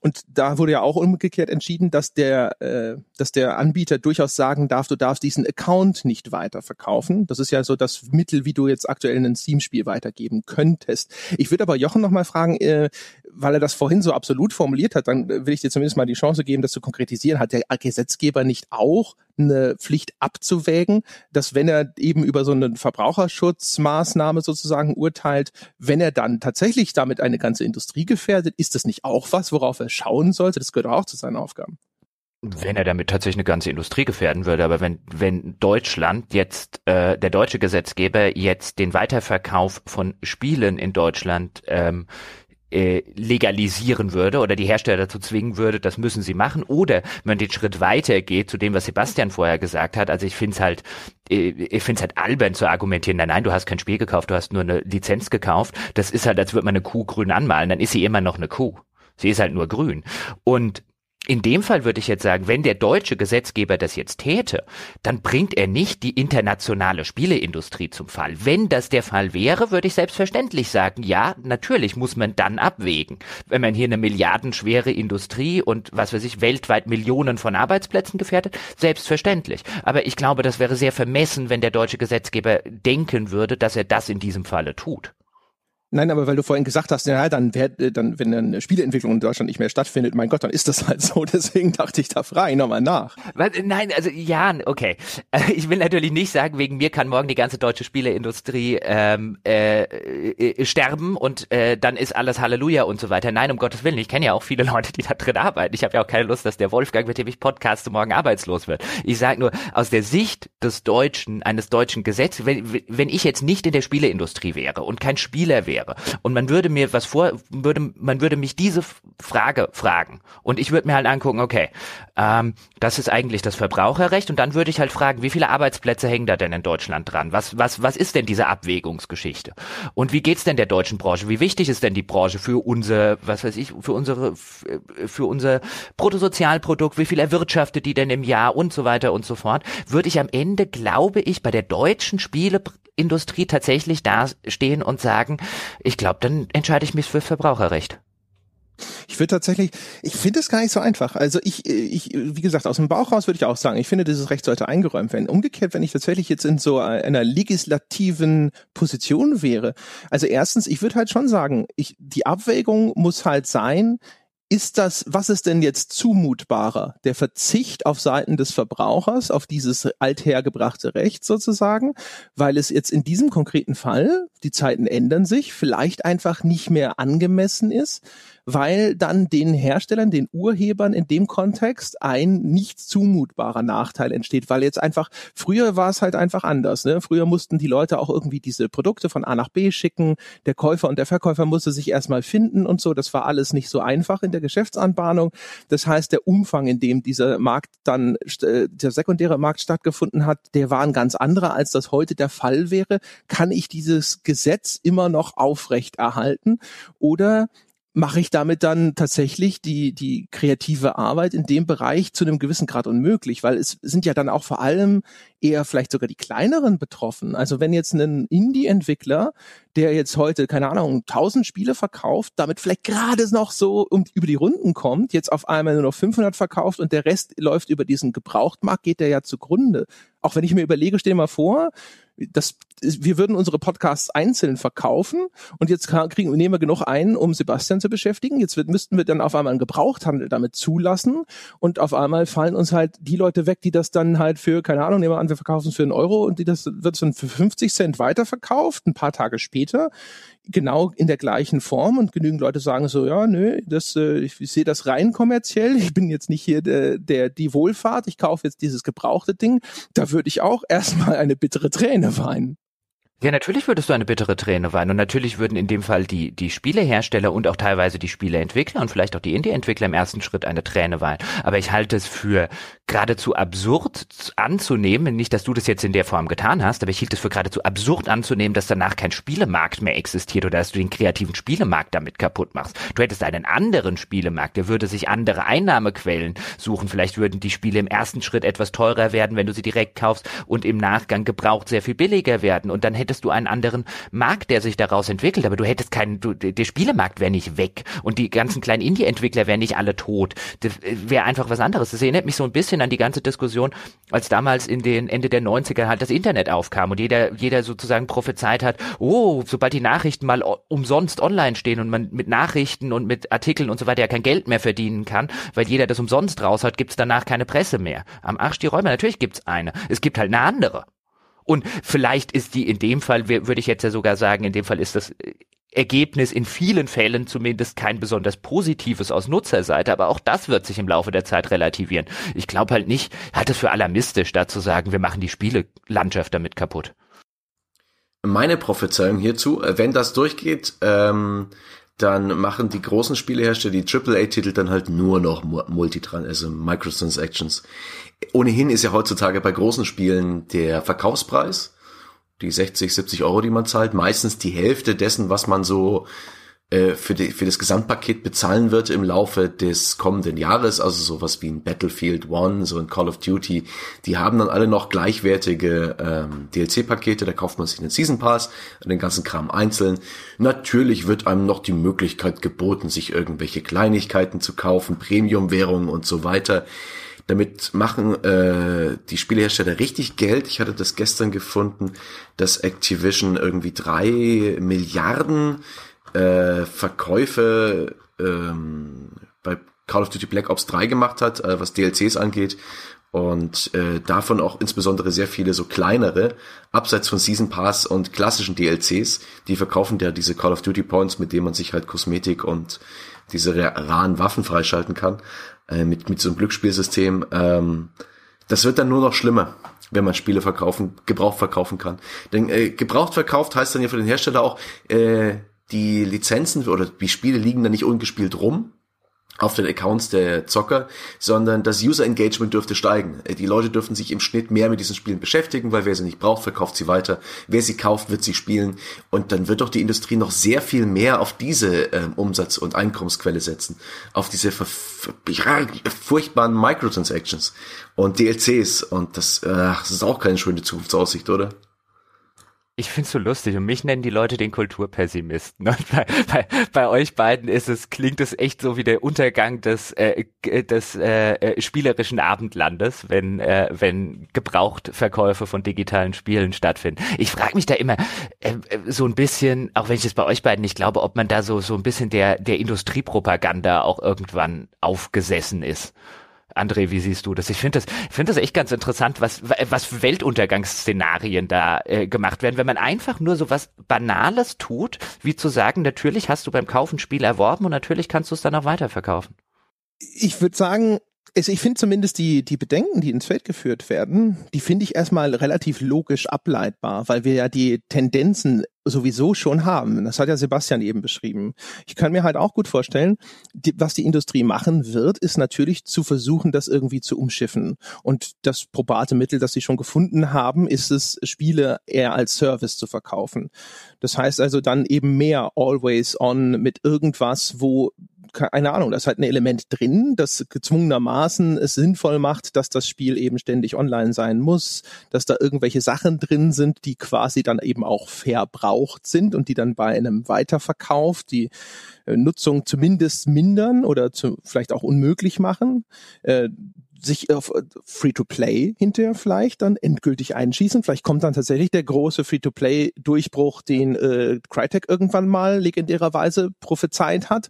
Und da wurde ja auch umgekehrt entschieden, dass der, äh, dass der Anbieter durchaus sagen darf, du darfst diesen Account nicht weiterverkaufen. Das ist ja so das Mittel, wie du jetzt aktuell ein Steam-Spiel weitergeben könntest. Ich würde aber Jochen nochmal fragen, äh, weil er das vorhin so absolut formuliert hat, dann will ich dir zumindest mal die Chance geben, das zu konkretisieren. Hat der Gesetzgeber nicht auch eine Pflicht abzuwägen, dass wenn er eben über so eine Verbraucherschutzmaßnahme sozusagen urteilt, wenn er dann tatsächlich damit eine ganze Industrie gefährdet, ist das nicht auch was, worauf er schauen sollte? Das gehört auch zu seinen Aufgaben. Wenn er damit tatsächlich eine ganze Industrie gefährden würde, aber wenn wenn Deutschland jetzt, äh, der deutsche Gesetzgeber jetzt den Weiterverkauf von Spielen in Deutschland ähm, legalisieren würde oder die Hersteller dazu zwingen würde, das müssen sie machen. Oder wenn man den Schritt weiter geht zu dem, was Sebastian vorher gesagt hat, also ich finde es halt, ich finde es halt albern zu argumentieren, nein, nein, du hast kein Spiel gekauft, du hast nur eine Lizenz gekauft. Das ist halt, als würde man eine Kuh grün anmalen, dann ist sie immer noch eine Kuh. Sie ist halt nur grün. Und in dem Fall würde ich jetzt sagen, wenn der deutsche Gesetzgeber das jetzt täte, dann bringt er nicht die internationale Spieleindustrie zum Fall. Wenn das der Fall wäre, würde ich selbstverständlich sagen, ja, natürlich muss man dann abwägen. Wenn man hier eine milliardenschwere Industrie und was weiß ich, weltweit Millionen von Arbeitsplätzen gefährdet, selbstverständlich. Aber ich glaube, das wäre sehr vermessen, wenn der deutsche Gesetzgeber denken würde, dass er das in diesem Falle tut. Nein, aber weil du vorhin gesagt hast, ja, dann, wär, dann, wenn eine Spieleentwicklung in Deutschland nicht mehr stattfindet, mein Gott, dann ist das halt so. Deswegen dachte ich da frei nochmal nach. Nein, also ja, okay. Ich will natürlich nicht sagen, wegen mir kann morgen die ganze deutsche Spieleindustrie ähm, äh, äh, sterben und äh, dann ist alles Halleluja und so weiter. Nein, um Gottes Willen. Ich kenne ja auch viele Leute, die da drin arbeiten. Ich habe ja auch keine Lust, dass der Wolfgang, mit dem ich podcaste, morgen arbeitslos wird. Ich sage nur, aus der Sicht des Deutschen, eines deutschen Gesetzes, wenn, wenn ich jetzt nicht in der Spieleindustrie wäre und kein Spieler wäre, und man würde mir was vor, würde, man würde mich diese Frage fragen und ich würde mir halt angucken, okay, ähm, das ist eigentlich das Verbraucherrecht und dann würde ich halt fragen, wie viele Arbeitsplätze hängen da denn in Deutschland dran? Was, was, was ist denn diese Abwägungsgeschichte? Und wie geht's denn der deutschen Branche? Wie wichtig ist denn die Branche für unser, was weiß ich, für unsere, für unser Bruttosozialprodukt? Wie viel erwirtschaftet die denn im Jahr und so weiter und so fort? Würde ich am Ende, glaube ich, bei der deutschen Spieleindustrie tatsächlich dastehen und sagen, ich glaube, dann entscheide ich mich für Verbraucherrecht. Ich würde tatsächlich, ich finde es gar nicht so einfach. Also ich, ich, wie gesagt, aus dem Bauch raus würde ich auch sagen, ich finde, dieses Recht sollte eingeräumt werden. Umgekehrt, wenn ich tatsächlich jetzt in so einer legislativen Position wäre, also erstens, ich würde halt schon sagen, ich, die Abwägung muss halt sein, ist das, was ist denn jetzt zumutbarer? Der Verzicht auf Seiten des Verbrauchers auf dieses althergebrachte Recht sozusagen, weil es jetzt in diesem konkreten Fall, die Zeiten ändern sich, vielleicht einfach nicht mehr angemessen ist, weil dann den Herstellern, den Urhebern in dem Kontext ein nicht zumutbarer Nachteil entsteht, weil jetzt einfach, früher war es halt einfach anders, ne? Früher mussten die Leute auch irgendwie diese Produkte von A nach B schicken, der Käufer und der Verkäufer musste sich erstmal finden und so, das war alles nicht so einfach in der Geschäftsanbahnung, das heißt, der Umfang, in dem dieser Markt dann, der sekundäre Markt stattgefunden hat, der war ein ganz anderer, als das heute der Fall wäre. Kann ich dieses Gesetz immer noch aufrecht erhalten oder mache ich damit dann tatsächlich die die kreative Arbeit in dem Bereich zu einem gewissen Grad unmöglich, weil es sind ja dann auch vor allem eher vielleicht sogar die kleineren betroffen. Also wenn jetzt ein Indie-Entwickler, der jetzt heute, keine Ahnung, tausend Spiele verkauft, damit vielleicht gerade noch so um, über die Runden kommt, jetzt auf einmal nur noch fünfhundert verkauft und der Rest läuft über diesen Gebrauchtmarkt, geht der ja zugrunde. Auch wenn ich mir überlege, stell dir mal vor, das, wir würden unsere Podcasts einzeln verkaufen und jetzt kriegen, nehmen wir genug ein, um Sebastian zu beschäftigen. Jetzt wird, müssten wir dann auf einmal einen Gebrauchthandel damit zulassen und auf einmal fallen uns halt die Leute weg, die das dann halt für, keine Ahnung, nehmen wir an, wir verkaufen es für einen Euro und die das wird dann für fünfzig Cent weiterverkauft, ein paar Tage später, genau in der gleichen Form und genügend Leute sagen so, ja, nö, das, ich, ich sehe das rein kommerziell, ich bin jetzt nicht hier der, der die Wohlfahrt, ich kaufe jetzt dieses gebrauchte Ding, da würde ich auch erstmal eine bittere Träne weinen. Ja, natürlich würdest du eine bittere Träne weinen und natürlich würden in dem Fall die die Spielehersteller und auch teilweise die Spieleentwickler und vielleicht auch die Indie-Entwickler im ersten Schritt eine Träne weinen. Aber ich halte es für geradezu absurd anzunehmen, nicht, dass du das jetzt in der Form getan hast, aber ich hielt es für geradezu absurd anzunehmen, dass danach kein Spielemarkt mehr existiert oder dass du den kreativen Spielemarkt damit kaputt machst. Du hättest einen anderen Spielemarkt, der würde sich andere Einnahmequellen suchen. Vielleicht würden die Spiele im ersten Schritt etwas teurer werden, wenn du sie direkt kaufst und im Nachgang gebraucht sehr viel billiger werden und dann hätte hättest du einen anderen Markt, der sich daraus entwickelt, aber du hättest keinen, du, der Spielemarkt wäre nicht weg und die ganzen kleinen Indie-Entwickler wären nicht alle tot. Das wäre einfach was anderes. Das erinnert mich so ein bisschen an die ganze Diskussion, als damals in den Ende der neunziger halt das Internet aufkam und jeder, jeder sozusagen prophezeit hat, oh, sobald die Nachrichten mal umsonst online stehen und man mit Nachrichten und mit Artikeln und so weiter ja kein Geld mehr verdienen kann, weil jeder das umsonst raushaut, gibt es danach keine Presse mehr. Am Arsch die Räume, natürlich gibt es eine. Es gibt halt eine andere. Und vielleicht ist die in dem Fall, würde ich jetzt ja sogar sagen, in dem Fall ist das Ergebnis in vielen Fällen zumindest kein besonders positives aus Nutzerseite, aber auch das wird sich im Laufe der Zeit relativieren. Ich glaube halt nicht, halt es für alarmistisch, da zu sagen, wir machen die Spielelandschaft damit kaputt. Meine Prophezeiung hierzu, wenn das durchgeht, ähm, dann machen die großen Spielehersteller die Triple A Titel dann halt nur noch Multitran, also Microtransactions. Ohnehin ist ja heutzutage bei großen Spielen der Verkaufspreis, die sechzig, siebzig Euro, die man zahlt, meistens die Hälfte dessen, was man so äh, für, die, für das Gesamtpaket bezahlen wird im Laufe des kommenden Jahres. Also sowas wie ein Battlefield eins, so ein Call of Duty. Die haben dann alle noch gleichwertige ähm, D L C-Pakete. Da kauft man sich einen Season Pass und den ganzen Kram einzeln. Natürlich wird einem noch die Möglichkeit geboten, sich irgendwelche Kleinigkeiten zu kaufen, Premium-Währungen und so weiter. Damit machen äh, die Spielehersteller richtig Geld. Ich hatte das gestern gefunden, dass Activision irgendwie drei Milliarden äh, Verkäufe ähm, bei Call of Duty Black Ops drei gemacht hat, äh, was D L Cs angeht. Und äh, davon auch insbesondere sehr viele so kleinere, abseits von Season Pass und klassischen D L Cs, die verkaufen ja diese Call of Duty Points, mit denen man sich halt Kosmetik und diese raren Waffen freischalten kann. Mit, mit so einem Glücksspielsystem, ähm, das wird dann nur noch schlimmer, wenn man Spiele verkaufen, gebraucht verkaufen kann. Denn äh, gebraucht verkauft heißt dann ja für den Hersteller auch, äh, die Lizenzen oder die Spiele liegen dann nicht ungespielt rum auf den Accounts der Zocker, sondern das User Engagement dürfte steigen. Die Leute dürfen sich im Schnitt mehr mit diesen Spielen beschäftigen, weil wer sie nicht braucht, verkauft sie weiter. Wer sie kauft, wird sie spielen. Und dann wird doch die Industrie noch sehr viel mehr auf diese äh, Umsatz- und Einkommensquelle setzen. Auf diese verf- furchtbaren Microtransactions und D L Cs. Und das, äh, das ist auch keine schöne Zukunftsaussicht, oder? Ich finde es so lustig und mich nennen die Leute den Kulturpessimisten. Und bei, bei, bei euch beiden ist es, klingt es echt so wie der Untergang des, äh, des äh, spielerischen Abendlandes, wenn, äh, wenn Gebrauchtverkäufe von digitalen Spielen stattfinden. Ich frage mich da immer äh, so ein bisschen, auch wenn ich es bei euch beiden nicht glaube, ob man da so, so ein bisschen der, der Industriepropaganda auch irgendwann aufgesessen ist. André, wie siehst du das? Ich finde das, finde das echt ganz interessant, was, was für Weltuntergangsszenarien da äh, gemacht werden, wenn man einfach nur so was Banales tut, wie zu sagen, natürlich hast du beim Kauf ein Spiel erworben und natürlich kannst du es dann auch weiterverkaufen. Ich würde sagen, es, ich finde zumindest die, die Bedenken, die ins Feld geführt werden, die finde ich erstmal relativ logisch ableitbar, weil wir ja die Tendenzen sowieso schon haben. Das hat ja Sebastian eben beschrieben. Ich kann mir halt auch gut vorstellen, die, was die Industrie machen wird, ist natürlich zu versuchen, das irgendwie zu umschiffen. Und das probate Mittel, das sie schon gefunden haben, ist es, Spiele eher als Service zu verkaufen. Das heißt also dann eben mehr Always On mit irgendwas, wo, keine Ahnung, da ist halt ein Element drin, das gezwungenermaßen es sinnvoll macht, dass das Spiel eben ständig online sein muss, dass da irgendwelche Sachen drin sind, die quasi dann eben auch verbraucht sind und die dann bei einem Weiterverkauf die Nutzung zumindest mindern oder zu, vielleicht auch unmöglich machen, äh, sich auf Free-to-Play hinterher vielleicht dann endgültig einschießen. Vielleicht kommt dann tatsächlich der große Free-to-Play-Durchbruch, den äh, Crytek irgendwann mal legendärerweise prophezeit hat.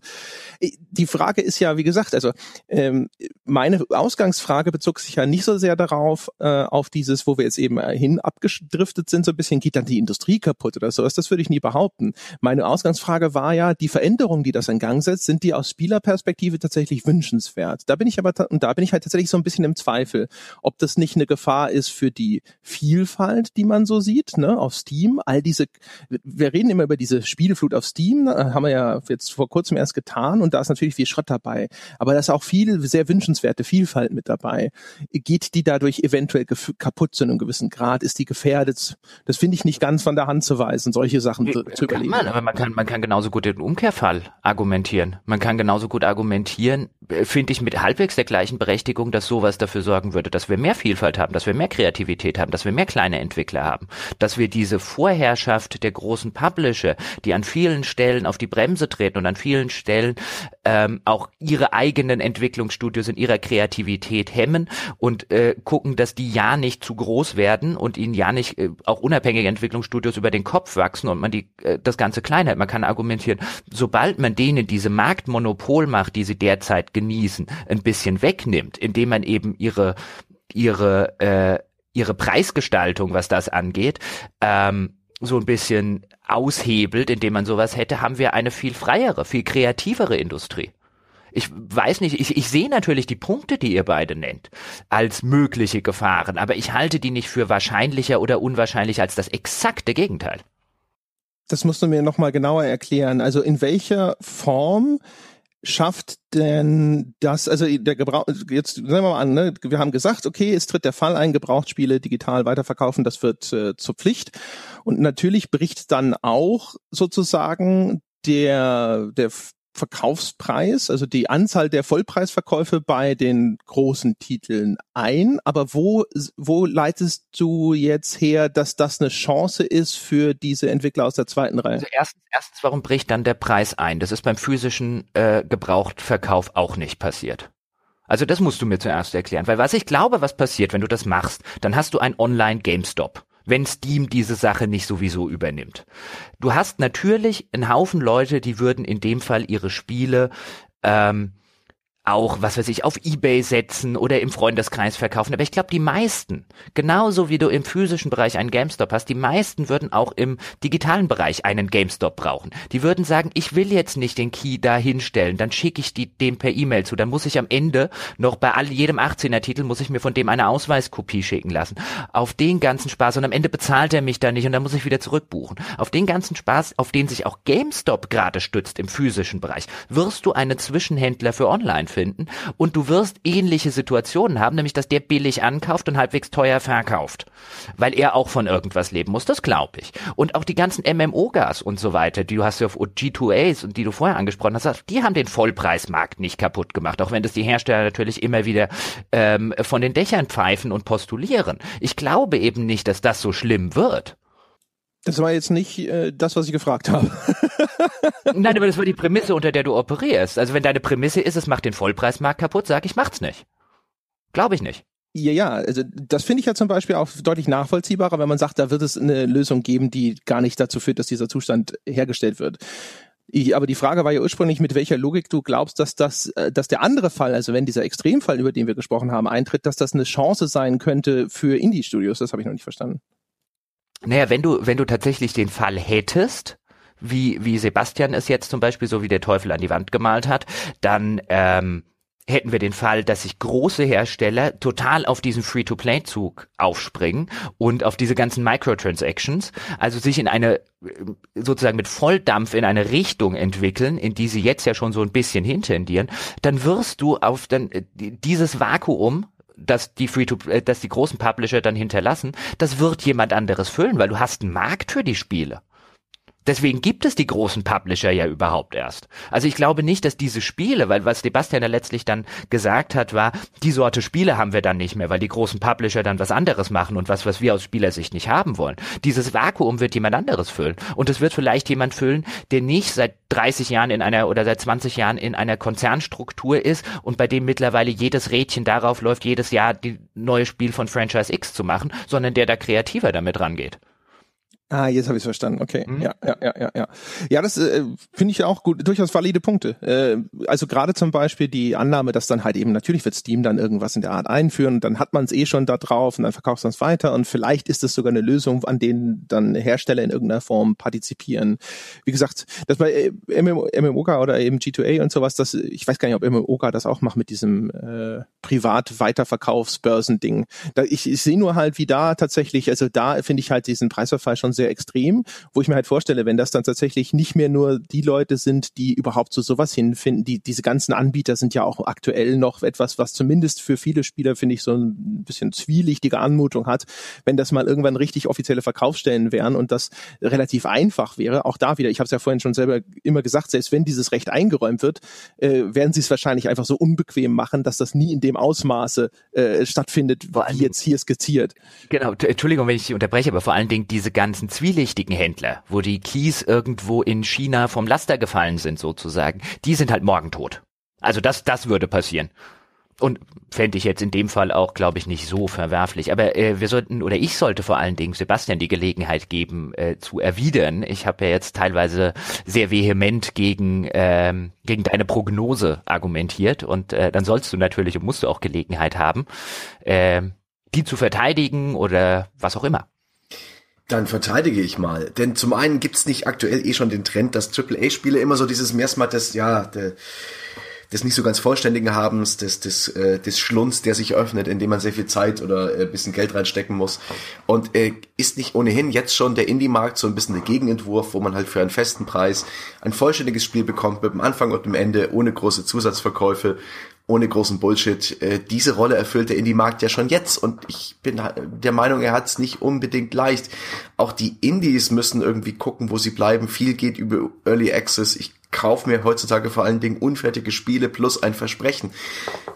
Die Frage ist ja, wie gesagt, also ähm, meine Ausgangsfrage bezog sich ja nicht so sehr darauf, äh, auf dieses, wo wir jetzt eben hin abgedriftet sind, so ein bisschen, geht dann die Industrie kaputt oder sowas. Das würde ich nie behaupten. Meine Ausgangsfrage war ja, die Veränderungen, die das in Gang setzt, sind die aus Spielerperspektive tatsächlich wünschenswert. Da bin ich aber, ta- und da bin ich halt tatsächlich so ein bisschen im Zweifel, ob das nicht eine Gefahr ist für die Vielfalt, die man so sieht, ne, auf Steam. All diese, wir reden immer über diese Spieleflut auf Steam, haben wir ja jetzt vor kurzem erst getan und da ist natürlich viel Schrott dabei, aber da ist auch viel sehr wünschenswerte Vielfalt mit dabei. Geht die dadurch eventuell gef- kaputt zu einem gewissen Grad? Ist die gefährdet? Das finde ich nicht ganz von der Hand zu weisen, solche Sachen zu, zu überlegen. Man, aber man kann, man kann genauso gut den Umkehrfall argumentieren. Man kann genauso gut argumentieren, finde ich, mit halbwegs der gleichen Berechtigung, dass sowas dafür sorgen würde, dass wir mehr Vielfalt haben, dass wir mehr Kreativität haben, dass wir mehr kleine Entwickler haben, dass wir diese Vorherrschaft der großen Publisher, die an vielen Stellen auf die Bremse treten und an vielen Stellen ähm, auch ihre eigenen Entwicklungsstudios in ihrer Kreativität hemmen und äh, gucken, dass die ja nicht zu groß werden und ihnen ja nicht äh, auch unabhängige Entwicklungsstudios über den Kopf wachsen und man die äh, das Ganze klein hält. Man kann argumentieren, sobald man denen diese Marktmonopolmacht, die sie derzeit genießen, ein bisschen wegnimmt, indem man eben ihre ihre äh, ihre Preisgestaltung, was das angeht, ähm, so ein bisschen aushebelt, indem man sowas hätte, haben wir eine viel freiere, viel kreativere Industrie. Ich weiß nicht, ich, ich sehe natürlich die Punkte, die ihr beide nennt, als mögliche Gefahren, aber ich halte die nicht für wahrscheinlicher oder unwahrscheinlicher als das exakte Gegenteil. Das musst du mir nochmal genauer erklären. Also in welcher Form schafft denn das, also der Gebrauch, jetzt sagen wir mal an, ne, wir haben gesagt, okay, es tritt der Fall ein, Gebrauchtspiele digital weiterverkaufen, das wird äh, zur Pflicht. Und natürlich bricht dann auch sozusagen der, der Verkaufspreis, also die Anzahl der Vollpreisverkäufe bei den großen Titeln ein. Aber wo, wo leitest du jetzt her, dass das eine Chance ist für diese Entwickler aus der zweiten Reihe? Also erstens, erstens, warum bricht dann der Preis ein? Das ist beim physischen äh, Gebrauchtverkauf auch nicht passiert. Also das musst du mir zuerst erklären. Weil was ich glaube, was passiert, wenn du das machst, dann hast du ein Online-GameStop, wenn Steam diese Sache nicht sowieso übernimmt. Du hast natürlich einen Haufen Leute, die würden in dem Fall ihre Spiele ähm, auch, was weiß ich, auf eBay setzen oder im Freundeskreis verkaufen. Aber ich glaube, die meisten, genauso wie du im physischen Bereich einen GameStop hast, die meisten würden auch im digitalen Bereich einen GameStop brauchen. Die würden sagen, ich will jetzt nicht den Key da hinstellen, dann schicke ich die, dem per E-Mail zu. Dann muss ich am Ende noch bei all, jedem achtzehner-Titel muss ich mir von dem eine Ausweiskopie schicken lassen. Auf den ganzen Spaß, und am Ende bezahlt er mich da nicht und dann muss ich wieder zurückbuchen. Auf den ganzen Spaß, auf den sich auch GameStop gerade stützt im physischen Bereich, wirst du einen Zwischenhändler für online finden und du wirst ähnliche Situationen haben, nämlich dass der billig ankauft und halbwegs teuer verkauft, weil er auch von irgendwas leben muss, das glaube ich. Und auch die ganzen M M O G As und so weiter, die du hast ja auf G zwei As und die du vorher angesprochen hast, die haben den Vollpreismarkt nicht kaputt gemacht, auch wenn das die Hersteller natürlich immer wieder ähm, von den Dächern pfeifen und postulieren. Ich glaube eben nicht, dass das so schlimm wird. Das war jetzt nicht äh, das, was ich gefragt habe. Nein, aber das war die Prämisse, unter der du operierst. Also wenn deine Prämisse ist, es macht den Vollpreismarkt kaputt, sag ich, macht's nicht. Glaube ich nicht. Ja, ja, also das finde ich ja zum Beispiel auch deutlich nachvollziehbarer, wenn man sagt, da wird es eine Lösung geben, die gar nicht dazu führt, dass dieser Zustand hergestellt wird. Ich, aber die Frage war ja ursprünglich, mit welcher Logik du glaubst, dass das, dass der andere Fall, also wenn dieser Extremfall, über den wir gesprochen haben, eintritt, dass das eine Chance sein könnte für Indie-Studios. Das habe ich noch nicht verstanden. Naja, wenn du, wenn du tatsächlich den Fall hättest, wie, wie Sebastian es jetzt zum Beispiel, so wie der Teufel an die Wand gemalt hat, dann ähm, hätten wir den Fall, dass sich große Hersteller total auf diesen Free-to-Play-Zug aufspringen und auf diese ganzen Microtransactions, also sich in eine, sozusagen mit Volldampf in eine Richtung entwickeln, in die sie jetzt ja schon so ein bisschen hintendieren, dann wirst du auf dann dieses Vakuum, dass die Free to, dass die großen Publisher dann hinterlassen, das wird jemand anderes füllen, weil du hast einen Markt für die Spiele. Deswegen gibt es die großen Publisher ja überhaupt erst. Also ich glaube nicht, dass diese Spiele, weil was Sebastian ja letztlich dann gesagt hat, war, die Sorte Spiele haben wir dann nicht mehr, weil die großen Publisher dann was anderes machen und was, was wir aus Spielersicht nicht haben wollen. Dieses Vakuum wird jemand anderes füllen. Und es wird vielleicht jemand füllen, der nicht seit dreißig Jahren in einer oder seit zwanzig Jahren in einer Konzernstruktur ist und bei dem mittlerweile jedes Rädchen darauf läuft, jedes Jahr die neue Spiel von Franchise X zu machen, sondern der da kreativer damit rangeht. Ah, jetzt habe ich es verstanden. Okay, mhm. ja, ja, ja, ja, ja. Ja, das äh, finde ich auch gut, durchaus valide Punkte. Äh, also gerade zum Beispiel die Annahme, dass dann halt eben, natürlich wird Steam dann irgendwas in der Art einführen und dann hat man es eh schon da drauf und dann verkaufst du es weiter und vielleicht ist das sogar eine Lösung, an denen dann Hersteller in irgendeiner Form partizipieren. Wie gesagt, das bei M M O G A oder eben G zwei A und sowas, das, ich weiß gar nicht, ob M M O G A das auch macht mit diesem äh, Privat-Weiterverkaufsbörsen-Ding. Da, ich ich sehe nur halt, wie da tatsächlich, also da finde ich halt diesen Preisverfall schon sehr sehr extrem, wo ich mir halt vorstelle, wenn das dann tatsächlich nicht mehr nur die Leute sind, die überhaupt zu sowas hinfinden, die, diese ganzen Anbieter sind ja auch aktuell noch etwas, was zumindest für viele Spieler, finde ich, so ein bisschen zwielichtige Anmutung hat, wenn das mal irgendwann richtig offizielle Verkaufsstellen wären und das relativ einfach wäre, auch da wieder, ich habe es ja vorhin schon selber immer gesagt, selbst wenn dieses Recht eingeräumt wird, äh, werden sie es wahrscheinlich einfach so unbequem machen, dass das nie in dem Ausmaße äh, stattfindet, wie jetzt hier skizziert. Genau, t- Entschuldigung, wenn ich Sie unterbreche, aber vor allen Dingen diese ganzen zwielichtigen Händler, wo die Keys irgendwo in China vom Laster gefallen sind sozusagen, die sind halt morgen tot. Also das, das würde passieren. Und fände ich jetzt in dem Fall auch, glaube ich, nicht so verwerflich. Aber äh, wir sollten, oder ich sollte vor allen Dingen Sebastian die Gelegenheit geben, äh, zu erwidern. Ich habe ja jetzt teilweise sehr vehement gegen ähm, gegen deine Prognose argumentiert. Und äh, dann sollst du natürlich und musst du auch Gelegenheit haben, äh, die zu verteidigen oder was auch immer. Dann verteidige ich mal. Denn zum einen gibt's nicht aktuell eh schon den Trend, dass Triple A Spiele immer so dieses Merkmal des, ja, de, des nicht so ganz vollständigen Habens, des, des, äh, des Schlunds, der sich öffnet, indem man sehr viel Zeit oder äh, ein bisschen Geld reinstecken muss. Und äh, ist nicht ohnehin jetzt schon der Indie-Markt so ein bisschen der Gegenentwurf, wo man halt für einen festen Preis ein vollständiges Spiel bekommt, mit dem Anfang und dem Ende, ohne große Zusatzverkäufe, ohne großen Bullshit. Äh, diese Rolle erfüllt der Indie-Markt ja schon jetzt und ich bin der Meinung, er hat es nicht unbedingt leicht. Auch die Indies müssen irgendwie gucken, wo sie bleiben. Viel geht über Early Access. Ich kaufe mir heutzutage vor allen Dingen unfertige Spiele plus ein Versprechen.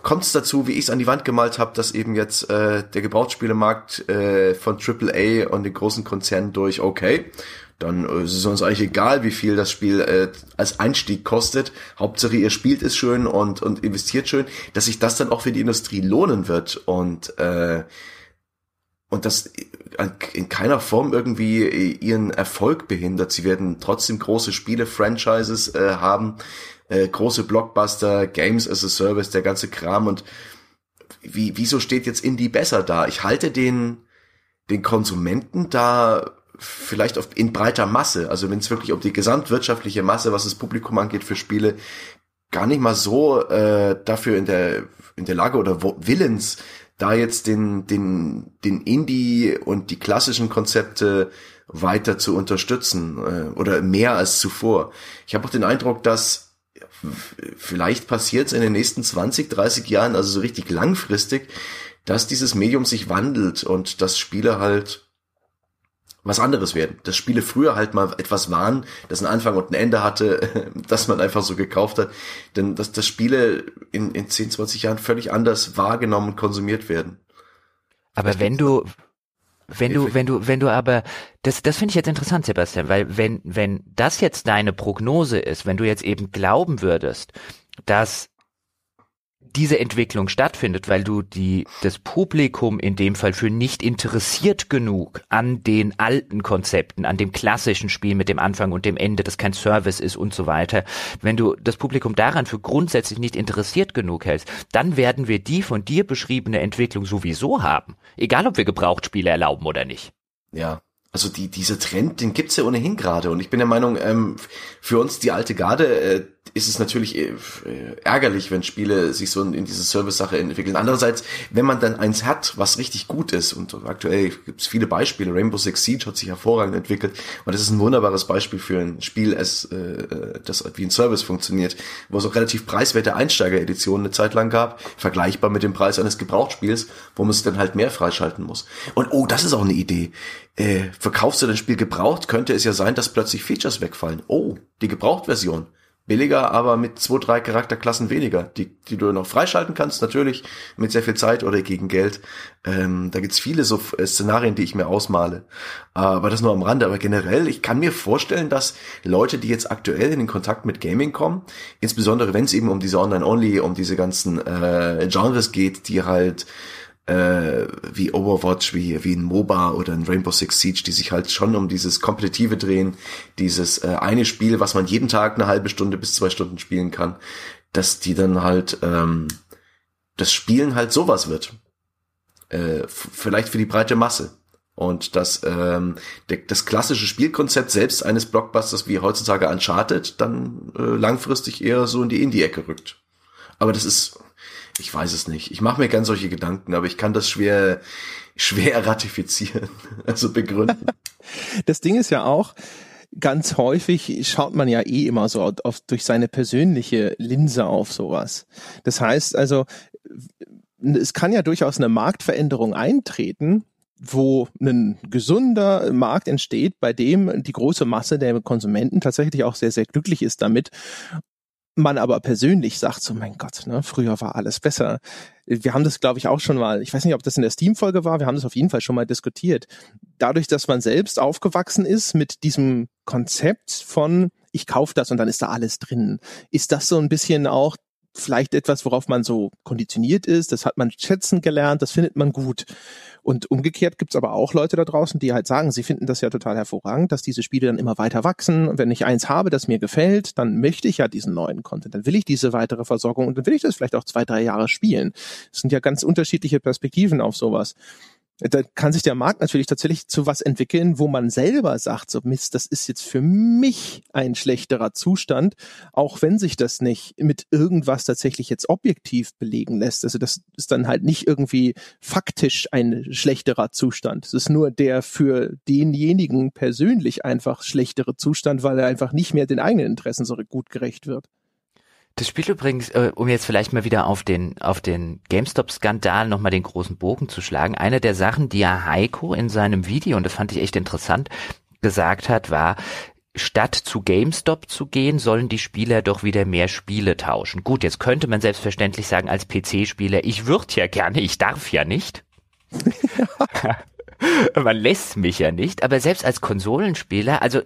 Kommt es dazu, wie ich es an die Wand gemalt habe, dass eben jetzt äh, der Gebrauchtspielemarkt äh, von Triple A und den großen Konzernen durch, okay, dann äh, ist es uns eigentlich egal, wie viel das Spiel äh, als Einstieg kostet. Hauptsache, ihr spielt es schön und und investiert schön, dass sich das dann auch für die Industrie lohnen wird und äh, und das in keiner Form irgendwie ihren Erfolg behindert. Sie werden trotzdem große Spiele, Franchises äh, haben, äh, große Blockbuster, Games as a Service, der ganze Kram. Und wie, wieso steht jetzt Indie besser da? Ich halte den den Konsumenten da vielleicht auf, in breiter Masse, also wenn es wirklich um die gesamtwirtschaftliche Masse, was das Publikum angeht für Spiele, gar nicht mal so äh, dafür in der in der Lage oder wo, willens, da jetzt den den den Indie und die klassischen Konzepte weiter zu unterstützen äh, oder mehr als zuvor. Ich habe auch den Eindruck, dass vielleicht passiert es in den nächsten zwanzig, dreißig Jahren, also so richtig langfristig, dass dieses Medium sich wandelt und dass Spiele halt was anderes werden. Dass Spiele früher halt mal etwas waren, das einen Anfang und ein Ende hatte, dass man einfach so gekauft hat. Denn dass, dass Spiele in, in zehn, zwanzig Jahren völlig anders wahrgenommen und konsumiert werden. Aber wenn du, wenn du, wenn du, wenn du aber, das, das finde ich jetzt interessant, Sebastian, weil wenn, wenn das jetzt deine Prognose ist, wenn du jetzt eben glauben würdest, dass diese Entwicklung stattfindet, weil du die das Publikum in dem Fall für nicht interessiert genug an den alten Konzepten, an dem klassischen Spiel mit dem Anfang und dem Ende, das kein Service ist und so weiter, wenn du das Publikum daran für grundsätzlich nicht interessiert genug hältst, dann werden wir die von dir beschriebene Entwicklung sowieso haben, egal ob wir Gebrauchtspiele erlauben oder nicht. Ja, also die dieser Trend, den gibt's ja ohnehin gerade und ich bin der Meinung, ähm, für uns die alte Garde äh, ist es natürlich äh, ärgerlich, wenn Spiele sich so in, in diese Service-Sache entwickeln. Andererseits, wenn man dann eins hat, was richtig gut ist und aktuell gibt's viele Beispiele, Rainbow Six Siege hat sich hervorragend entwickelt und das ist ein wunderbares Beispiel für ein Spiel, als, äh, das wie ein Service funktioniert, wo es auch relativ preiswerte Einsteiger-Editionen eine Zeit lang gab, vergleichbar mit dem Preis eines Gebrauchtspiels, wo man sich dann halt mehr freischalten muss. Und oh, das ist auch eine Idee. Äh, verkaufst du das Spiel gebraucht, könnte es ja sein, dass plötzlich Features wegfallen. Oh, die Gebrauchtversion. Billiger, aber mit zwei, drei Charakterklassen weniger, die die du noch freischalten kannst, natürlich mit sehr viel Zeit oder gegen Geld. Ähm, da gibt's viele so äh, Szenarien, die ich mir ausmale. Äh, aber das nur am Rande. Aber generell, ich kann mir vorstellen, dass Leute, die jetzt aktuell in den Kontakt mit Gaming kommen, insbesondere wenn es eben um diese Online-Only, um diese ganzen äh, Genres geht, die halt Äh, wie Overwatch, wie wie ein MOBA oder ein Rainbow Six Siege, die sich halt schon um dieses Kompetitive drehen, dieses äh, eine Spiel, was man jeden Tag eine halbe Stunde bis zwei Stunden spielen kann, dass die dann halt ähm, das Spielen halt sowas wird. Äh, f- vielleicht für die breite Masse. Und das, ähm, de- das klassische Spielkonzept selbst eines Blockbusters wie heutzutage Uncharted dann äh, langfristig eher so in die Indie-Ecke rückt. Aber das ist... Ich weiß es nicht. Ich mache mir gern solche Gedanken, aber ich kann das schwer, schwer ratifizieren, also begründen. Das Ding ist ja auch, ganz häufig schaut man ja eh immer so auf, durch seine persönliche Linse auf sowas. Das heißt also, es kann ja durchaus eine Marktveränderung eintreten, wo ein gesunder Markt entsteht, bei dem die große Masse der Konsumenten tatsächlich auch sehr, sehr glücklich ist damit. Man aber persönlich sagt so, mein Gott, ne, früher war alles besser. Wir haben das, glaube ich, auch schon mal, ich weiß nicht, ob das in der Steam-Folge war, wir haben das auf jeden Fall schon mal diskutiert. Dadurch, dass man selbst aufgewachsen ist mit diesem Konzept von, ich kaufe das und dann ist da alles drin, ist das so ein bisschen auch vielleicht etwas, worauf man so konditioniert ist, das hat man schätzen gelernt, das findet man gut. Und umgekehrt gibt's aber auch Leute da draußen, die halt sagen, sie finden das ja total hervorragend, dass diese Spiele dann immer weiter wachsen. Und wenn ich eins habe, das mir gefällt, dann möchte ich ja diesen neuen Content, dann will ich diese weitere Versorgung und dann will ich das vielleicht auch zwei, drei Jahre spielen. Das sind ja ganz unterschiedliche Perspektiven auf sowas. Da kann sich der Markt natürlich tatsächlich zu was entwickeln, wo man selber sagt, so Mist, das ist jetzt für mich ein schlechterer Zustand, auch wenn sich das nicht mit irgendwas tatsächlich jetzt objektiv belegen lässt. Also das ist dann halt nicht irgendwie faktisch ein schlechterer Zustand. Es ist nur der für denjenigen persönlich einfach schlechtere Zustand, weil er einfach nicht mehr den eigenen Interessen so gut gerecht wird. Das spielt übrigens, äh, um jetzt vielleicht mal wieder auf den auf den GameStop-Skandal nochmal den großen Bogen zu schlagen, eine der Sachen, die ja Heiko in seinem Video, und das fand ich echt interessant, gesagt hat, war, statt zu GameStop zu gehen, sollen die Spieler doch wieder mehr Spiele tauschen. Gut, jetzt könnte man selbstverständlich sagen, als P C-Spieler, ich würde ja gerne, ich darf ja nicht. Man lässt mich ja nicht, aber selbst als Konsolenspieler, also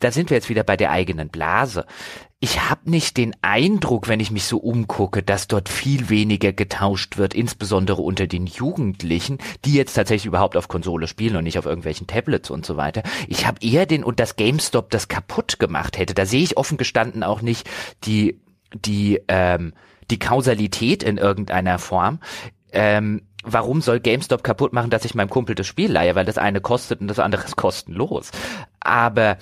da sind wir jetzt wieder bei der eigenen Blase. Ich habe nicht den Eindruck, wenn ich mich so umgucke, dass dort viel weniger getauscht wird, insbesondere unter den Jugendlichen, die jetzt tatsächlich überhaupt auf Konsole spielen und nicht auf irgendwelchen Tablets und so weiter. Ich habe eher den, und das GameStop das kaputt gemacht hätte, da sehe ich offen gestanden auch nicht die die ähm, die Kausalität in irgendeiner Form. Ähm, Warum soll GameStop kaputt machen, dass ich meinem Kumpel das Spiel leihe, weil das eine kostet und das andere ist kostenlos. Aber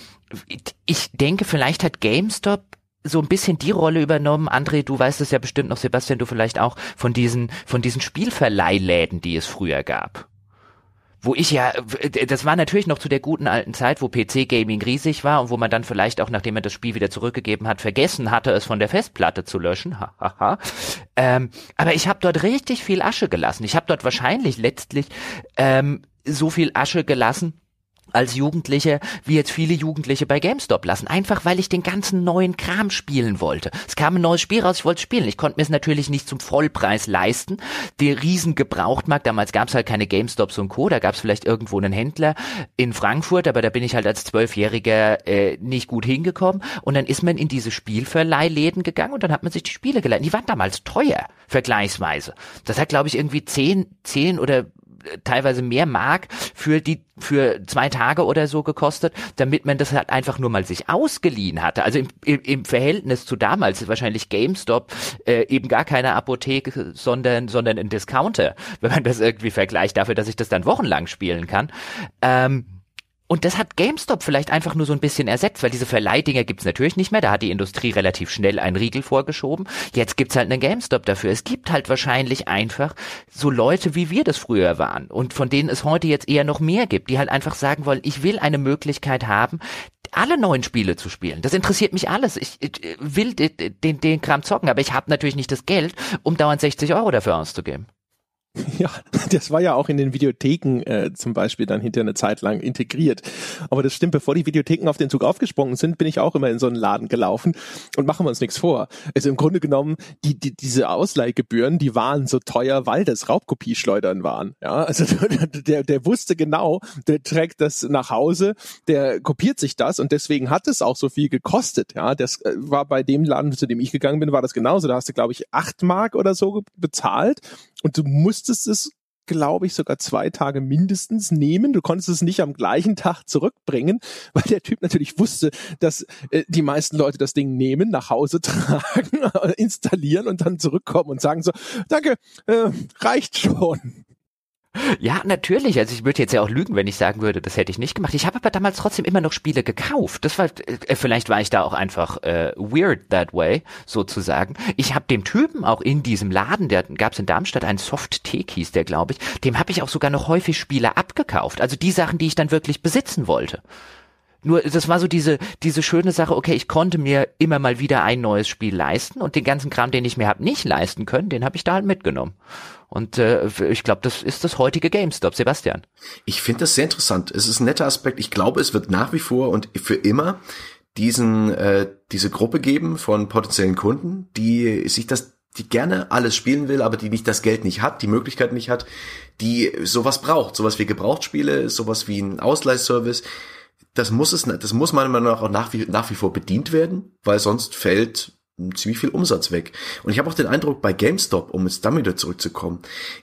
ich denke, vielleicht hat GameStop so ein bisschen die Rolle übernommen. André, du weißt es ja bestimmt noch, Sebastian, du vielleicht auch, von diesen, von diesen Spielverleihläden, die es früher gab. Wo ich ja, das war natürlich noch zu der guten alten Zeit, wo P C-Gaming riesig war und wo man dann vielleicht auch, nachdem man das Spiel wieder zurückgegeben hat, vergessen hatte, es von der Festplatte zu löschen. Ha, ha, ha. Ähm, aber ich habe dort richtig viel Asche gelassen. Ich habe dort wahrscheinlich letztlich ähm, so viel Asche gelassen, als Jugendliche, wie jetzt viele Jugendliche bei GameStop lassen. Einfach, weil ich den ganzen neuen Kram spielen wollte. Es kam ein neues Spiel raus, ich wollte spielen. Ich konnte mir es natürlich nicht zum Vollpreis leisten. Der riesen Gebrauchtmarkt, damals gab es halt keine GameStops und Co., da gab es vielleicht irgendwo einen Händler in Frankfurt, aber da bin ich halt als Zwölfjähriger äh, nicht gut hingekommen. Und dann ist man in diese Spielverleihläden gegangen und dann hat man sich die Spiele geleitet. Die waren damals teuer, vergleichsweise. Das hat, glaube ich, irgendwie zehn, zehn oder teilweise mehr Mark für die für zwei Tage oder so gekostet, damit man das halt einfach nur mal sich ausgeliehen hatte. Also im, im, im Verhältnis zu damals ist wahrscheinlich GameStop äh, eben gar keine Apotheke, sondern sondern ein Discounter, wenn man das irgendwie vergleicht, dafür, dass ich das dann wochenlang spielen kann. Ähm, und das hat GameStop vielleicht einfach nur so ein bisschen ersetzt, weil diese Verleihdinger gibt's natürlich nicht mehr, da hat die Industrie relativ schnell einen Riegel vorgeschoben. Jetzt gibt's halt einen GameStop dafür. Es gibt halt wahrscheinlich einfach so Leute, wie wir das früher waren und von denen es heute jetzt eher noch mehr gibt, die halt einfach sagen wollen, ich will eine Möglichkeit haben, alle neuen Spiele zu spielen. Das interessiert mich alles. Ich, ich will den, den Kram zocken, aber ich habe natürlich nicht das Geld, um dauernd sechzig Euro dafür auszugeben. Ja, das war ja auch in den Videotheken äh, zum Beispiel dann hinter eine Zeit lang integriert. Aber das stimmt, bevor die Videotheken auf den Zug aufgesprungen sind, bin ich auch immer in so einen Laden gelaufen, und machen wir uns nichts vor. Also im Grunde genommen, die, die diese Ausleihgebühren, die waren so teuer, weil das Raubkopieschleudern waren. Ja, also der, der wusste genau, der trägt das nach Hause, der kopiert sich das, und deswegen hat es auch so viel gekostet. Ja, das war bei dem Laden, zu dem ich gegangen bin, war das genauso. Da hast du, glaube ich, acht Mark oder so bezahlt. Und du musstest es, glaube ich, sogar zwei Tage mindestens nehmen. Du konntest es nicht am gleichen Tag zurückbringen, weil der Typ natürlich wusste, dass äh, die meisten Leute das Ding nehmen, nach Hause tragen, installieren und dann zurückkommen und sagen so, danke, äh, reicht schon. Ja, natürlich. Also ich würde jetzt ja auch lügen, wenn ich sagen würde, das hätte ich nicht gemacht. Ich habe aber damals trotzdem immer noch Spiele gekauft. Das war, äh, vielleicht war ich da auch einfach äh, weird that way, sozusagen. Ich habe dem Typen auch in diesem Laden, der gab's in Darmstadt, einen Soft-Tech hieß der, glaube ich, dem habe ich auch sogar noch häufig Spiele abgekauft. Also die Sachen, die ich dann wirklich besitzen wollte. Nur, das war so diese diese schöne Sache, okay, ich konnte mir immer mal wieder ein neues Spiel leisten und den ganzen Kram, den ich mir habe nicht leisten können, den habe ich da halt mitgenommen. Und äh, ich glaube, das ist das heutige GameStop, Sebastian. Ich finde das sehr interessant. Es ist ein netter Aspekt. Ich glaube, es wird nach wie vor und für immer diesen äh, diese Gruppe geben von potenziellen Kunden, die sich das, die gerne alles spielen will, aber die nicht das Geld nicht hat, die Möglichkeit nicht hat, die sowas braucht, sowas wie Gebrauchtspiele, sowas wie ein Ausleihservice. Das muss es, das muss meiner Meinung nach auch nach wie, nach wie vor bedient werden, weil sonst fällt ziemlich viel Umsatz weg. Und ich habe auch den Eindruck, bei GameStop, um jetzt damit wieder zurückzukommen,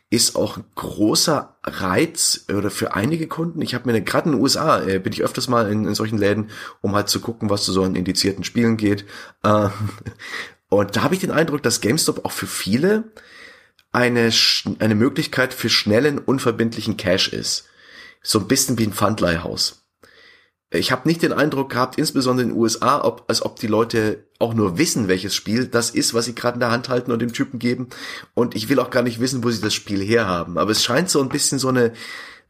ist auch ein großer Reiz oder für einige Kunden. Ich habe mir eine, gerade in den U S A äh, bin ich öfters mal in, in solchen Läden, um halt zu gucken, was zu so indizierten Spielen geht. Äh, und da habe ich den Eindruck, dass GameStop auch für viele eine eine Möglichkeit für schnellen, unverbindlichen Cash ist. So ein bisschen wie ein Pfandleihhaus. Ich habe nicht den Eindruck gehabt, insbesondere in den U S A, ob, als ob die Leute auch nur wissen, welches Spiel das ist, was sie gerade in der Hand halten und dem Typen geben. Und ich will auch gar nicht wissen, wo sie das Spiel herhaben. Aber es scheint so ein bisschen so eine,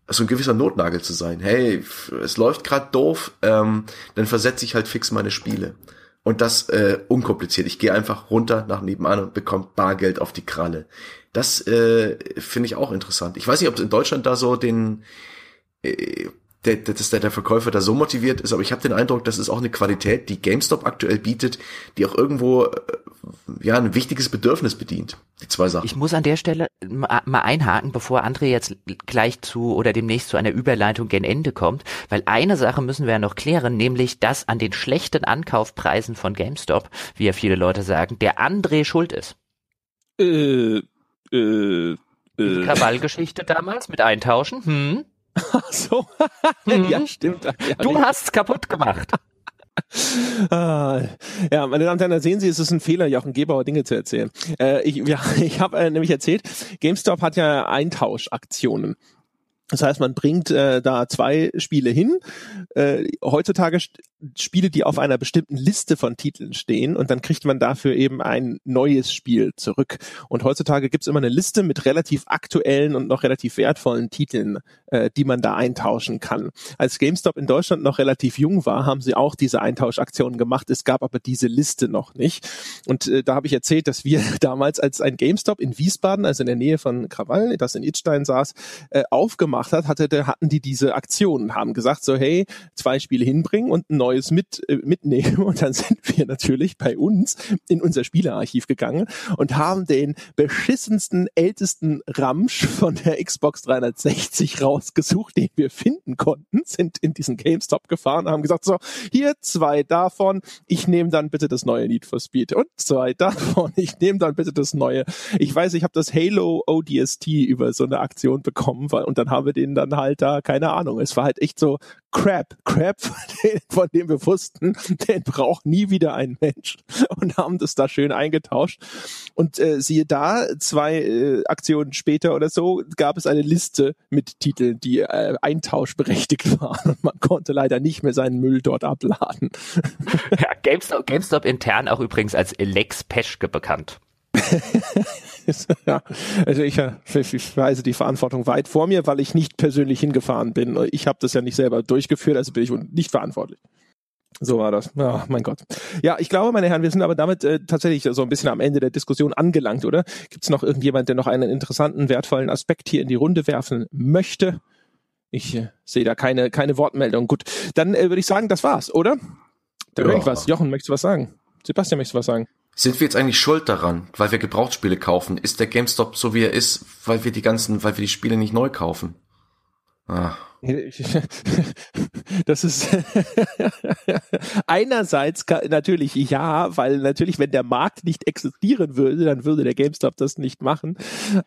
so ein gewisser Notnagel zu sein. Hey, es läuft gerade doof, ähm, dann versetze ich halt fix meine Spiele. Und das äh, unkompliziert. Ich gehe einfach runter nach nebenan und bekomme Bargeld auf die Kralle. Das äh, finde ich auch interessant. Ich weiß nicht, ob es in Deutschland da so den... Äh, dass der Verkäufer da so motiviert ist, aber ich habe den Eindruck, das ist auch eine Qualität, die GameStop aktuell bietet, die auch irgendwo ja ein wichtiges Bedürfnis bedient, die zwei Sachen. Ich muss an der Stelle mal einhaken, bevor André jetzt gleich zu oder demnächst zu einer Überleitung gen Ende kommt, weil eine Sache müssen wir ja noch klären, nämlich, dass an den schlechten Ankaufpreisen von GameStop, wie ja viele Leute sagen, der André schuld ist. Äh, äh, äh. Krawallgeschichte damals mit Eintauschen, hm? Ach so, mhm. Ja, stimmt. Ja, du richtig. Hast's kaputt gemacht. Ah, ja, meine Damen und Herren, sehen Sie, es ist ein Fehler, Jochen Gebauer Dinge zu erzählen. Äh, ich ja, ich habe äh, nämlich erzählt, GameStop hat ja Eintauschaktionen. Das heißt, man bringt äh, da zwei Spiele hin, äh, heutzutage st- Spiele, die auf einer bestimmten Liste von Titeln stehen, und dann kriegt man dafür eben ein neues Spiel zurück. Und heutzutage gibt's immer eine Liste mit relativ aktuellen und noch relativ wertvollen Titeln, äh, die man da eintauschen kann. Als GameStop in Deutschland noch relativ jung war, haben sie auch diese Eintauschaktionen gemacht. Es gab aber diese Liste noch nicht. Und äh, da habe ich erzählt, dass wir damals als ein GameStop in Wiesbaden, also in der Nähe von Krawall, das in Idstein saß, äh, aufgemacht gemacht hat, hatte, hatten die diese Aktionen, haben gesagt so, hey, zwei Spiele hinbringen und ein neues mit äh, mitnehmen. Und dann sind wir natürlich bei uns in unser Spielearchiv gegangen und haben den beschissensten, ältesten Ramsch von der Xbox dreihundertsechzig rausgesucht, den wir finden konnten, sind in diesen GameStop gefahren, haben gesagt so, hier zwei davon, ich nehme dann bitte das neue Need for Speed und zwei davon, ich nehme dann bitte das neue. Ich weiß, ich habe das Halo O D S T über so eine Aktion bekommen und dann haben wir den dann halt da, keine Ahnung, es war halt echt so Crap, Crap, von dem wir wussten, den braucht nie wieder ein Mensch und haben das da schön eingetauscht und äh, siehe da, zwei äh, Aktionen später oder so gab es eine Liste mit Titeln, die äh, eintauschberechtigt waren und man konnte leider nicht mehr seinen Müll dort abladen. Ja, GameStop, GameStop intern auch übrigens als Lex Peschke bekannt. Ja, also ich, ich weise die Verantwortung weit vor mir, weil ich nicht persönlich hingefahren bin. Ich habe das ja nicht selber durchgeführt, also bin ich nicht verantwortlich. So war das. Oh, mein Gott. Ja, ich glaube, meine Herren, wir sind aber damit äh, tatsächlich so ein bisschen am Ende der Diskussion angelangt, oder? Gibt es noch irgendjemand, der noch einen interessanten, wertvollen Aspekt hier in die Runde werfen möchte? Ich äh, sehe da keine, keine Wortmeldung. Gut, dann äh, würde ich sagen, das war's, oder? Da höre ich was. Jochen, möchtest du was sagen? Sebastian, möchtest du was sagen? Sind wir jetzt eigentlich schuld daran, weil wir Gebrauchtspiele kaufen? Ist der GameStop so, wie er ist, weil wir die ganzen, weil wir die Spiele nicht neu kaufen? Ah. Das ist einerseits natürlich ja, weil natürlich, wenn der Markt nicht existieren würde, dann würde der GameStop das nicht machen.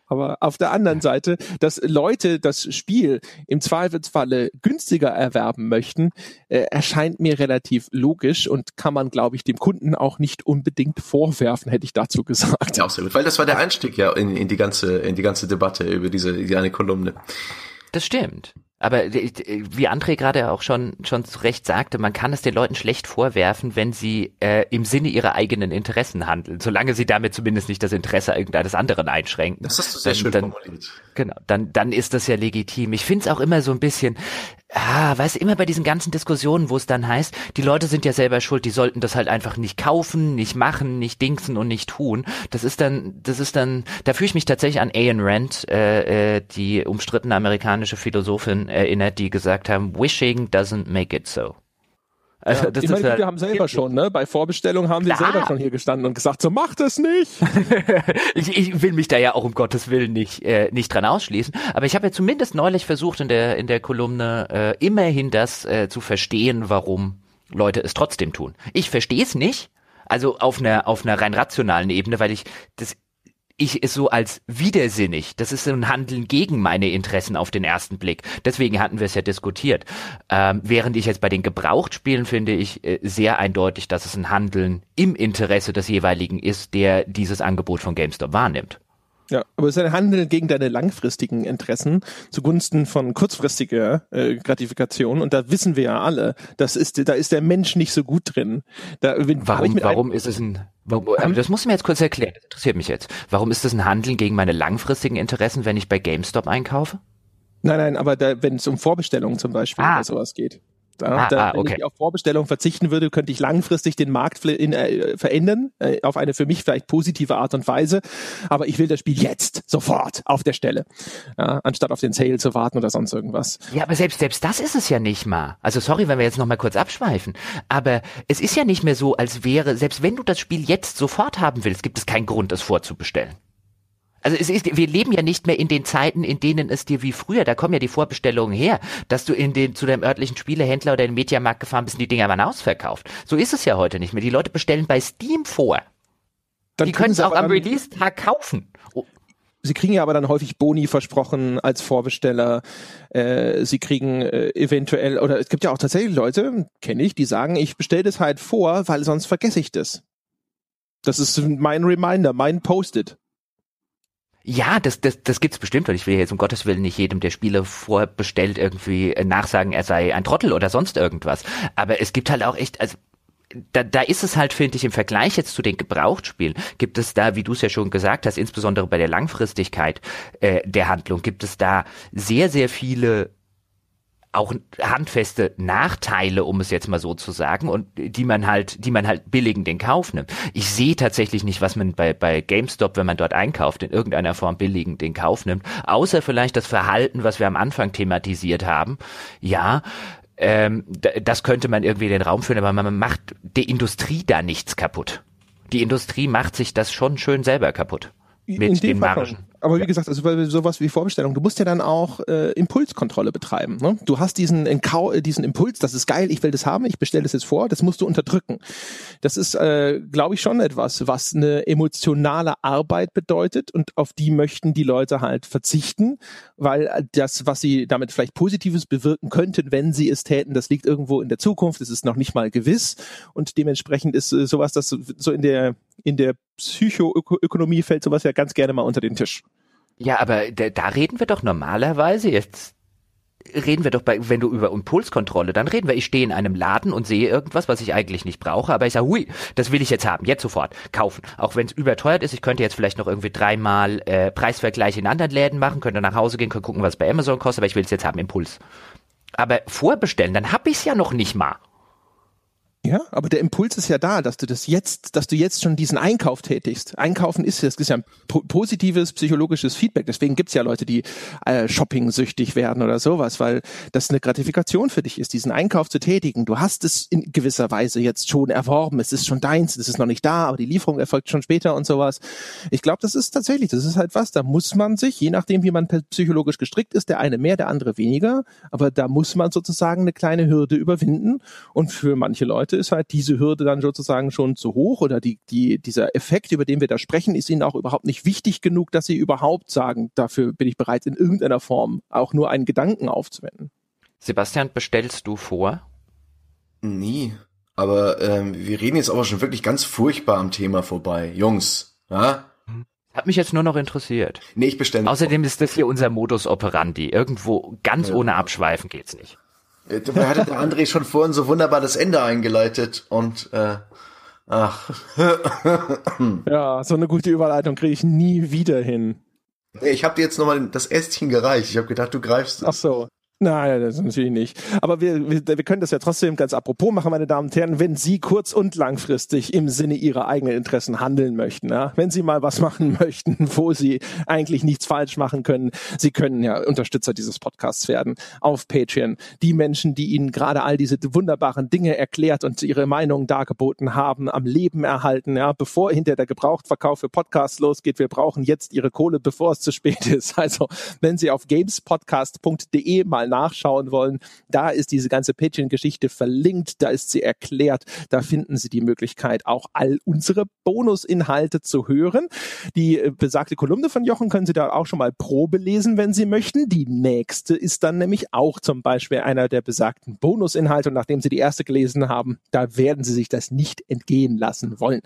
Aber auf der anderen Seite, dass Leute das Spiel im Zweifelsfalle günstiger erwerben möchten, äh, erscheint mir relativ logisch und kann man, glaube ich, dem Kunden auch nicht unbedingt vorwerfen, hätte ich dazu gesagt. Ja, auch sehr gut, weil das war der Einstieg ja in, in die ganze, in die ganze Debatte über diese, die eine Kolumne. Das stimmt. Aber wie André gerade auch schon schon zu Recht sagte, man kann es den Leuten schlecht vorwerfen, wenn sie äh, im Sinne ihrer eigenen Interessen handeln, solange sie damit zumindest nicht das Interesse irgendeines anderen einschränken. Das ist sehr dann, schön dann, formuliert. Genau, dann dann ist das ja legitim. Ich find's auch immer so ein bisschen, ah, weißt du, immer bei diesen ganzen Diskussionen, wo es dann heißt, die Leute sind ja selber schuld, die sollten das halt einfach nicht kaufen, nicht machen, nicht dingsen und nicht tun. Das ist dann, das ist dann, da fühle ich mich tatsächlich an Ayn Rand, äh, die umstrittene amerikanische Philosophin, erinnert, die gesagt haben, wishing doesn't make it so. Also ja, das ich meine, wir halt haben selber schon, ne? Bei Vorbestellung haben wir selber schon hier gestanden und gesagt, so macht es nicht. ich, ich will mich da ja auch um Gottes Willen nicht äh, nicht dran ausschließen, aber ich habe ja zumindest neulich versucht in der in der Kolumne äh, immerhin das äh, zu verstehen, warum Leute es trotzdem tun. Ich verstehe es nicht, also auf einer auf einer rein rationalen Ebene, weil ich das ich es so als widersinnig, das ist so ein Handeln gegen meine Interessen auf den ersten Blick. Deswegen hatten wir es ja diskutiert. Ähm, während ich jetzt bei den Gebrauchtspielen finde ich äh, sehr eindeutig, dass es ein Handeln im Interesse des jeweiligen ist, der dieses Angebot von GameStop wahrnimmt. Ja, aber es ist ein Handeln gegen deine langfristigen Interessen zugunsten von kurzfristiger äh, Gratifikation. Und da wissen wir ja alle, das ist, da ist der Mensch nicht so gut drin. Da, wenn, warum warum ist es ein... Warum, aber das musst du mir jetzt kurz erklären, das interessiert mich jetzt. Warum ist das ein Handeln gegen meine langfristigen Interessen, wenn ich bei GameStop einkaufe? Nein, nein, aber da, wenn es um Vorbestellungen zum Beispiel ah. oder sowas geht. Da, ah, da, ah, wenn okay. ich auf Vorbestellungen verzichten würde, könnte ich langfristig den Markt in, äh, verändern, äh, auf eine für mich vielleicht positive Art und Weise, aber ich will das Spiel jetzt, sofort, auf der Stelle, ja, anstatt auf den Sale zu warten oder sonst irgendwas. Ja, aber selbst selbst das ist es ja nicht mal. Also sorry, wenn wir jetzt nochmal kurz abschweifen, aber es ist ja nicht mehr so, als wäre, selbst wenn du das Spiel jetzt sofort haben willst, gibt es keinen Grund, es vorzubestellen. Also es ist, wir leben ja nicht mehr in den Zeiten, in denen es dir wie früher, da kommen ja die Vorbestellungen her, dass du in den zu deinem örtlichen Spielehändler oder in den Mediamarkt gefahren bist und die Dinger waren ausverkauft. So ist es ja heute nicht mehr. Die Leute bestellen bei Steam vor. Dann die können es auch am Release-Tag kaufen. Oh. Sie kriegen ja aber dann häufig Boni versprochen als Vorbesteller. Äh, sie kriegen äh, eventuell, oder es gibt ja auch tatsächlich Leute, kenne ich, die sagen, ich bestelle das halt vor, weil sonst vergesse ich das. Das ist mein Reminder, mein Post-it. Ja, das, das, das gibt's bestimmt und ich will jetzt um Gottes Willen nicht jedem, der Spiele vorbestellt, irgendwie nachsagen, er sei ein Trottel oder sonst irgendwas. Aber es gibt halt auch echt, also da, da ist es halt, finde ich, im Vergleich jetzt zu den Gebrauchtspielen, gibt es da, wie du es ja schon gesagt hast, insbesondere bei der Langfristigkeit äh, der Handlung, gibt es da sehr, sehr viele auch handfeste Nachteile, um es jetzt mal so zu sagen, und die man halt, die man halt billigend in Kauf nimmt. Ich sehe tatsächlich nicht, was man bei, bei GameStop, wenn man dort einkauft, in irgendeiner Form billigend in Kauf nimmt, außer vielleicht das Verhalten, was wir am Anfang thematisiert haben. Ja, ähm, das könnte man irgendwie in den Raum führen, aber man macht der Industrie da nichts kaputt. Die Industrie macht sich das schon schön selber kaputt. Mit den Margen. Aber wie gesagt, also sowas wie Vorbestellung, du musst ja dann auch äh, Impulskontrolle betreiben. Ne? Du hast diesen, Inkau, diesen Impuls, das ist geil, ich will das haben, ich bestelle das jetzt vor, das musst du unterdrücken. Das ist, äh, glaube ich, schon etwas, was eine emotionale Arbeit bedeutet, und auf die möchten die Leute halt verzichten, weil das, was sie damit vielleicht Positives bewirken könnten, wenn sie es täten, das liegt irgendwo in der Zukunft, das ist noch nicht mal gewiss, und dementsprechend ist äh, sowas, das so in der in der Psychoökonomie fällt sowas ja ganz gerne mal unter den Tisch. Ja, aber da, da reden wir doch normalerweise jetzt, reden wir doch bei, wenn du über Impulskontrolle, dann reden wir, ich stehe in einem Laden und sehe irgendwas, was ich eigentlich nicht brauche, aber ich sage, hui, das will ich jetzt haben, jetzt sofort, kaufen. Auch wenn es überteuert ist, ich könnte jetzt vielleicht noch irgendwie dreimal äh, Preisvergleiche in anderen Läden machen, könnte nach Hause gehen, könnte gucken, was bei Amazon kostet, aber ich will es jetzt haben, Impuls. Aber vorbestellen, dann hab ich es ja noch nicht mal. Ja, aber der Impuls ist ja da, dass du das jetzt, dass du jetzt schon diesen Einkauf tätigst. Einkaufen ist, das ist ja ein po- positives psychologisches Feedback. Deswegen gibt's ja Leute, die äh, shopping-süchtig werden oder sowas, weil das eine Gratifikation für dich ist, diesen Einkauf zu tätigen. Du hast es in gewisser Weise jetzt schon erworben. Es ist schon deins, es ist noch nicht da, aber die Lieferung erfolgt schon später und sowas. Ich glaube, das ist tatsächlich, das ist halt was, da muss man sich, je nachdem, wie man psychologisch gestrickt ist, der eine mehr, der andere weniger, aber da muss man sozusagen eine kleine Hürde überwinden, und für manche Leute ist halt diese Hürde dann sozusagen schon zu hoch, oder die, die, dieser Effekt, über den wir da sprechen, ist ihnen auch überhaupt nicht wichtig genug, dass sie überhaupt sagen, dafür bin ich bereit, in irgendeiner Form auch nur einen Gedanken aufzuwenden. Sebastian, bestellst du vor? Nie, aber ähm, wir reden jetzt aber schon wirklich ganz furchtbar am Thema vorbei. Jungs, ja? Hat mich jetzt nur noch interessiert. Nee, ich bestelle nicht. Außerdem ist das hier unser Modus operandi. Irgendwo ganz ja. Ohne Abschweifen geht's nicht. Da hatte der André schon vorhin so wunderbar das Ende eingeleitet und äh, ach. Ja, so eine gute Überleitung kriege ich nie wieder hin. Ich habe dir jetzt nochmal das Ästchen gereicht. Ich habe gedacht, du greifst es. Ach so. Nein, das natürlich nicht. Aber wir, wir, wir können das ja trotzdem ganz apropos machen, meine Damen und Herren, wenn Sie kurz- und langfristig im Sinne Ihrer eigenen Interessen handeln möchten, ja? Wenn Sie mal was machen möchten, wo Sie eigentlich nichts falsch machen können, Sie können ja Unterstützer dieses Podcasts werden auf Patreon. Die Menschen, die Ihnen gerade all diese wunderbaren Dinge erklärt und ihre Meinung dargeboten haben, am Leben erhalten, ja? Bevor hinter der Gebrauchtverkauf für Podcasts losgeht. Wir brauchen jetzt Ihre Kohle, bevor es zu spät ist. Also, wenn Sie auf gamespodcast punkt de mal nachschauen wollen, da ist diese ganze Patreon-Geschichte verlinkt, da ist sie erklärt, da finden Sie die Möglichkeit, auch all unsere Bonusinhalte zu hören. Die besagte Kolumne von Jochen können Sie da auch schon mal Probe lesen, wenn Sie möchten. Die nächste ist dann nämlich auch zum Beispiel einer der besagten Bonusinhalte, und nachdem Sie die erste gelesen haben, da werden Sie sich das nicht entgehen lassen wollen.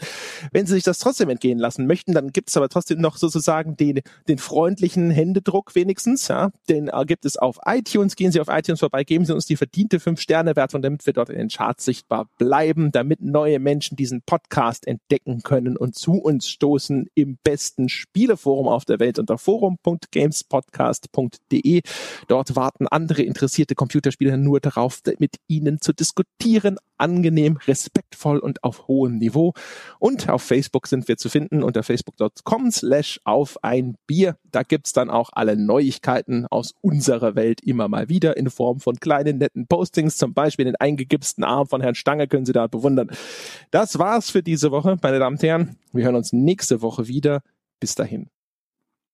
Wenn Sie sich das trotzdem entgehen lassen möchten, dann gibt es aber trotzdem noch sozusagen den, den freundlichen Händedruck wenigstens, ja? Den gibt es auf iTunes. Gehen Sie auf iTunes vorbei, geben Sie uns die verdiente fünf Sterne Wertung, damit wir dort in den Charts sichtbar bleiben, damit neue Menschen diesen Podcast entdecken können und zu uns stoßen im besten Spieleforum auf der Welt unter forum punkt gamespodcast punkt de. Dort warten andere interessierte Computerspieler nur darauf, mit Ihnen zu diskutieren, angenehm, respektvoll und auf hohem Niveau. Und auf Facebook sind wir zu finden unter facebook punkt com slash auf ein Bier. Da gibt's dann auch alle Neuigkeiten aus unserer Welt immer mal wieder in Form von kleinen, netten Postings, zum Beispiel den eingegipsten Arm von Herrn Stange können Sie da bewundern. Das war's für diese Woche, meine Damen und Herren. Wir hören uns nächste Woche wieder. Bis dahin.